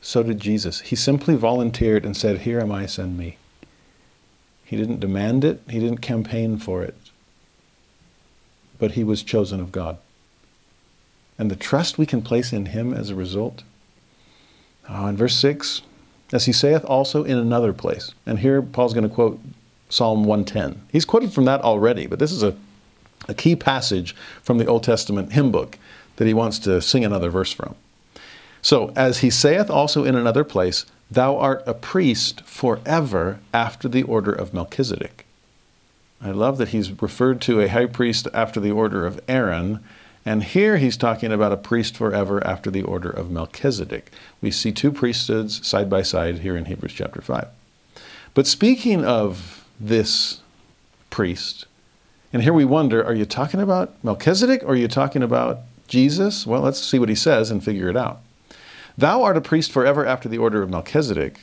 so did Jesus. He simply volunteered and said, here am I, send me. He didn't demand it. He didn't campaign for it. But he was chosen of God. and the trust we can place in him as a result. Uh, in verse six, as he saith also in another place. And here Paul's going to quote Psalm one ten. He's quoted from that already, but this is a, a key passage from the Old Testament hymn book that he wants to sing another verse from. So, as he saith also in another place, thou art a priest forever after the order of Melchizedek. I love that he's referred to a high priest after the order of Aaron, and here he's talking about a priest forever after the order of Melchizedek. We see two priesthoods side by side here in Hebrews chapter five. But speaking of this priest, and here we wonder, are you talking about Melchizedek or are you talking about Jesus? Well, let's see what he says and figure it out. Thou art a priest forever after the order of Melchizedek,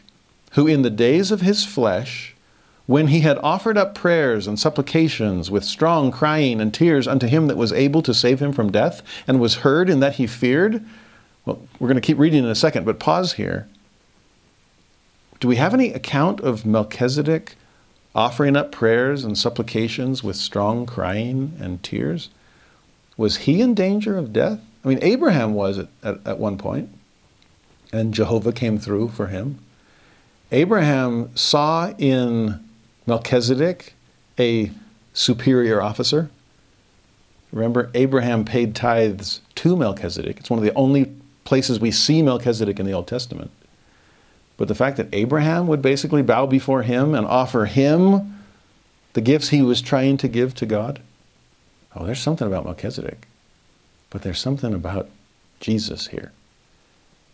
who in the days of his flesh, when he had offered up prayers and supplications with strong crying and tears unto him that was able to save him from death, and was heard in that he feared. Well, we're going to keep reading in a second, but pause here. Do we have any account of Melchizedek offering up prayers and supplications with strong crying and tears? Was he in danger of death? I mean, Abraham was at, at, at one point, and Jehovah came through for him. Abraham saw in Melchizedek a superior officer. Remember, Abraham paid tithes to Melchizedek. It's one of the only places we see Melchizedek in the Old Testament. But the fact that Abraham would basically bow before him and offer him the gifts he was trying to give to God. Oh, there's something about Melchizedek. But there's something about Jesus here.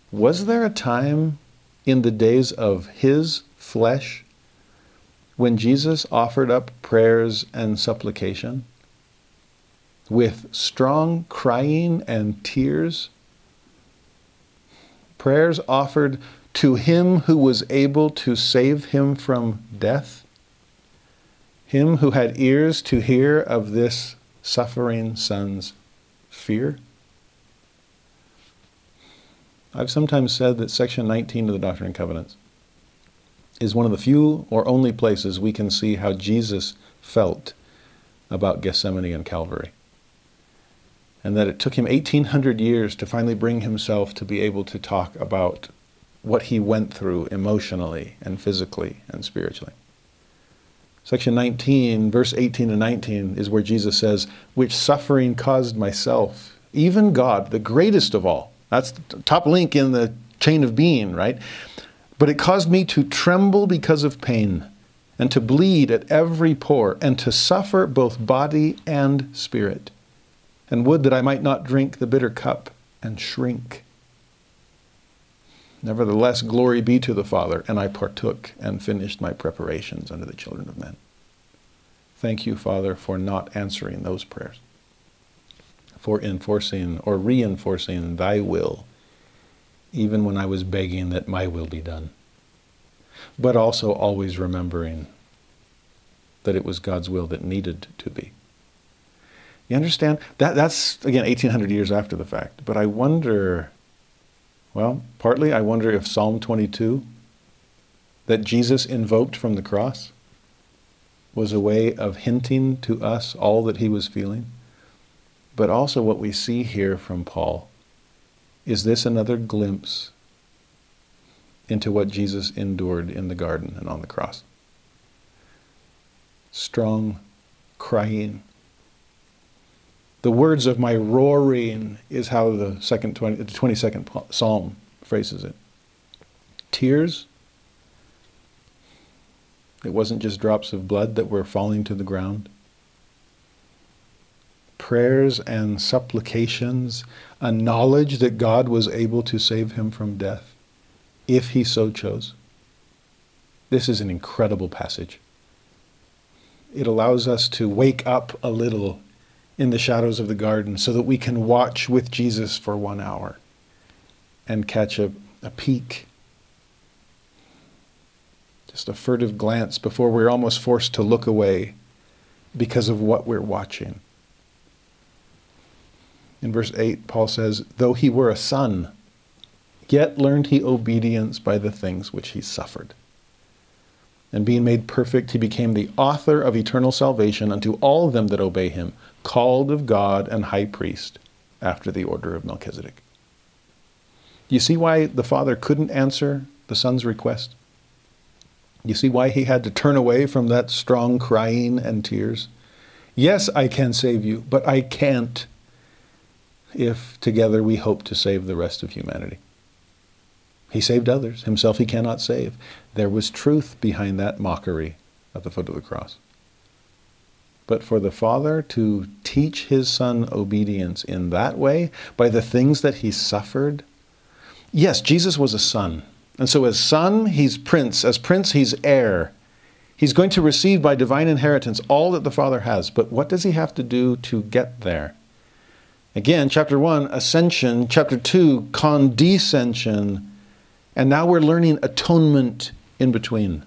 Was there a time in the days of his flesh when Jesus offered up prayers and supplication with strong crying and tears? Prayers offered to him who was able to save him from death, him who had ears to hear of this suffering son's fear. I've sometimes said that section nineteen of the Doctrine and Covenants is one of the few or only places we can see how Jesus felt about Gethsemane and Calvary. And that it took him eighteen hundred years to finally bring himself to be able to talk about what he went through emotionally and physically and spiritually. Section nineteen, verse eighteen and nineteen is where Jesus says, which suffering caused myself, even God, the greatest of all. That's the top link in the chain of being, right? But it caused me to tremble because of pain, and to bleed at every pore, and to suffer both body and spirit. And would that I might not drink the bitter cup and shrink. Nevertheless, glory be to the Father, and I partook and finished my preparations unto the children of men. Thank you, Father, for not answering those prayers, for enforcing or reinforcing thy will, even when I was begging that my will be done. But also always remembering that it was God's will that needed to be. You understand? That, that's, again, eighteen hundred years after the fact. But I wonder, well, partly I wonder if Psalm twenty-two, that Jesus invoked from the cross, was a way of hinting to us all that he was feeling. But also what we see here from Paul, is this another glimpse into what Jesus endured in the garden and on the cross? Strong crying. The words of my roaring is how the second twenty, the twenty-second Psalm phrases it. Tears. It wasn't just drops of blood that were falling to the ground. Prayers and supplications, a knowledge that God was able to save him from death, if he so chose. This is an incredible passage. It allows us to wake up a little in the shadows of the garden so that we can watch with Jesus for one hour and catch a, a peek. Just a furtive glance before we're almost forced to look away because of what we're watching. In verse eight, Paul says, though he were a son, yet learned he obedience by the things which he suffered. And being made perfect, he became the author of eternal salvation unto all them that obey him, called of God and high priest, after the order of Melchizedek. Do you see why the father couldn't answer the son's request? Do you see why he had to turn away from that strong crying and tears? Yes, I can save you, but I can't if together we hope to save the rest of humanity. He saved others. Himself he cannot save. There was truth behind that mockery at the foot of the cross. But for the father to teach his son obedience in that way, by the things that he suffered. Yes, Jesus was a son. And so as son, he's prince. As prince, he's heir. He's going to receive by divine inheritance all that the Father has. But what does he have to do to get there? Again, chapter one, ascension. Chapter two, condescension. And now we're learning atonement in between.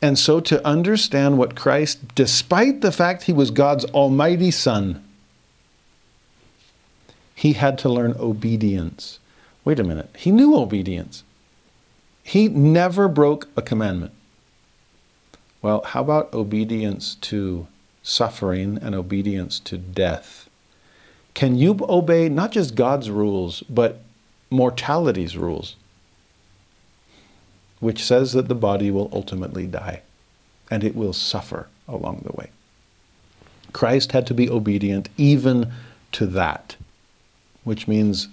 And so to understand what Christ, despite the fact he was God's almighty Son, he had to learn obedience. Wait a minute. He knew obedience. He never broke a commandment. Well, how about obedience to suffering and obedience to death? Can you obey not just God's rules, but mortality's rules, which says that the body will ultimately die and it will suffer along the way? Christ had to be obedient even to that, which means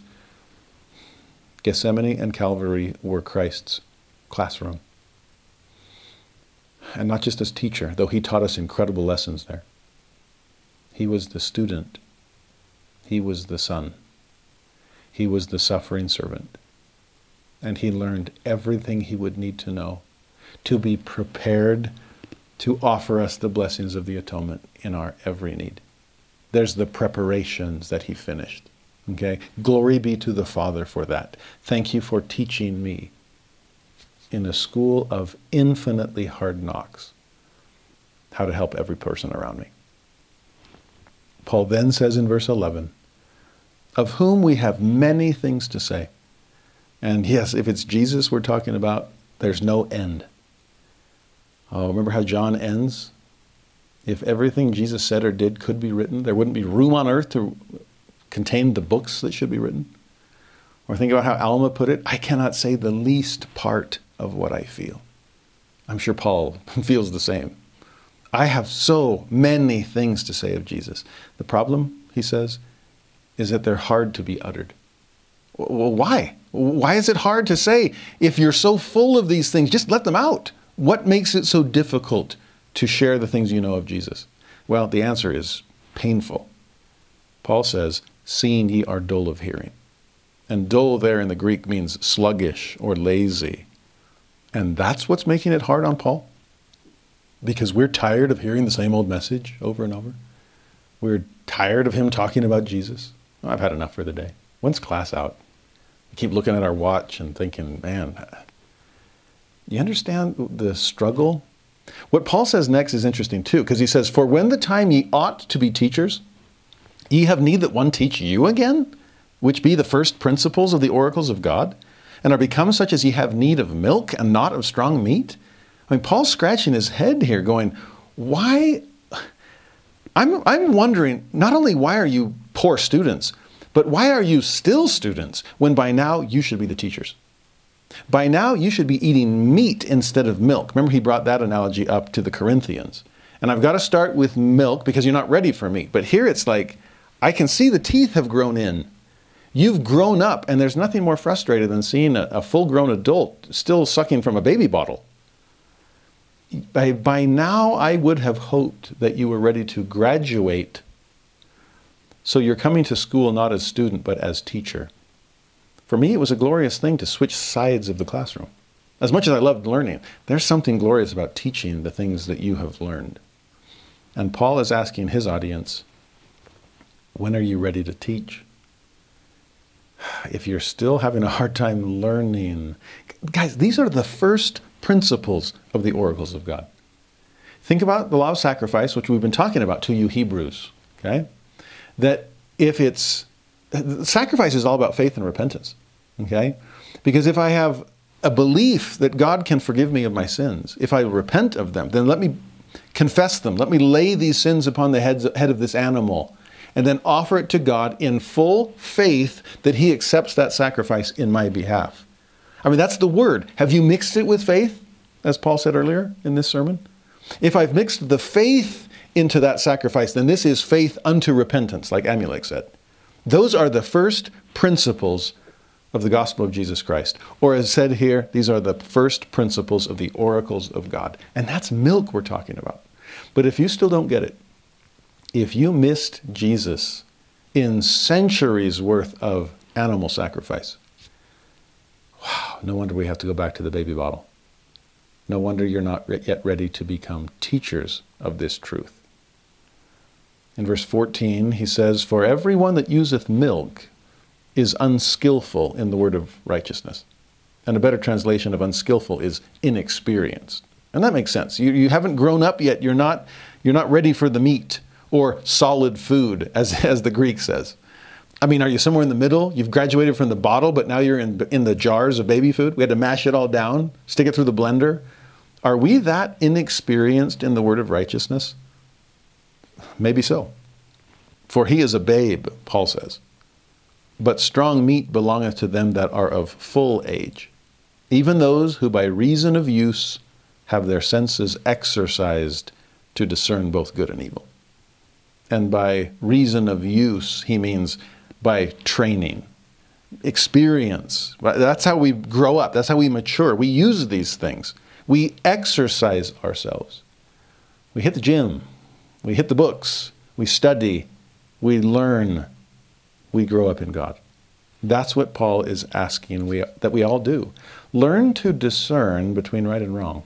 Gethsemane and Calvary were Christ's classroom. And not just as teacher, though he taught us incredible lessons there. He was the student. He was the son. He was the suffering servant. And he learned everything he would need to know to be prepared to offer us the blessings of the atonement in our every need. There's the preparations that he finished. Okay, glory be to the Father for that. Thank you for teaching me in a school of infinitely hard knocks how to help every person around me. Paul then says in verse eleven, of whom we have many things to say. And yes, if it's Jesus we're talking about, there's no end. Oh, remember how John ends? If everything Jesus said or did could be written, there wouldn't be room on earth to contain the books that should be written. Or think about how Alma put it, I cannot say the least part of what I feel. I'm sure Paul feels the same. I have so many things to say of Jesus. The problem, he says, is that they're hard to be uttered. Well, why? Why is it hard to say? If you're so full of these things, just let them out. What makes it so difficult to share the things you know of Jesus? Well, the answer is painful. Paul says, seeing ye are dull of hearing. And dull there in the Greek means sluggish or lazy. And that's what's making it hard on Paul. Because we're tired of hearing the same old message over and over. We're tired of him talking about Jesus. Oh, I've had enough for the day. When's class out? We keep looking at our watch and thinking, man, you understand the struggle? What Paul says next is interesting too, because he says, for when the time ye ought to be teachers, ye have need that one teach you again, which be the first principles of the oracles of God, and are become such as ye have need of milk and not of strong meat. I mean, Paul's scratching his head here going, why? I'm, I'm wondering, not only why are you poor students, but why are you still students when by now you should be the teachers? By now you should be eating meat instead of milk. Remember, he brought that analogy up to the Corinthians. And I've got to start with milk because you're not ready for meat. But here it's like, I can see the teeth have grown in. You've grown up, and there's nothing more frustrating than seeing a, a full-grown adult still sucking from a baby bottle. By, by now, I would have hoped that you were ready to graduate. So you're coming to school not as student, but as teacher. For me, it was a glorious thing to switch sides of the classroom. As much as I loved learning, there's something glorious about teaching the things that you have learned. And Paul is asking his audience, when are you ready to teach? If you're still having a hard time learning, guys, these are the first principles of the oracles of God. Think about the law of sacrifice, which we've been talking about to you Hebrews, okay? That if it's, sacrifice is all about faith and repentance, okay? Because if I have a belief that God can forgive me of my sins, if I repent of them, then let me confess them. Let me lay these sins upon the heads, head of this animal. and then offer it to God in full faith that he accepts that sacrifice in my behalf. I mean, that's the word. Have you mixed it with faith, as Paul said earlier in this sermon? If I've mixed the faith into that sacrifice, then this is faith unto repentance, like Amulek said. Those are the first principles of the gospel of Jesus Christ. Or as said here, these are the first principles of the oracles of God. And that's milk we're talking about. But if you still don't get it, if you missed Jesus in centuries worth of animal sacrifice, wow, no wonder we have to go back to the baby bottle. No wonder you're not yet ready to become teachers of this truth. In verse fourteen, he says, "For everyone that useth milk is unskillful in the word of righteousness." And a better translation of unskillful is inexperienced. And that makes sense. You, you haven't grown up yet. You're not, you're not ready for the meat or solid food, as, as the Greek says. I mean, are you somewhere in the middle? You've graduated from the bottle, but now you're in, in the jars of baby food. We had to mash it all down, stick it through the blender. Are we that inexperienced in the word of righteousness? Maybe so. For he is a babe, Paul says. But strong meat belongeth to them that are of full age, even those who by reason of use have their senses exercised to discern both good and evil. And by reason of use, he means by training, experience. That's how we grow up. That's how we mature. We use these things. We exercise ourselves. We hit the gym. We hit the books, we study, we learn, we grow up in God. That's what Paul is asking we, that we all do. Learn to discern between right and wrong.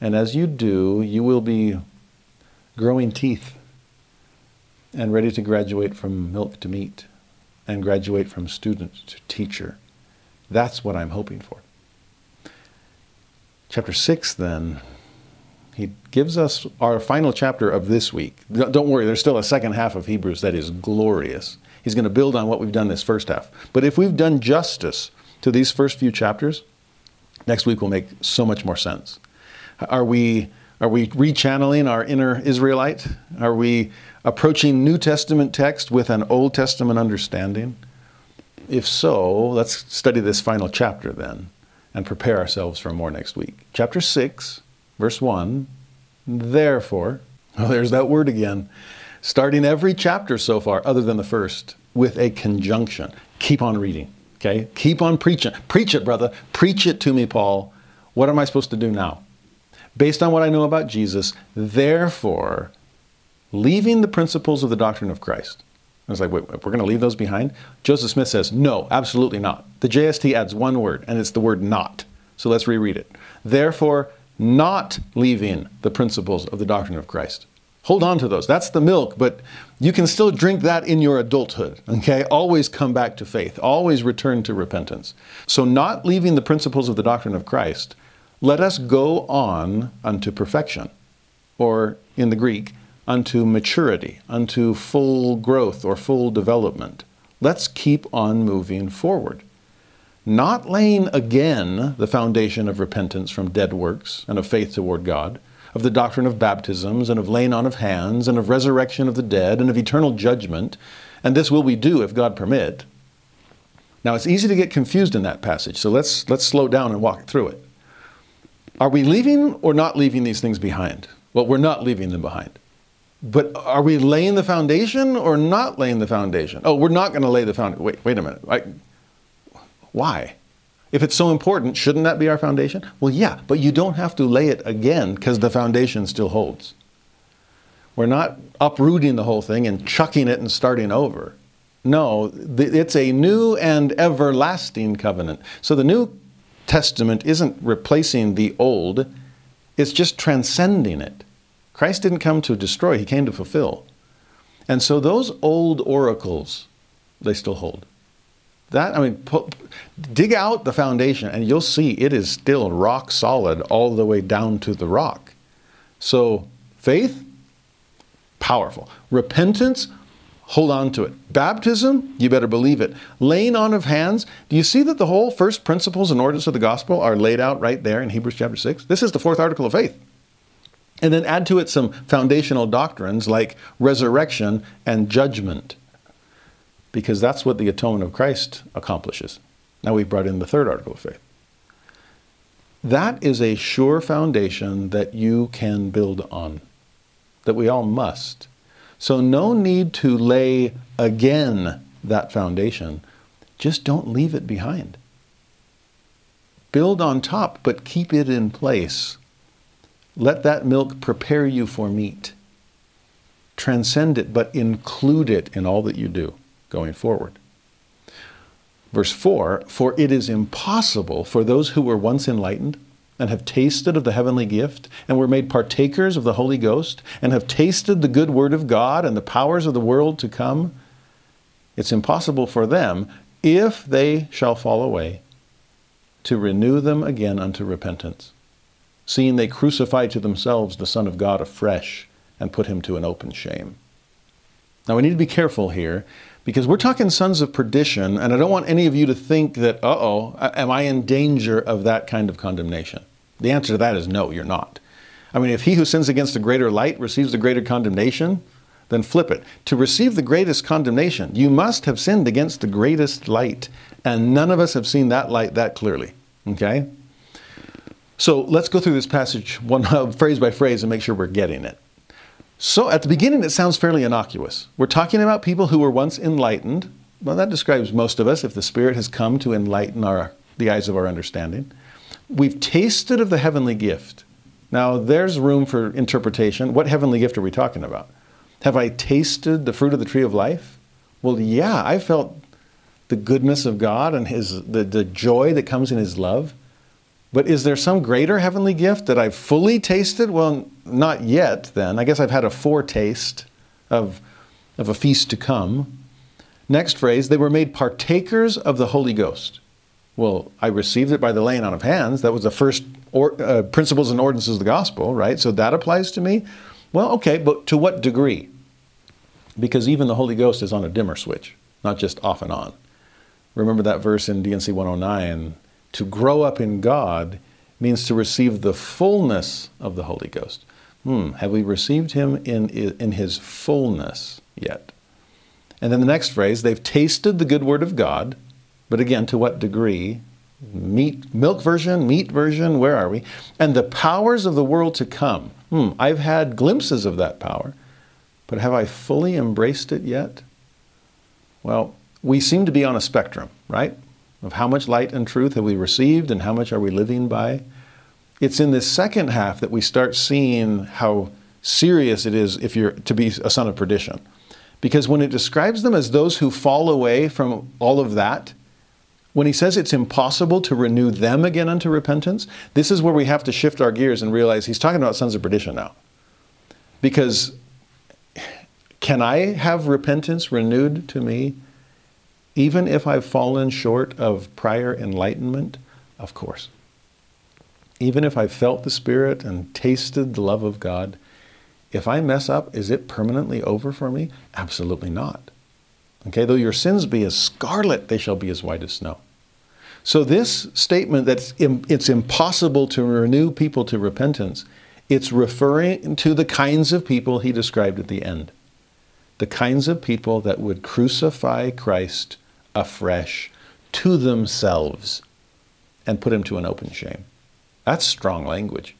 And as you do, you will be growing teeth and ready to graduate from milk to meat and graduate from student to teacher. That's what I'm hoping for. Chapter six, then, he gives us our final chapter of this week. Don't worry, there's still a second half of Hebrews that is glorious. He's going to build on what we've done this first half. But if we've done justice to these first few chapters, next week will make so much more sense. Are we are we rechanneling our inner Israelite? Are we approaching New Testament text with an Old Testament understanding? If so, let's study this final chapter then and prepare ourselves for more next week. Chapter six. Verse one, therefore, oh, there's that word again, starting every chapter so far, other than the first, with a conjunction. Keep on reading, okay? Keep on preaching. Preach it, brother. Preach it to me, Paul. What am I supposed to do now? Based on what I know about Jesus, therefore, leaving the principles of the doctrine of Christ. I was like, wait, we're going to leave those behind? Joseph Smith says, no, absolutely not. The J S T adds one word, and it's the word not. So let's reread it. Therefore, not leaving the principles of the doctrine of Christ. Hold on to those. That's the milk, but you can still drink that in your adulthood, okay? Always come back to faith. Always return to repentance. So not leaving the principles of the doctrine of Christ, let us go on unto perfection, or in the Greek, unto maturity, unto full growth or full development. Let's keep on moving forward. Not laying again the foundation of repentance from dead works and of faith toward God, of the doctrine of baptisms and of laying on of hands and of resurrection of the dead and of eternal judgment, and this will we do if God permit. Now it's easy to get confused in that passage, so let's let's slow down and walk through it. Are we leaving or not leaving these things behind? Well, we're not leaving them behind. But are we laying the foundation or not laying the foundation? Oh, we're not going to lay the foundation. Wait, wait a minute. I, Why? If it's so important, shouldn't that be our foundation? Well, yeah, but you don't have to lay it again because the foundation still holds. We're not uprooting the whole thing and chucking it and starting over. No, it's a new and everlasting covenant. So the New Testament isn't replacing the old, it's just transcending it. Christ didn't come to destroy, he came to fulfill. And so those old oracles, they still hold. That, I mean, po- dig out the foundation and you'll see it is still rock solid all the way down to the rock. So faith, powerful. Repentance, hold on to it. Baptism, you better believe it. Laying on of hands. Do you see that the whole first principles and ordinance of the gospel are laid out right there in Hebrews chapter six? This is the fourth article of faith. And then add to it some foundational doctrines like resurrection and judgment, because that's what the atonement of Christ accomplishes. Now we've brought in the third article of faith. That is a sure foundation that you can build on, that we all must. So no need to lay again that foundation. Just don't leave it behind. Build on top, but keep it in place. Let that milk prepare you for meat. Transcend it, but include it in all that you do going forward. Verse four, for it is impossible for those who were once enlightened and have tasted of the heavenly gift and were made partakers of the Holy Ghost and have tasted the good word of God and the powers of the world to come. It's impossible for them, if they shall fall away, to renew them again unto repentance, seeing they crucify to themselves the Son of God afresh and put him to an open shame. Now we need to be careful here, because we're talking sons of perdition, and I don't want any of you to think that, uh-oh, am I in danger of that kind of condemnation? The answer to that is no, you're not. I mean, if he who sins against the greater light receives the greater condemnation, then flip it. To receive the greatest condemnation, you must have sinned against the greatest light, and none of us have seen that light that clearly, okay? So let's go through this passage one uh, phrase by phrase and make sure we're getting it. So at the beginning, it sounds fairly innocuous. We're talking about people who were once enlightened. Well, that describes most of us if the Spirit has come to enlighten our, the eyes of our understanding. We've tasted of the heavenly gift. Now, there's room for interpretation. What heavenly gift are we talking about? Have I tasted the fruit of the tree of life? Well, yeah, I felt the goodness of God and his the, the joy that comes in his love. But is there some greater heavenly gift that I've fully tasted? Well, not yet then. I guess I've had a foretaste of, of a feast to come. Next phrase, they were made partakers of the Holy Ghost. Well, I received it by the laying on of hands. That was the first or, uh, principles and ordinances of the gospel, right? So that applies to me. Well, okay, but to what degree? Because even the Holy Ghost is on a dimmer switch, not just off and on. Remember that verse in D and C one oh nine, to grow up in God means to receive the fullness of the Holy Ghost. Hmm, have we received him in, in his fullness yet? And then the next phrase, they've tasted the good word of God, but again, to what degree? Meat, milk version, meat version, where are we? And the powers of the world to come. Hmm, I've had glimpses of that power, but have I fully embraced it yet? Well, we seem to be on a spectrum, right? Of how much light and truth have we received and how much are we living by? It's in this second half that we start seeing how serious it is if you're to be a son of perdition. Because when it describes them as those who fall away from all of that, when he says it's impossible to renew them again unto repentance, this is where we have to shift our gears and realize he's talking about sons of perdition now. Because can I have repentance renewed to me? Even if I've fallen short of prior enlightenment? Of course. Even if I've felt the Spirit and tasted the love of God, if I mess up, is it permanently over for me? Absolutely not. Okay, though your sins be as scarlet, they shall be as white as snow. So this statement that it's impossible to renew people to repentance, it's referring to the kinds of people he described at the end. The kinds of people that would crucify Christ afresh to themselves and put him to an open shame. That's strong language.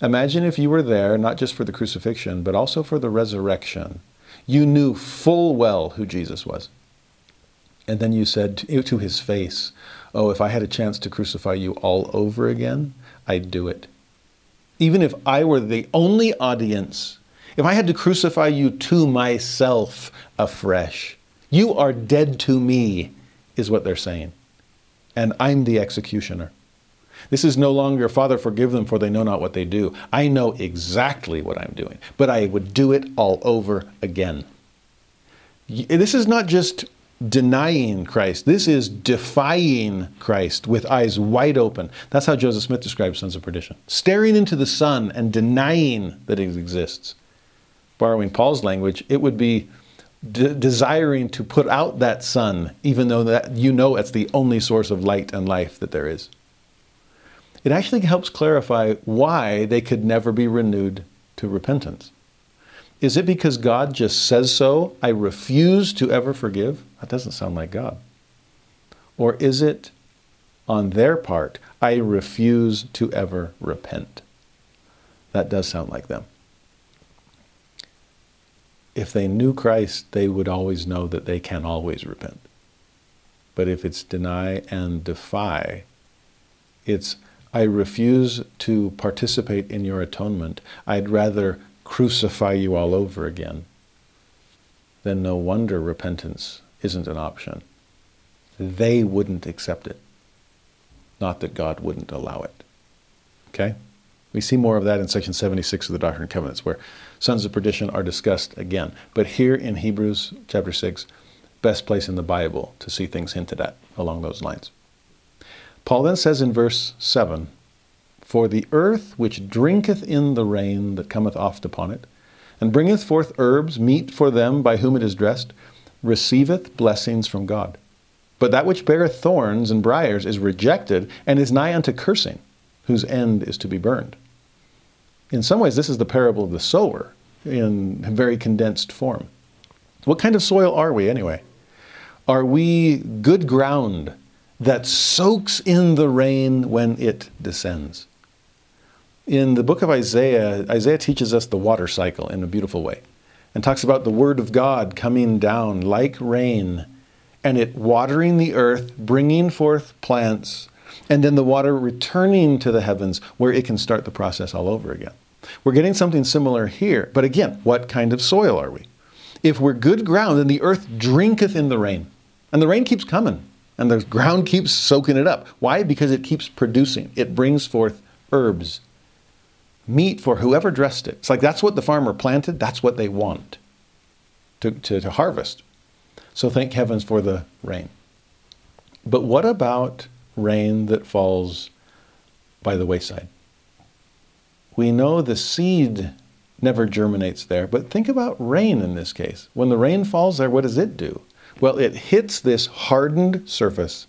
Imagine if you were there, not just for the crucifixion, but also for the resurrection. You knew full well who Jesus was. And then you said to his face, oh, if I had a chance to crucify you all over again, I'd do it. Even if I were the only audience, if I had to crucify you to myself afresh, you are dead to me, is what they're saying. And I'm the executioner. This is no longer, Father, forgive them, for they know not what they do. I know exactly what I'm doing, but I would do it all over again. This is not just denying Christ. This is defying Christ with eyes wide open. That's how Joseph Smith describes sons of perdition. Staring into the sun and denying that it exists. Borrowing Paul's language, it would be de- desiring to put out that sun, even though that you know it's the only source of light and life that there is. It actually helps clarify why they could never be renewed to repentance? Is it because God just says so, I refuse to ever forgive? That doesn't sound like God. Or is it on their part, I refuse to ever repent? That does sound like them. If they knew Christ, they would always know that they can always repent. But if it's deny and defy, it's I refuse to participate in your atonement. I'd rather crucify you all over again. Then no wonder repentance isn't an option. They wouldn't accept it. Not that God wouldn't allow it. Okay? We see more of that in section seventy-six of the Doctrine and Covenants, where sons of perdition are discussed again. But here in Hebrews chapter six, best place in the Bible to see things hinted at along those lines. Paul then says in verse seven, "For the earth which drinketh in the rain that cometh oft upon it, and bringeth forth herbs, meet for them by whom it is dressed, receiveth blessings from God. But that which beareth thorns and briars is rejected, and is nigh unto cursing, whose end is to be burned." In some ways, this is the parable of the sower in a very condensed form. What kind of soil are we anyway? Are we good ground that soaks in the rain when it descends? In the book of Isaiah, Isaiah teaches us the water cycle in a beautiful way, and talks about the word of God coming down like rain, and it watering the earth, bringing forth plants, and then the water returning to the heavens where it can start the process all over again. We're getting something similar here, but again, what kind of soil are we? If we're good ground, then the earth drinketh in the rain, and the rain keeps coming, and the ground keeps soaking it up. Why? Because it keeps producing. It brings forth herbs, meat for whoever dressed it. It's like that's what the farmer planted, that's what they want to, to, to harvest. So thank heavens for the rain. But what about rain that falls by the wayside? We know the seed never germinates there, but think about rain in this case. When the rain falls there, what does it do? Well, it hits this hardened surface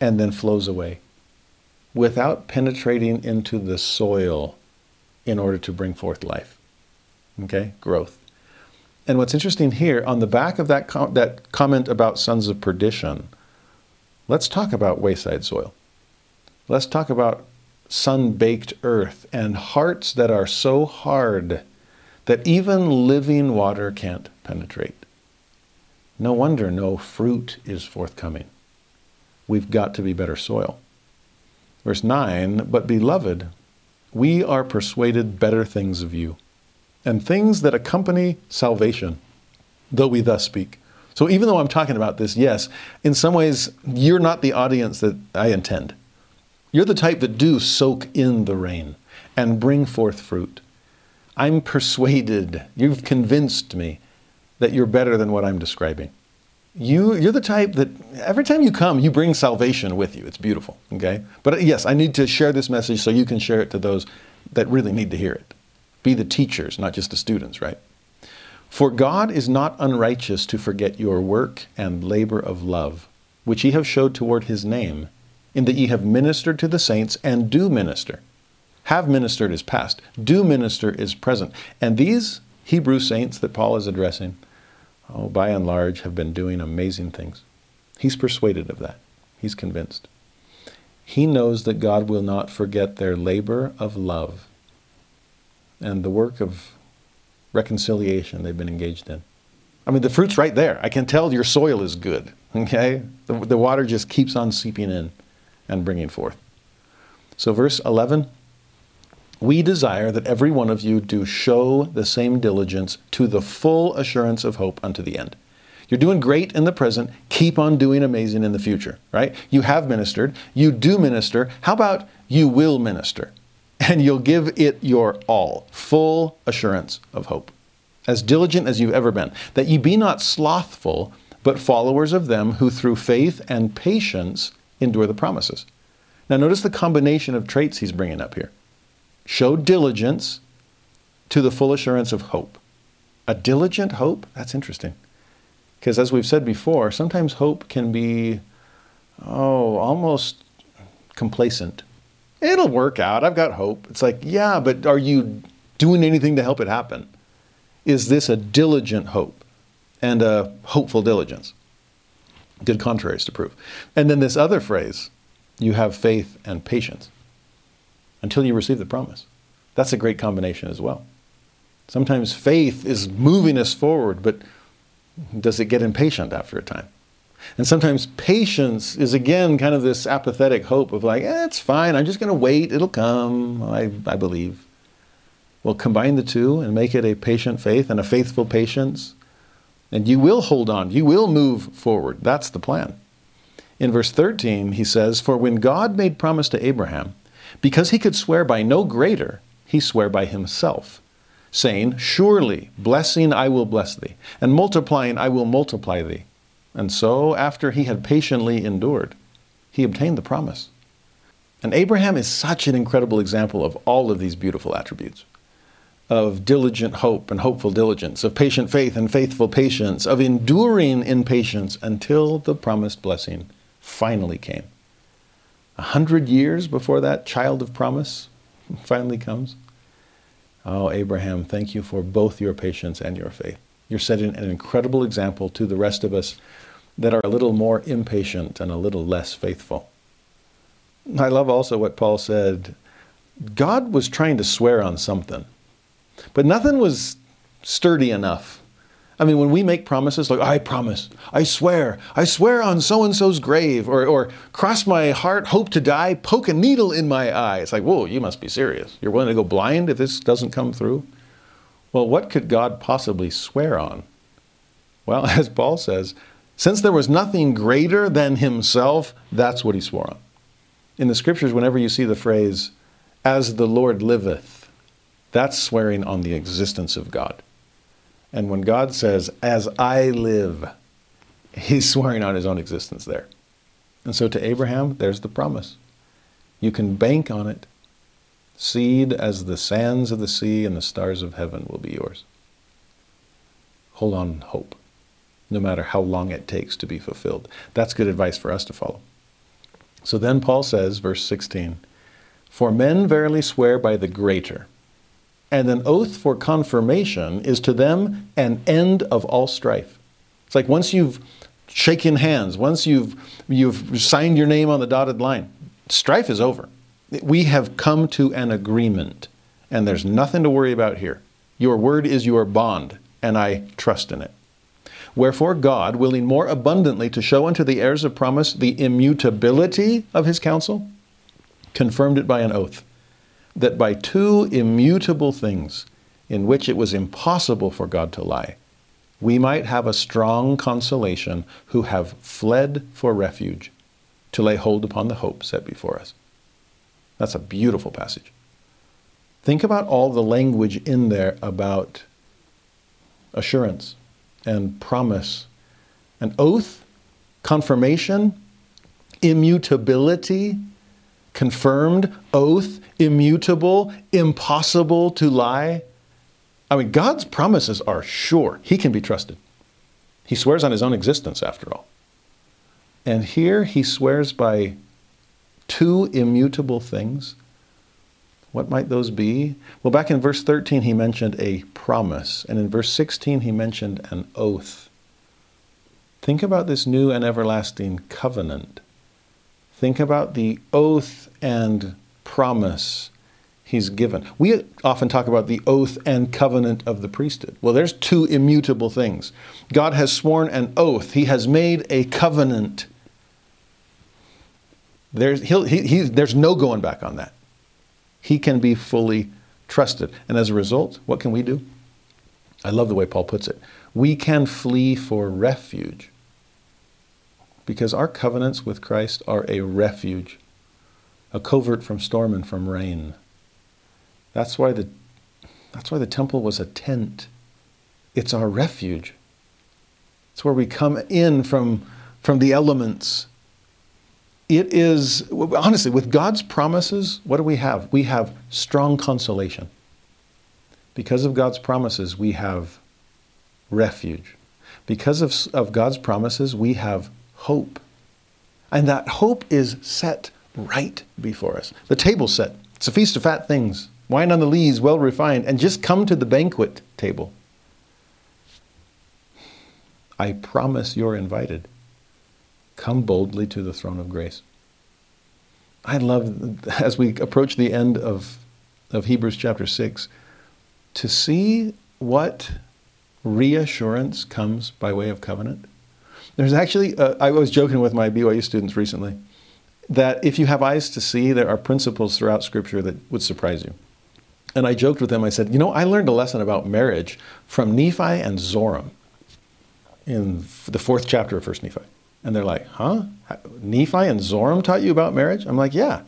and then flows away without penetrating into the soil in order to bring forth life, okay, growth. And what's interesting here, on the back of that com- that comment about sons of perdition, let's talk about wayside soil. Let's talk about sun-baked earth and hearts that are so hard that even living water can't penetrate. No wonder no fruit is forthcoming. We've got to be better soil. Verse nine, "But beloved, we are persuaded better things of you, and things that accompany salvation, though we thus speak." So even though I'm talking about this, yes, in some ways, you're not the audience that I intend. You're the type that do soak in the rain and bring forth fruit. I'm persuaded, you've convinced me that you're better than what I'm describing. You, you're the type that every time you come, you bring salvation with you. It's beautiful, okay? But yes, I need to share this message so you can share it to those that really need to hear it. Be the teachers, not just the students, right? "For God is not unrighteous to forget your work and labor of love, which ye have showed toward his name, in that ye have ministered to the saints and do minister." Have ministered is past. Do minister is present. And these Hebrew saints that Paul is addressing, oh, by and large, have been doing amazing things. He's persuaded of that. He's convinced. He knows that God will not forget their labor of love and the work of reconciliation they've been engaged in. I mean, the fruit's right there. I can tell your soil is good, okay? The, the water just keeps on seeping in and bringing forth. So verse eleven, "We desire that every one of you do show the same diligence to the full assurance of hope unto the end." You're doing great in the present. Keep on doing amazing in the future, right? You have ministered. You do minister. How about you will minister? And you'll give it your all, full assurance of hope, as diligent as you've ever been, that ye be not slothful, but followers of them who through faith and patience endure the promises. Now notice the combination of traits he's bringing up here. Show diligence to the full assurance of hope. A diligent hope? That's interesting. Because as we've said before, sometimes hope can be, oh, almost complacent. It'll work out. I've got hope. It's like, yeah, but are you doing anything to help it happen? Is this a diligent hope and a hopeful diligence? Good contraries to prove. And then this other phrase, you have faith and patience until you receive the promise. That's a great combination as well. Sometimes faith is moving us forward, but does it get impatient after a time? And sometimes patience is, again, kind of this apathetic hope of like, eh, it's fine, I'm just going to wait, it'll come, I, I believe. Well, combine the two and make it a patient faith and a faithful patience, and you will hold on, you will move forward. That's the plan. In verse thirteen, he says, "For when God made promise to Abraham, because he could swear by no greater, he swore by himself, saying, surely, blessing I will bless thee, and multiplying I will multiply thee. And so, after he had patiently endured, he obtained the promise." And Abraham is such an incredible example of all of these beautiful attributes, of diligent hope and hopeful diligence, of patient faith and faithful patience, of enduring in patience until the promised blessing finally came. A hundred years before that child of promise finally comes. Oh, Abraham, thank you for both your patience and your faith. You're setting an incredible example to the rest of us that are a little more impatient and a little less faithful. I love also what Paul said. God was trying to swear on something, but nothing was sturdy enough. I mean, when we make promises, like, I promise, I swear, I swear on so-and-so's grave, or, or cross my heart, hope to die, poke a needle in my eye. It's like, whoa, you must be serious. You're willing to go blind if this doesn't come through? Well, what could God possibly swear on? Well, as Paul says, since there was nothing greater than himself, that's what he swore on. In the scriptures, whenever you see the phrase, as the Lord liveth, that's swearing on the existence of God. And when God says, as I live, he's swearing on his own existence there. And so to Abraham, there's the promise. You can bank on it. Seed as the sands of the sea and the stars of heaven will be yours. Hold on, hope, no matter how long it takes to be fulfilled. That's good advice for us to follow. So then Paul says, verse sixteen, "For men verily swear by the greater, and an oath for confirmation is to them an end of all strife." It's like once you've shaken hands, once you've you've signed your name on the dotted line, strife is over. We have come to an agreement, and there's nothing to worry about here. Your word is your bond, and I trust in it. "Wherefore God, willing more abundantly to show unto the heirs of promise the immutability of his counsel, confirmed it by an oath, that by two immutable things, in which it was impossible for God to lie, we might have a strong consolation who have fled for refuge, to lay hold upon the hope set before us." That's a beautiful passage. Think about all the language in there about assurance and promise, an oath, confirmation, immutability, confirmed, oath, immutable, impossible to lie. I mean, God's promises are sure. He can be trusted. He swears on his own existence, after all. And here he swears by two immutable things. What might those be? Well, back in verse thirteen, he mentioned a promise. And in verse sixteen, he mentioned an oath. Think about this new and everlasting covenant. Think about the oath and promise he's given. We often talk about the oath and covenant of the priesthood. Well, there's two immutable things. God has sworn an oath. He has made a covenant. There's, he'll, he, he, there's no going back on that. He can be fully trusted. And as a result, what can we do? I love the way Paul puts it. We can flee for refuge, because our covenants with Christ are a refuge, a covert from storm and from rain. That's why the, that's why the temple was a tent. It's our refuge. It's where we come in from, from the elements. It is, honestly, with God's promises, what do we have? We have strong consolation. Because of God's promises, we have refuge. Because of, of God's promises, we have hope. And that hope is set right before us. The table's set. It's a feast of fat things. wine on the lees, well refined, and just come to the banquet table. I promise you're invited. Come boldly to the throne of grace. I love, as we approach the end of, of Hebrews chapter six, to see what reassurance comes by way of covenant. There's actually, uh, I was joking with my B Y U students recently, that if you have eyes to see, there are principles throughout Scripture that would surprise you. And I joked with them, I said, you know, I learned a lesson about marriage from Nephi and Zoram in the fourth chapter of First Nephi. And they're like, huh? Nephi and Zoram taught you about marriage? I'm like, yeah.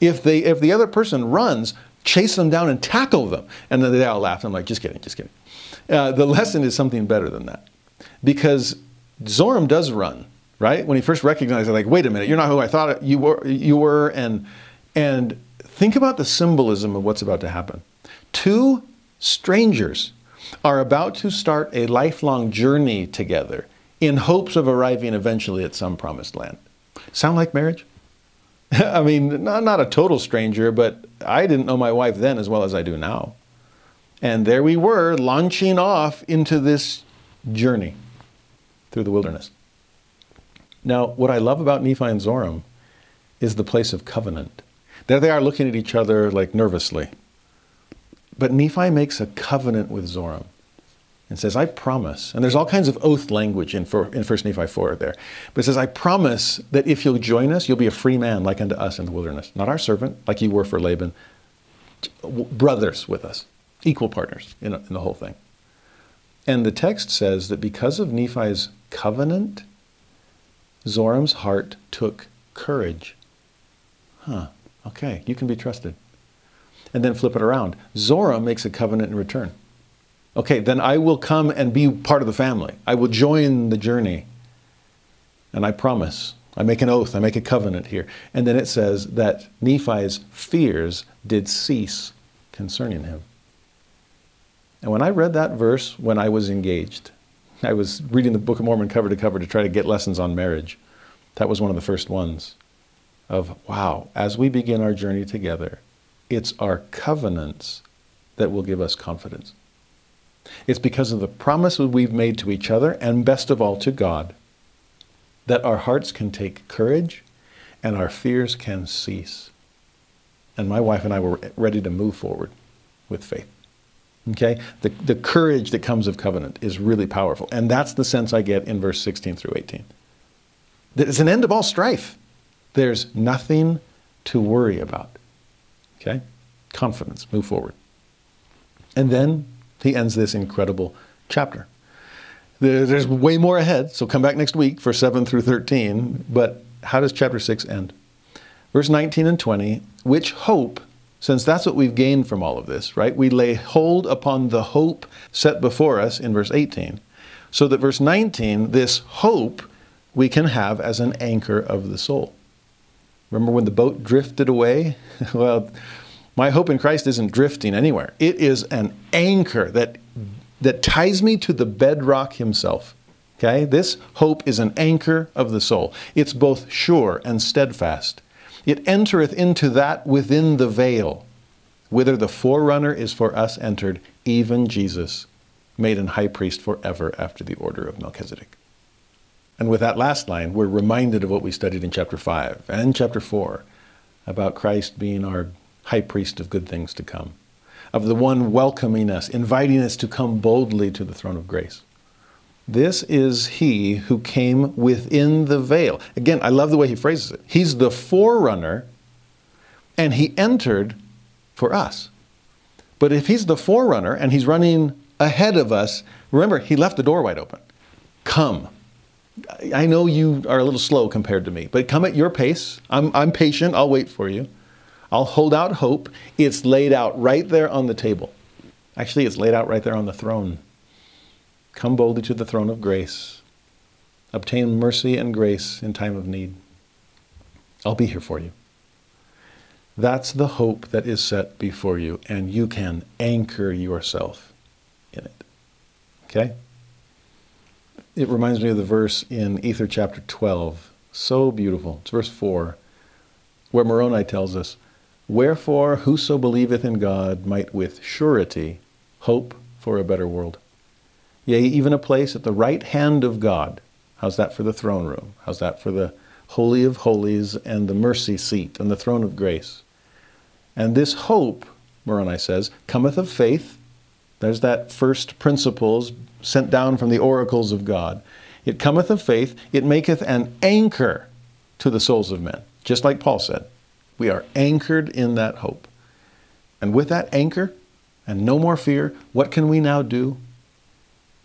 If they, if the other person runs, chase them down and tackle them. And then they all laughed. I'm like, just kidding, just kidding. Uh, the lesson is something better than that. Because Zoram does run, right? When he first recognized it, like, wait a minute, you're not who I thought you were. You were. And, and think about the symbolism of what's about to happen. Two strangers are about to start a lifelong journey together in hopes of arriving eventually at some promised land. Sound like marriage? I mean, not, not a total stranger, but I didn't know my wife then as well as I do now. And there we were, launching off into this journey through the wilderness. Now, what I love about Nephi and Zoram is the place of covenant. There they are looking at each other like nervously. But Nephi makes a covenant with Zoram and says, I promise, and there's all kinds of oath language in, for, in First Nephi four there, but it says, I promise that if you'll join us, you'll be a free man like unto us in the wilderness. Not our servant, like you were for Laban. Brothers with us, equal partners in, in the whole thing. And the text says that because of Nephi's covenant, Zoram's heart took courage. Huh, okay, you can be trusted. And then flip it around. Zoram makes a covenant in return. Okay, then I will come and be part of the family. I will join the journey. And I promise. I make an oath. I make a covenant here. And then it says that Nephi's fears did cease concerning him. And when I read that verse when I was engaged, I was reading the Book of Mormon cover to cover to try to get lessons on marriage. That was one of the first ones of, wow, as we begin our journey together, it's our covenants that will give us confidence. It's because of the promises we've made to each other, and best of all to God, that our hearts can take courage and our fears can cease. And my wife and I were ready to move forward with faith. Okay? The, the courage that comes of covenant is really powerful. And that's the sense I get in verse sixteen through eighteen. There's an end of all strife. There's nothing to worry about. Okay? Confidence. Move forward. And then he ends this incredible chapter. There's way more ahead, so come back next week for seven through thirteen. But how does chapter six end? Verse nineteen and twenty, which hope, since that's what we've gained from all of this, right? We lay hold upon the hope set before us in verse eighteen. So that verse nineteen, this hope we can have as an anchor of the soul. Remember when the boat drifted away? Well, my hope in Christ isn't drifting anywhere. It is an anchor that, that ties me to the bedrock himself. Okay? This hope is an anchor of the soul. It's both sure and steadfast. It entereth into that within the veil, whither the forerunner is for us entered, even Jesus, made an high priest forever after the order of Melchizedek. And with that last line, we're reminded of what we studied in chapter five and chapter four about Christ being our high priest of good things to come, of the one welcoming us, inviting us to come boldly to the throne of grace. This is he who came within the veil. Again, I love the way he phrases it. He's the forerunner, and he entered for us. But if he's the forerunner and he's running ahead of us, remember, he left the door wide open. Come. I know you are a little slow compared to me, but come at your pace. I'm, I'm patient. I'll wait for you. I'll hold out hope. It's laid out right there on the table. Actually, it's laid out right there on the throne. Come boldly to the throne of grace. Obtain mercy and grace in time of need. I'll be here for you. That's the hope that is set before you, and you can anchor yourself in it. Okay? It reminds me of the verse in Ether chapter twelve. So beautiful. It's verse four, where Moroni tells us, Wherefore, whoso believeth in God might with surety hope for a better world. Yea, even a place at the right hand of God. How's that for the throne room? How's that for the Holy of Holies and the mercy seat and the throne of grace? And this hope, Moroni says, cometh of faith. There's that first principles sent down from the oracles of God. It cometh of faith. It maketh an anchor to the souls of men. Just like Paul said. We are anchored in that hope. And with that anchor and no more fear, what can we now do?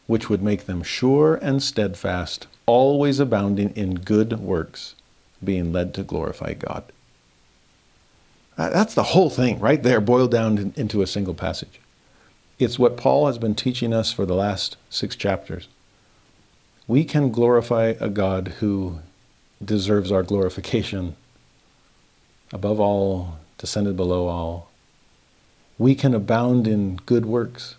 Which would make them sure and steadfast, always abounding in good works, being led to glorify God. That's the whole thing right there, boiled down into a single passage. It's what Paul has been teaching us for the last six chapters. We can glorify a God who deserves our glorification. Above all, descended below all. We can abound in good works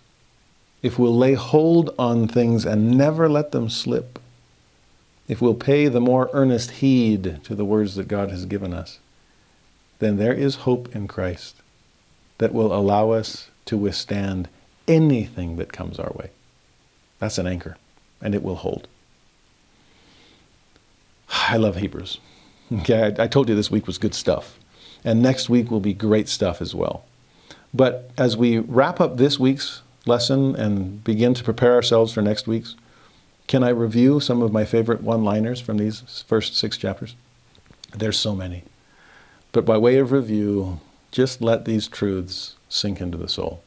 if we'll lay hold on things and never let them slip. If we'll pay the more earnest heed to the words that God has given us, then there is hope in Christ that will allow us to withstand anything that comes our way. That's an anchor, and it will hold. I love Hebrews. Okay, I, I told you this week was good stuff. And next week will be great stuff as well. But as we wrap up this week's lesson and begin to prepare ourselves for next week's, can I review some of my favorite one-liners from these first six chapters? There's so many. But by way of review, just let these truths sink into the soul.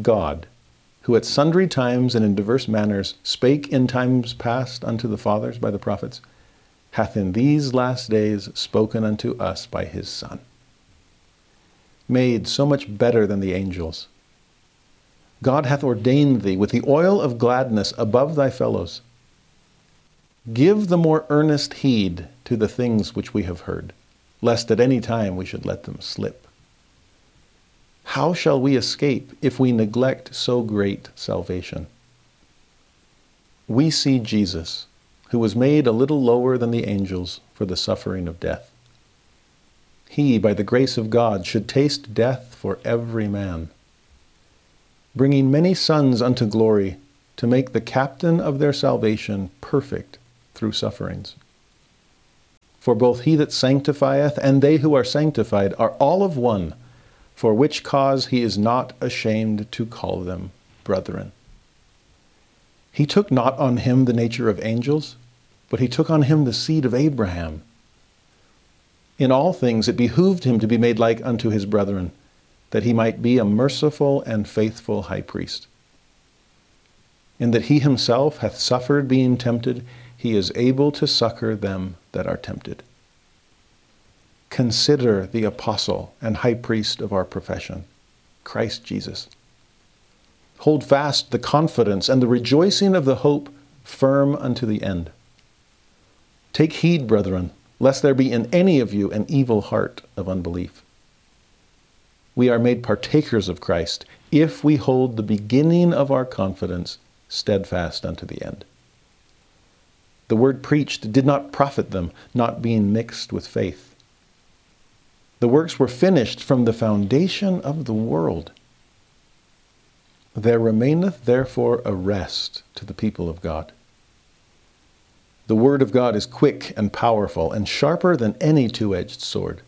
God, who at sundry times and in diverse manners spake in times past unto the fathers by the prophets, hath in these last days spoken unto us by his Son, made so much better than the angels. God hath ordained thee with the oil of gladness above thy fellows. Give the more earnest heed to the things which we have heard, lest at any time we should let them slip. How shall we escape if we neglect so great salvation? We see Jesus, who was made a little lower than the angels for the suffering of death. He, by the grace of God, should taste death for every man, bringing many sons unto glory, to make the captain of their salvation perfect through sufferings. For both he that sanctifieth and they who are sanctified are all of one, for which cause he is not ashamed to call them brethren. He took not on him the nature of angels, but he took on him the seed of Abraham. In all things it behooved him to be made like unto his brethren, that he might be a merciful and faithful high priest. In that he himself hath suffered being tempted, he is able to succor them that are tempted. Consider the apostle and high priest of our profession, Christ Jesus. Hold fast the confidence and the rejoicing of the hope firm unto the end. Take heed, brethren, lest there be in any of you an evil heart of unbelief. We are made partakers of Christ if we hold the beginning of our confidence steadfast unto the end. The word preached did not profit them, not being mixed with faith. The works were finished from the foundation of the world. There remaineth therefore a rest to the people of God. The word of God is quick and powerful, and sharper than any two-edged sword.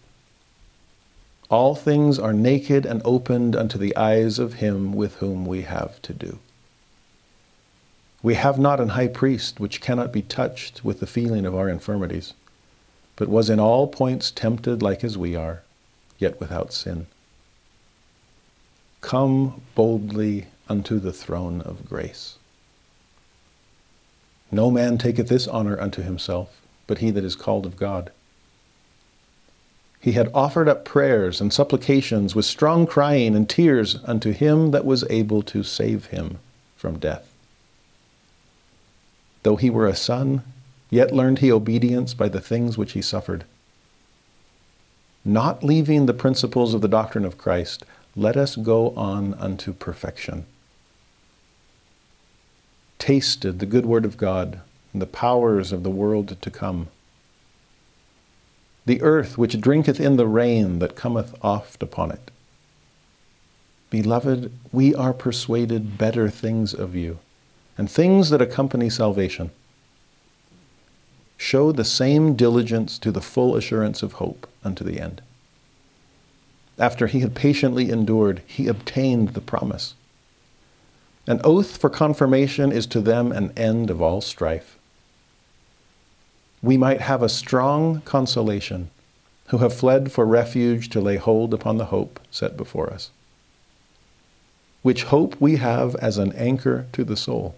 All things are naked and opened unto the eyes of him with whom we have to do. We have not an high priest which cannot be touched with the feeling of our infirmities, but was in all points tempted like as we are, yet without sin. Come boldly unto the throne of grace. No man taketh this honor unto himself, but he that is called of God. He had offered up prayers and supplications with strong crying and tears unto him that was able to save him from death. Though he were a son, yet learned he obedience by the things which he suffered. Not leaving the principles of the doctrine of Christ, let us go on unto perfection. Tasted the good word of God and the powers of the world to come. the earth which drinketh in the rain that cometh oft upon it. Beloved, we are persuaded better things of you, and things that accompany salvation. Show the same diligence to the full assurance of hope unto the end. After he had patiently endured, he obtained the promise. An oath for confirmation is to them an end of all strife. We might have a strong consolation, who have fled for refuge to lay hold upon the hope set before us, which hope we have as an anchor to the soul,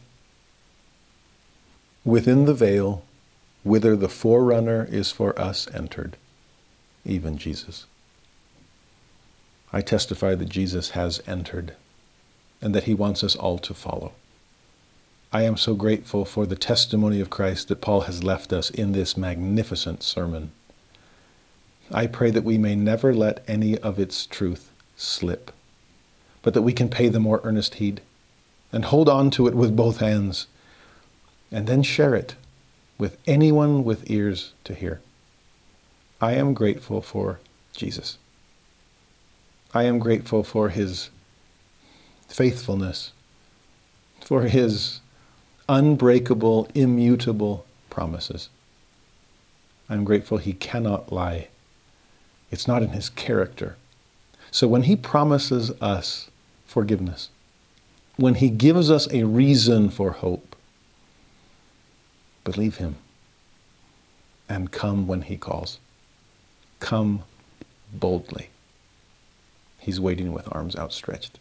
within the veil, whither the forerunner is for us entered, even Jesus. I testify that Jesus has entered, and that he wants us all to follow. I am so grateful for the testimony of Christ that Paul has left us in this magnificent sermon. I pray that we may never let any of its truth slip, but that we can pay the more earnest heed and hold on to it with both hands, and then share it with anyone with ears to hear. I am grateful for Jesus. I am grateful for his faithfulness, for his unbreakable, immutable promises. I'm grateful he cannot lie. It's not in his character. So when he promises us forgiveness, when he gives us a reason for hope, believe him and come when he calls. Come boldly. He's waiting with arms outstretched.